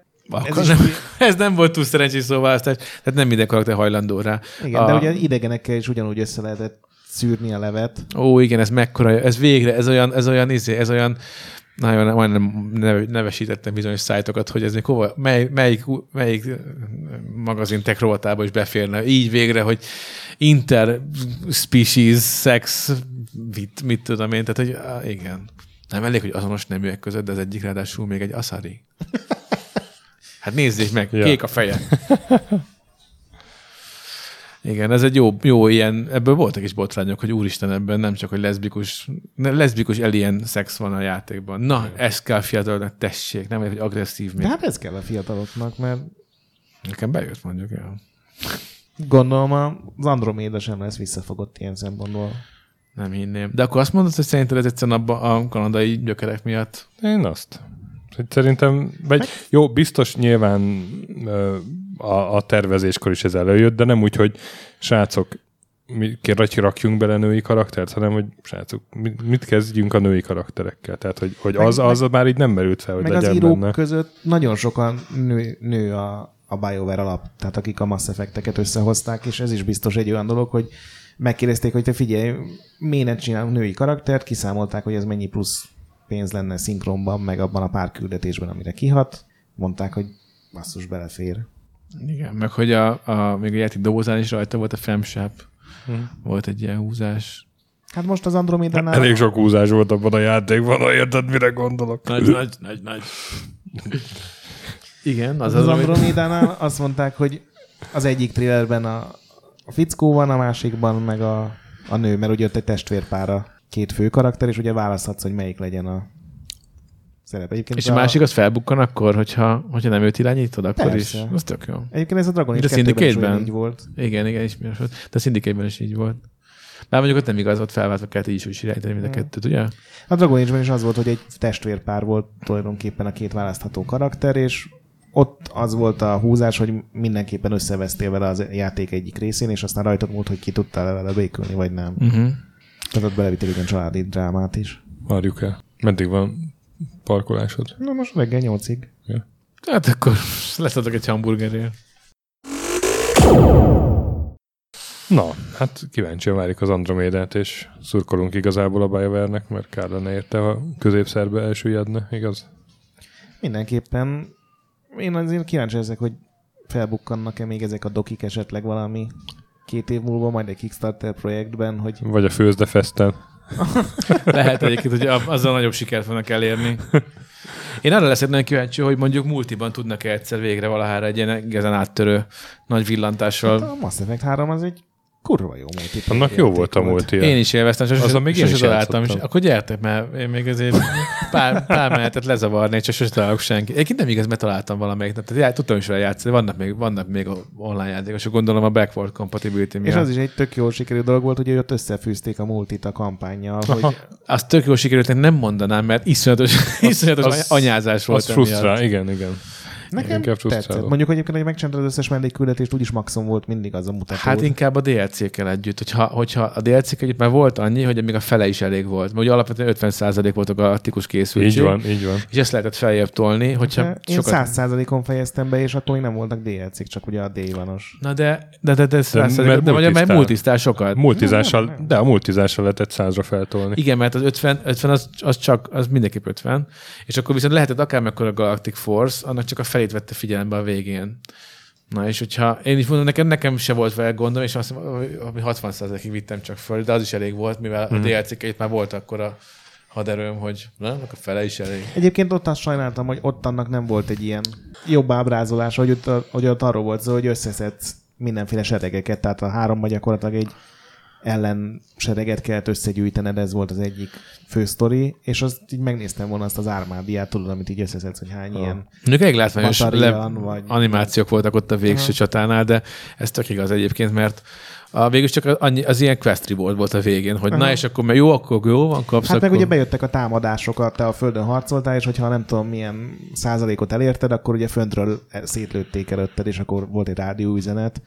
Ez nem volt túl szerencsés szóválasztás, tehát nem minden karakter hajlandó rá. Igen, de ugye idegenekkel is ugyanúgy össze lehetett szűrni a levet. Ó, igen, ez mekkora... Ez végre, ez olyan... Majdnem nevesítettem bizonyos szájtokat, hogy ez még hova, melyik magazintek rovatába is beférne. Így végre, hogy interspecies, szex, mit tudom én, tehát hogy igen. Nem elég, hogy azonos neműek között, de az egyik ráadásul még egy aszari. Hát nézzék meg, kék a feje. Igen, ez egy jó ilyen, ebből voltak is botrányok, hogy úristen, ebben nem csak, hogy leszbikus alien szex van a játékban. Na, ezt kell a fiataloknak, tessék, nem hogy agresszív még. De hát ez kell a fiataloknak, mert... Nekem bejött mondjuk el. Gondolom az Androméda sem lesz visszafogott ilyen szempontból. Nem hinném. De akkor azt mondod, hogy szerinted ez egyszerűen a kanadai gyökerek miatt? Én azt. Szerintem, vagy jó, biztos nyilván... A tervezéskor is ez előjött, de nem úgy, hogy srácok, rakjunk bele női karaktert, hanem, hogy srácok, mit kezdjünk a női karakterekkel? Tehát, hogy az már így nem merült fel, hogy legyen benne. Meg az írók között nagyon sokan nő a BioWare alap, tehát akik a Mass Effect-eket összehozták, és ez is biztos egy olyan dolog, hogy megkérdezték, hogy te figyelj, miért nem csinálunk női karaktert, kiszámolták, hogy ez mennyi plusz pénz lenne szinkronban, meg abban a pár küldetésben, amire kihat, mondták, hogy basszus, belefér. Igen, meg hogy még a játék dobozán is rajta volt a femshop. Volt egy ilyen húzás. Hát most az Andromédánál... Elég sok húzás volt abban a játékban, ha érted, mire gondolok. Nagy. Igen, az Andromédánál azt mondták, hogy az egyik trailerben a fickó van, a másikban meg a nő, mert ugye ott egy testvérpára két fő karakter, és ugye választhatsz, hogy melyik legyen a szerep. Egyébként és a másik az felbukkan akkor, hogyha nem őt irányítod, akkor persze. Is. Az tök jó. Egyébként ez a Dragon Age 2-ben így volt. Igen, ismert volt. De a Syndicate-ben is így volt. Bár mondjuk ott nem igaz, ott felváltva kellett így is irányítani mind a kettőt, ugye? A Dragon Age-ben is az volt, hogy egy testvérpár volt tulajdonképpen a két választható karakter, és ott az volt a húzás, hogy mindenképpen összevesztél vele az játék egyik részén, és aztán rajtad múlt, hogy ki tudtál vele békülni, vagy nem. Tehát ott belevitték egy családi drámát is. Várjuk el. Meddig van parkolásod? Na most reggel 8-ig. Ja. Hát akkor leszedek egy hamburgerért. Na, hát kíváncsian várjuk az Andromédát, és szurkolunk igazából a BioWare-nek, mert kár lenne érte, ha középszerbe elsüllyedne, igaz? Mindenképpen. Én azért kíváncsi ezek, hogy felbukkannak-e még ezek a dokik esetleg valami 2 év múlva, majd egy Kickstarter projektben, hogy... Vagy a Főzdefeszten. Lehet egyébként, hogy azzal nagyobb sikert fognak elérni. Én arra leszek nagyon kíváncsi, hogy mondjuk multiban tudnak-e egyszer végre valahára egy ilyen igazán áttörő nagy villantással. Hát a Mass Effect 3 az egy kurva jó multi. Annak jó volt a multi. Én is élveztem, sosem találtam. Akkor gyertek, mert én még azért pár mehetet lezavarnék, csak sosem találok senki. Egyébként nem igaz, mert találtam valamelyiket. Tehát tudtam is vele játszani, vannak még online játékosok, gondolom a backward compatibility miatt. És az is egy tök jól sikerült dolog volt, hogy ott összefűzték a multit a kampánnyal. Hogy... Az tök jól sikerült, nem mondanám, mert iszonyatos anyázás volt. Az frusztrál, igen. Nekem tetszett. Mondjuk egyébként, hogy megcsináltad az összes mellékküldetést, úgyis maxon volt mindig az a mutató. Hát inkább a DLC-kkel együtt. Hogyha a DLC-kkel együtt már volt annyi, hogy még a fele is elég volt. Mert ugye alapvetően 50% voltak a tikus készültség. Így van, így van. És ezt lehetett feljebb tolni, hogyha én 100%-on fejeztem be, és attól még nem voltak DLC-k, csak ugye a D-vanos. Na de 100%, de mondjam, mert multiztál sokat. Multizással, de a multizással lehetett 100-ra feltolni. Igen, mert az 50 az csak, az mindenképp 50. És akkor viszont lehetett akármekkora Galactic Force, annak csak a felét vette figyelembe a végén. Na és hogyha, én is mondom, nekem se volt vele gondom, és azt mondom, 60%-ig vittem csak föl, de az is elég volt, mivel a DLC-keit már volt akkor a haderőm, hogy na, a fele is elég. Egyébként ott azt sajnáltam, hogy ott annak nem volt egy ilyen jobb ábrázolás, hogy ott arról volt szó, hogy összeszedsz mindenféle seregeket, tehát a háromban gyakorlatilag egy ellensereget kellett összegyűjtened, ez volt az egyik fő sztori, és azt így megnéztem volna azt az Ármádiát, tudod, amit így összeszedsz, hogy hány ilyen elég látványos animációk voltak ott a végső csatánál, de ez tök igaz egyébként, mert végül csak az ilyen quest reward volt a végén, hogy na és akkor jó, van, kapsz. Hát meg akkor... ugye bejöttek a támadásokat, te a földön harcoltál, és hogyha nem tudom milyen százalékot elérted, akkor ugye föntről szétlőtték előtted, és akkor volt egy rádióüzenet.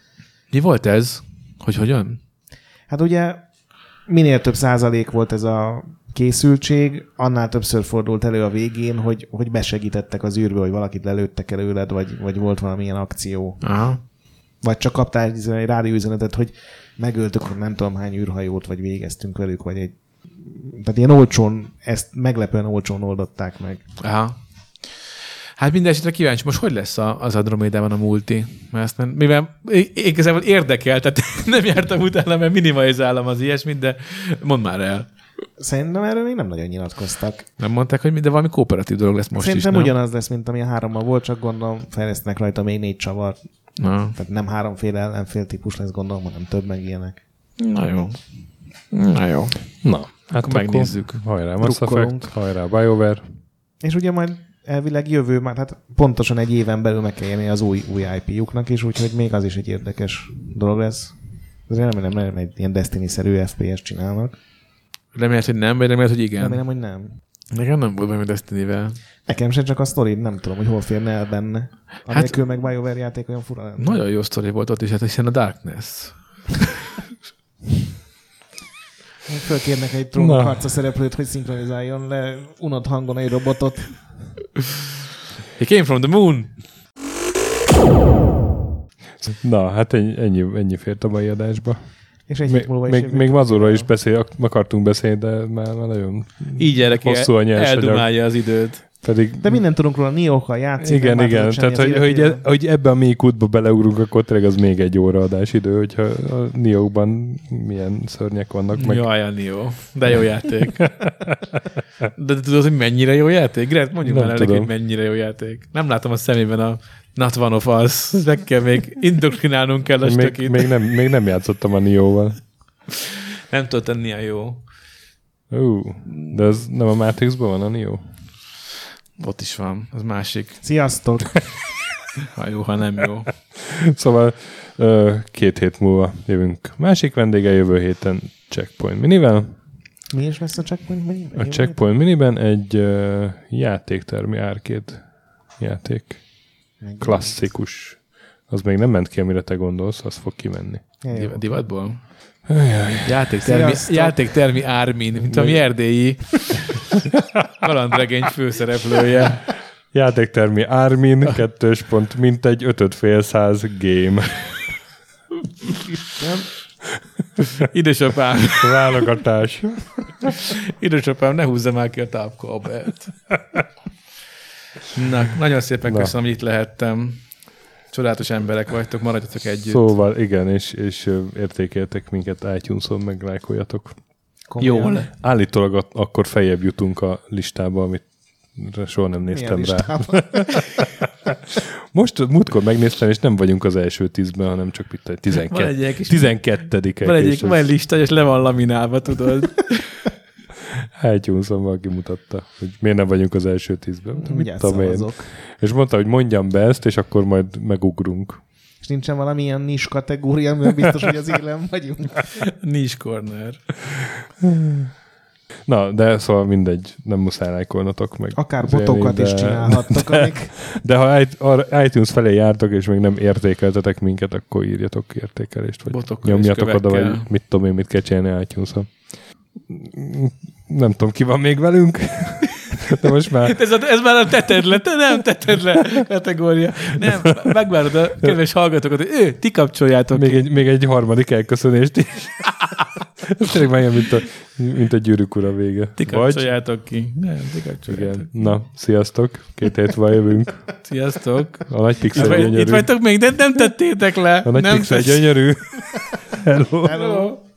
Mi volt ez? Hogy hogyan? Hát ugye minél több százalék volt ez a készültség, annál többször fordult elő a végén, hogy besegítettek az űrbe, hogy valakit lelőttek előled, vagy volt valamilyen akció. Aha. Vagy csak kaptál egy rádióüzenetet, hogy megöltök nem tudom hány űrhajót, vagy végeztünk velük, vagy egy... Tehát ilyen olcsón, ezt meglepően olcsón oldották meg. Aha. Hát minden esetre kíváncsi, most hogy lesz az Andromédában a multi? Mert ezt nem, mivel igazából érdekel, tehát nem jártam utána, mert minimalizálom az ilyesmit, de mondd már el. Szerintem erről még nem nagyon nyilatkoztak. Nem mondták, hogy de valami kooperatív dolog lesz most. Szerintem is, nem? Ugyanaz lesz, mint ami a 3-mal volt, csak gondolom fejlesztnek rajta még 4 csavar. Tehát nem 3 ellenfél típus lesz, gondolom, hanem több meg ilyenek. Na jó. Na, hát akkor megnézzük. Hajrá Mass Effect, hajrá BioWare. És ugye majd elvileg jövő már, hát pontosan egy éven belül meg kell élni az új IP-juknak is, úgyhogy még az is egy érdekes dolog lesz. Azért remélem, egy ilyen Destiny-szerű FPS csinálnak. Remélt, hogy nem, vagy remélt, hogy igen? Remélem, hogy nem. Nekem nem volt valami Destiny-vel. Nekem sem, csak a sztori, nem tudom, hogy hol férne el benne. Anélkül meg BioWare játék olyan fura lenne. Nagyon jó sztori volt ott is, hát hiszen a Darkness. Fölkérnek egy trónharca szereplőt, hogy szinkronizáljon le unott hangon egy robotot. He came from the moon! Na, hát ennyi fért a mai adásba. És egy hét múlva is még Mazurról is akartunk beszélni, de már nagyon hosszú a nyers anyag. Eldumálja az időt. Pedig... De mindent tudunk róla, Nioh-kal játszik. Igen, tehát hogy ebben a mély kútba beleugrunk, akkor tényleg az még egy óra adás idő, hogyha a Nioh-ban milyen szörnyek vannak. Meg... Jaj, a Nioh. De jó játék. De tudod, hogy mennyire jó játék? Gret, mondjuk már elég, hogy mennyire jó játék. Nem látom a szemében a Not One of Us. Meg kell még indoktrinálnunk kell a stökit. Még nem játszottam a Nioh-val. Nem tudod tenni a jó. De ez nem a Matrixban van a Nioh? Ott is van, az másik. Sziasztok! Ha jó, ha nem jó. Szóval 2 hét múlva jövünk. Másik vendége jövő héten Checkpoint miniben. Mi is lesz a Checkpoint miniben? A Checkpoint miniben egy játéktermi arcade játék. Klasszikus. Az még nem ment ki, amire te gondolsz, az fog kimenni. Divatból? Játéktermi Ármin, mint a mi erdélyi kalandregény főszereplője. Játéktermi Ármin, 2. mintegy 5,500 game. Édesapám. Válogatás. Édesapám, ne húzza már ki a tápkabelt. Na, nagyon szépen köszönöm, hogy itt lehettem. Csodálatos emberek vagytok, maradjatok együtt. Szóval igen, és értékeltek minket iTunes-on, meg lájkoljatok. Jól. Állítólag akkor feljebb jutunk a listába, amit soha nem néztem rá. Most múltkor megnéztem, és nem vagyunk az első 10-ben, hanem csak itt a 12. Van egy olyan lista, és le van laminálva, tudod. iTunes-on valaki mutatta, hogy miért nem vagyunk az első 10-ben. És mondta, hogy mondjam be ezt, és akkor majd megugrunk. És nincsen valami ilyen nis kategória, mert biztos, hogy az élen vagyunk. Nis corner. Na, de szóval mindegy, nem muszáj lájkolnotok meg. Akár botokat is csinálhattok. De ha iTunes felé jártok, és még nem értékeltetek minket, akkor írjatok értékelést, vagy botokkal nyomjatok oda, vagy mit tudom én, mit kell csinálni iTunes-on. Nem tudom, ki van még velünk. De most már... ez már nem teted le, te nem teted le kategória. Nem, megvárod a kedves hallgatókat, hogy ti kapcsoljátok. Még egy harmadik elköszönést is. Ez tényleg már ilyen, mint a Gyűrűk ura vége. Ti kapcsoljátok ki. Nem, ti kapcsoljátok. Na, sziasztok. 2 hét van jövünk. Sziasztok. A nagy pixel gyönyörű. Itt vagytok még, de nem tettétek le. A nagy pixel sziasztok. Gyönyörű. Hello.